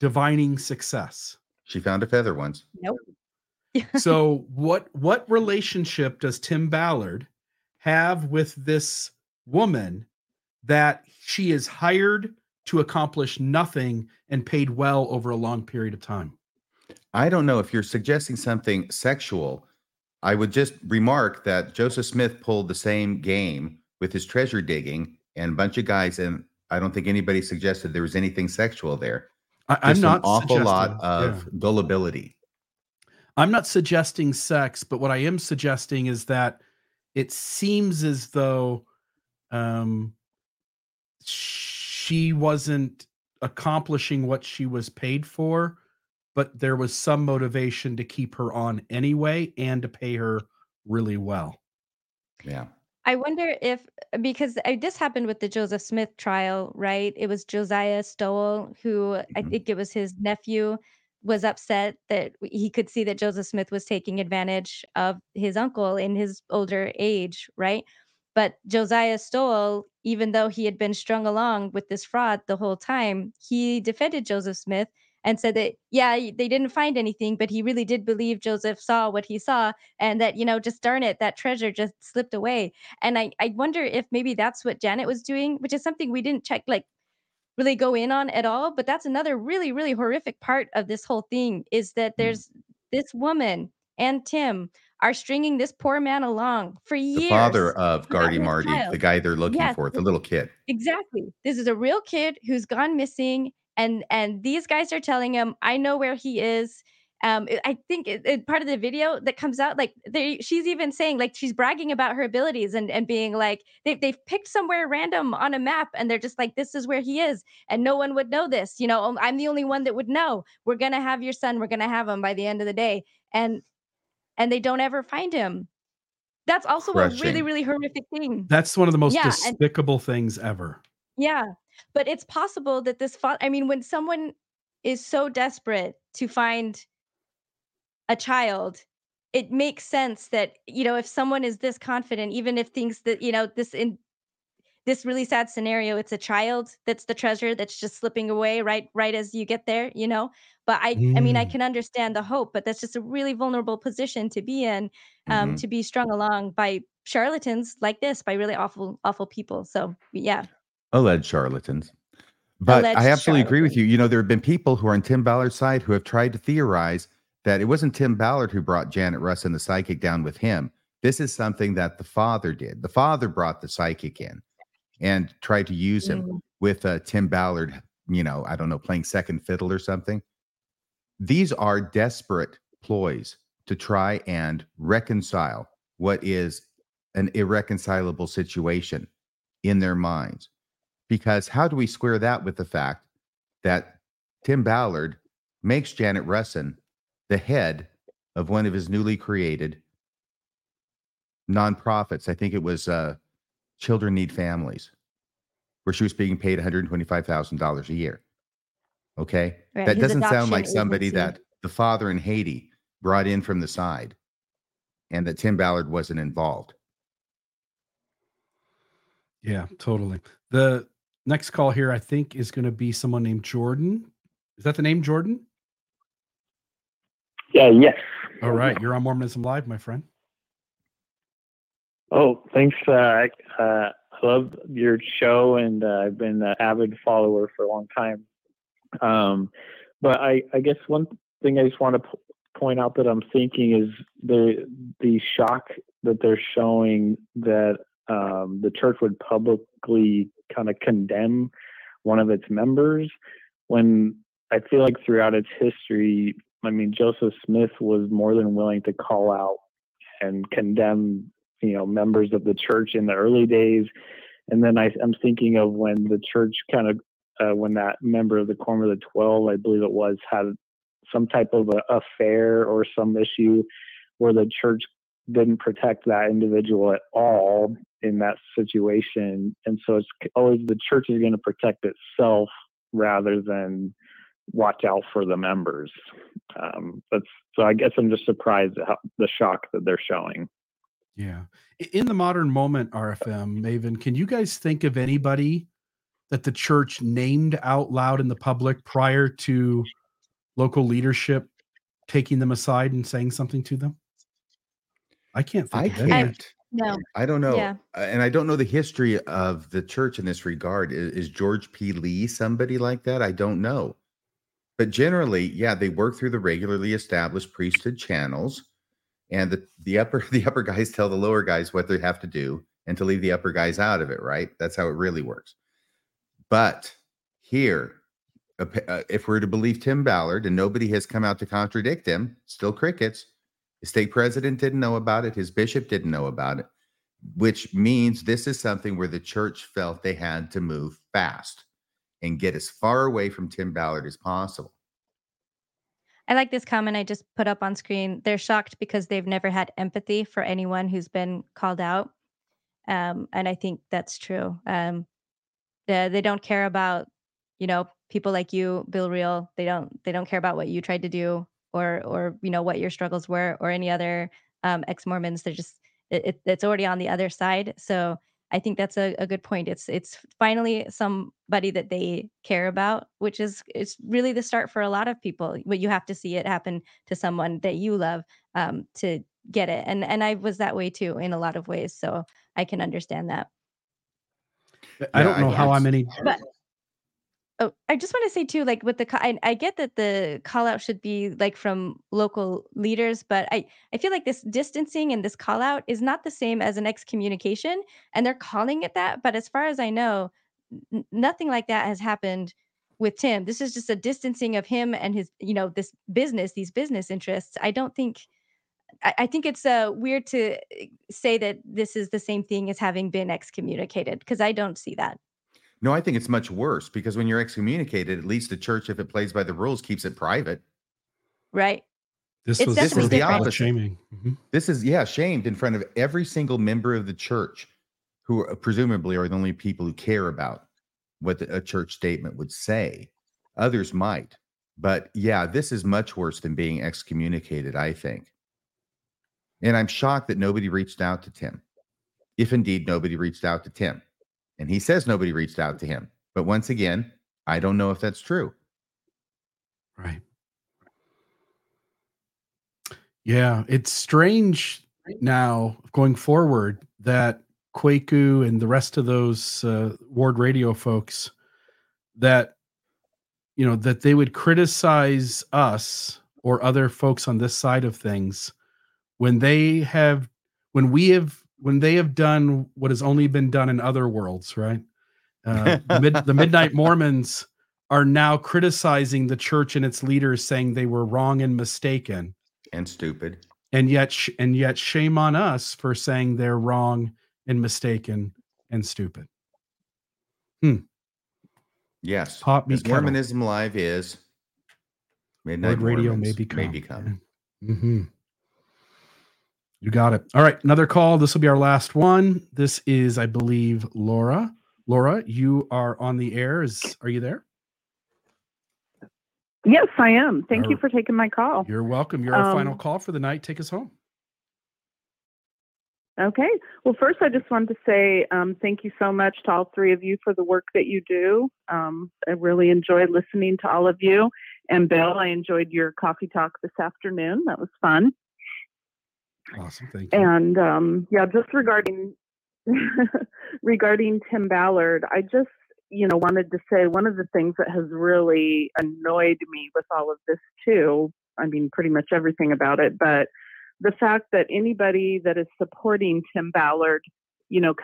divining success. She found a feather once. Nope. So what relationship does Tim Ballard have with this woman that she is hired to accomplish nothing and paid well over a long period of time? I don't know if you're suggesting something sexual. I would just remark that Joseph Smith pulled the same game with his treasure digging and a bunch of guys, and I don't think anybody suggested there was anything sexual there. I'm not an awful lot of gullibility. I'm not suggesting sex, but what I am suggesting is that it seems as though she wasn't accomplishing what she was paid for, but there was some motivation to keep her on anyway and to pay her really well. Yeah. I wonder if, because this happened with the Joseph Smith trial, right? It was Josiah Stowell, who I think it was his nephew, was upset that he could see that Joseph Smith was taking advantage of his uncle in his older age, right? But Josiah Stowell, even though he had been strung along with this fraud the whole time, he defended Joseph Smith and said that, yeah, they didn't find anything, but he really did believe Joseph saw what he saw, and that, you know, just darn it, that treasure just slipped away. And I wonder if maybe that's what Janet was doing, which is something we didn't check, like, really go in on at all. But that's another really, really horrific part of this whole thing, is that there's this woman and Tim are stringing this poor man along for years. The father of Gardy Marty, the guy they're looking for, the little kid. Exactly. This is a real kid who's gone missing. And these guys are telling him, I know where he is. I think part of the video that comes out, like, she's even saying, like, she's bragging about her abilities and being like, they've picked somewhere random on a map, and they're just like, this is where he is, and no one would know this. You know, I'm the only one that would know. We're going to have your son. We're going to have him by the end of the day. And they don't ever find him. That's also crushing. A really, really horrific thing. That's one of the most despicable things ever. Yeah. But it's possible that this, when someone is so desperate to find a child, it makes sense that, you know, if someone is this confident, even if things that, you know, this really sad scenario, it's a child that's the treasure that's just slipping away right as you get there, you know. But I can understand the hope, but that's just a really vulnerable position to be in, to be strung along by charlatans like this, by really awful, awful people. So, yeah. Alleged charlatans. But I absolutely agree with you. You know, there have been people who are on Tim Ballard's side who have tried to theorize that it wasn't Tim Ballard who brought Janet Russin, the psychic, down with him. This is something that the father did. The father brought the psychic in and tried to use him with Tim Ballard, you know, I don't know, playing second fiddle or something. These are desperate ploys to try and reconcile what is an irreconcilable situation in their minds. Because how do we square that with the fact that Tim Ballard makes Janet Russin the head of one of his newly created nonprofits? I think it was Children Need Families, where she was being paid $125,000 a year. Okay? Right, that doesn't sound like somebody that the father in Haiti brought in from the side and that Tim Ballard wasn't involved. Yeah, totally. The next call here, I think, is going to be someone named Jordan. Is that the name, Jordan? Yeah, yes. All right. You're on Mormonism Live, my friend. Oh, thanks. I love your show, and I've been an avid follower for a long time. But I guess one thing I just want to point out that I'm thinking is the shock that they're showing that the church would publicly kind of condemn one of its members, when I feel like throughout its history, I mean, Joseph Smith was more than willing to call out and condemn, you know, members of the church in the early days. And then I'm thinking of when the church kind of, when that member of the Quorum of the 12, I believe it was, had some type of affair or some issue where the church didn't protect that individual at all in that situation. And so it's always the church is going to protect itself rather than watch out for the members. So I guess I'm just surprised at the shock that they're showing. Yeah. In the modern moment, RFM, Maven, can you guys think of anybody that the church named out loud in the public prior to local leadership taking them aside and saying something to them? I can't think of anyone. No. I don't know. Yeah. And I don't know the history of the church in this regard. Is George P. Lee somebody like that? I don't know. But generally, yeah, they work through the regularly established priesthood channels, and the upper guys tell the lower guys what they have to do and to leave the upper guys out of it, right? That's how it really works. But here, if we're to believe Tim Ballard, and nobody has come out to contradict him, still crickets. The state president didn't know about it. His bishop didn't know about it, which means this is something where the church felt they had to move fast and get as far away from Tim Ballard as possible. I like this comment I just put up on screen. They're shocked because they've never had empathy for anyone who's been called out. And I think that's true. They don't care about, people like you, Bill Reel. They don't care about what you tried to do or what your struggles were or any other ex-Mormons. They're just, it's already on the other side. So I think that's a good point. It's finally somebody that they care about, which is, it's really the start for a lot of people, but you have to see it happen to someone that you love to get it. And I was that way too, in a lot of ways. So I can understand that. I don't know how I'm any. Oh, I just want to say too, like with the, I get that the call out should be like from local leaders, but I feel like this distancing and this call out is not the same as an excommunication, and they're calling it that. But as far as I know, nothing like that has happened with Tim. This is just a distancing of him and his, this business, these business interests. I don't think, I think it's weird to say that this is the same thing as having been excommunicated, because I don't see that. No, I think it's much worse, because when you're excommunicated, at least the church, if it plays by the rules, keeps it private. Right. This was the opposite. Shaming. Mm-hmm. This is, shamed in front of every single member of the church, who presumably are the only people who care about what a church statement would say. Others might. But yeah, this is much worse than being excommunicated, I think. And I'm shocked that nobody reached out to Tim. If indeed nobody reached out to Tim. And he says nobody reached out to him. But once again, I don't know if that's true. Right. Yeah, it's strange now going forward that Kwaku and the rest of those Ward Radio folks, that, that they would criticize us or other folks on this side of things when they have done what has only been done in other worlds, right? The Midnight Mormons are now criticizing the church and its leaders, saying they were wrong and mistaken and stupid. And yet shame on us for saying they're wrong and mistaken and stupid. Yes. Mormonism Live is Midnight Radio may become. Mm-hmm. You got it. All right. Another call. This will be our last one. This is, I believe, Laura. Laura, you are on the air. Are you there? Yes, I am. Thank you for taking my call. You're welcome. You're our final call for the night. Take us home. Okay. Well, first, I just wanted to say thank you so much to all three of you for the work that you do. I really enjoyed listening to all of you. And Bill, I enjoyed your coffee talk this afternoon. That was fun. Awesome, thank you. And just regarding Tim Ballard, I just, wanted to say one of the things that has really annoyed me with all of this too, I mean, pretty much everything about it, but the fact that anybody that is supporting Tim Ballard,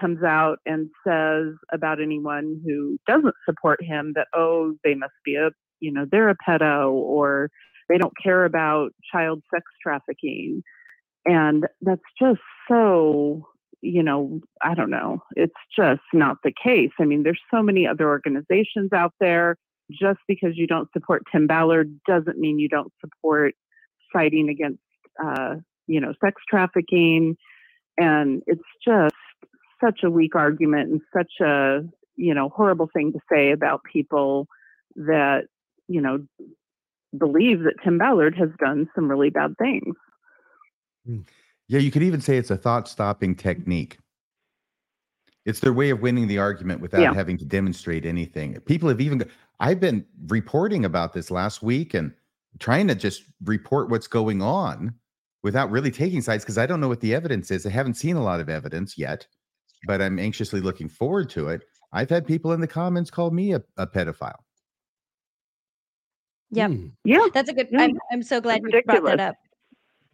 comes out and says about anyone who doesn't support him that, oh, they must be they're a pedo, or they don't care about child sex trafficking. And that's just so, I don't know. It's just not the case. I mean, there's so many other organizations out there. Just because you don't support Tim Ballard doesn't mean you don't support fighting against, sex trafficking. And it's just such a weak argument and such a, horrible thing to say about people that, believe that Tim Ballard has done some really bad things. Yeah, you could even say it's a thought-stopping technique. It's their way of winning the argument without having to demonstrate anything. People have even... I've been reporting about this last week and trying to just report what's going on without really taking sides because I don't know what the evidence is. I haven't seen a lot of evidence yet, but I'm anxiously looking forward to it. I've had people in the comments call me a pedophile. Yeah. Yeah. That's a good... I'm so glad you brought that up.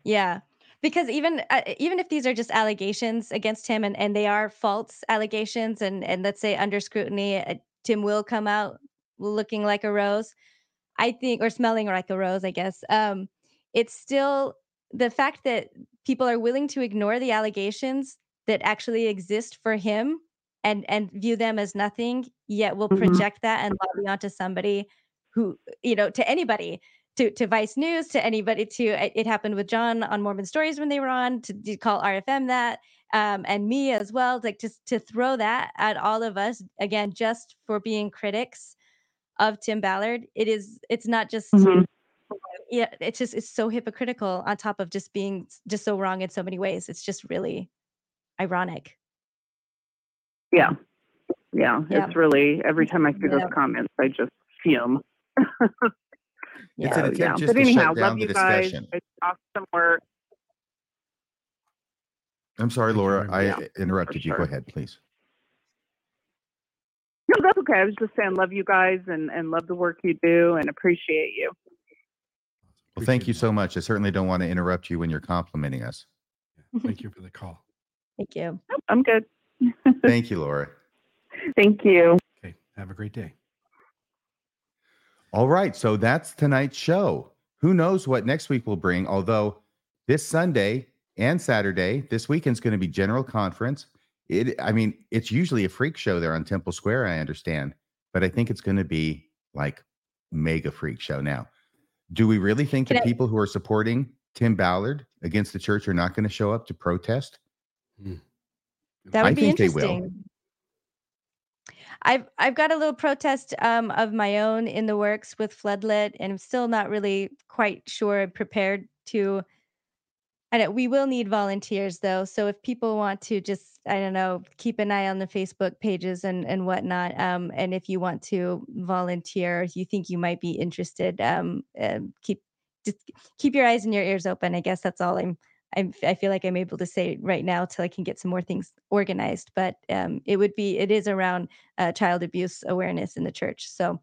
Yeah. Because even if these are just allegations against him and they are false allegations and let's say under scrutiny, Tim will come out looking like a rose, I think, or smelling like a rose, I guess. It's still the fact that people are willing to ignore the allegations that actually exist for him and view them as nothing, yet will project that and lobby onto somebody who, to anybody. To Vice News, to anybody, it happened with John on Mormon Stories when they were on, to call RFM that, and me as well, like to throw that at all of us, again, just for being critics of Tim Ballard. It's not just, it's so hypocritical on top of just being just so wrong in so many ways. It's just really ironic. Yeah. Yeah. It's really, every time I see those comments, I just fume. Yeah. It's an attempt just to shut down the discussion. Guys. It's awesome work. I'm sorry, Laura. I interrupted you. Go ahead, please. No, that's okay. I was just saying, love you guys and love the work you do and appreciate you. Well, thank you so much. I certainly don't want to interrupt you when you're complimenting us. Yeah, thank you for the call. Thank you. Oh, I'm good. Thank you, Laura. Thank you. Okay. Have a great day. All right, so that's tonight's show. Who knows what next week will bring, although this Sunday and Saturday, this weekend's going to be General Conference. It's usually a freak show there on Temple Square, I understand, but I think it's going to be like mega freak show now. Do we really think that people who are supporting Tim Ballard against the church are not going to show up to protest? That would be interesting. I think they will. I've got a little protest of my own in the works with Floodlit, and I'm still not really quite sure I'm prepared to. We will need volunteers though, so if people want to just keep an eye on the Facebook pages and whatnot, and if you want to volunteer, you think you might be interested, keep your eyes and your ears open. I guess that's all I feel like I'm able to say right now till I can get some more things organized, but it is around child abuse awareness in the church. So,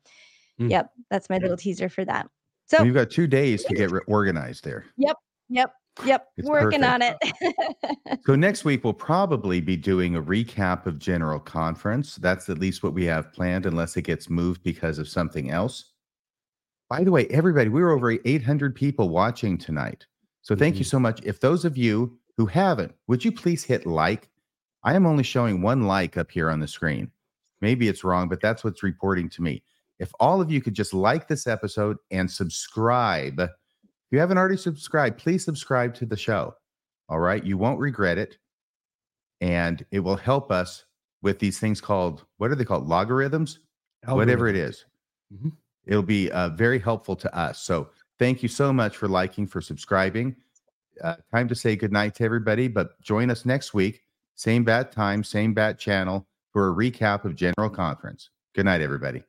yep, that's my little teaser for that. So well, you've got 2 days to get organized there. Yep. It's working perfect. On it. So next week we'll probably be doing a recap of General Conference. That's at least what we have planned, unless it gets moved because of something else. By the way, everybody, we were over 800 people watching tonight. So thank you so much. If those of you who haven't, would you please hit like? I am only showing one like up here on the screen. Maybe it's wrong, but that's what's reporting to me. If all of you could just like this episode and subscribe. If you haven't already subscribed, please subscribe to the show. All right? You won't regret it. And it will help us with these things called, what are they called? Logarithms? Whatever it is. Mm-hmm. It'll be very helpful to us. So thank you so much for liking, for subscribing. Time to say goodnight to everybody, but join us next week. Same bat time, same bat channel for a recap of General Conference. Good night, everybody.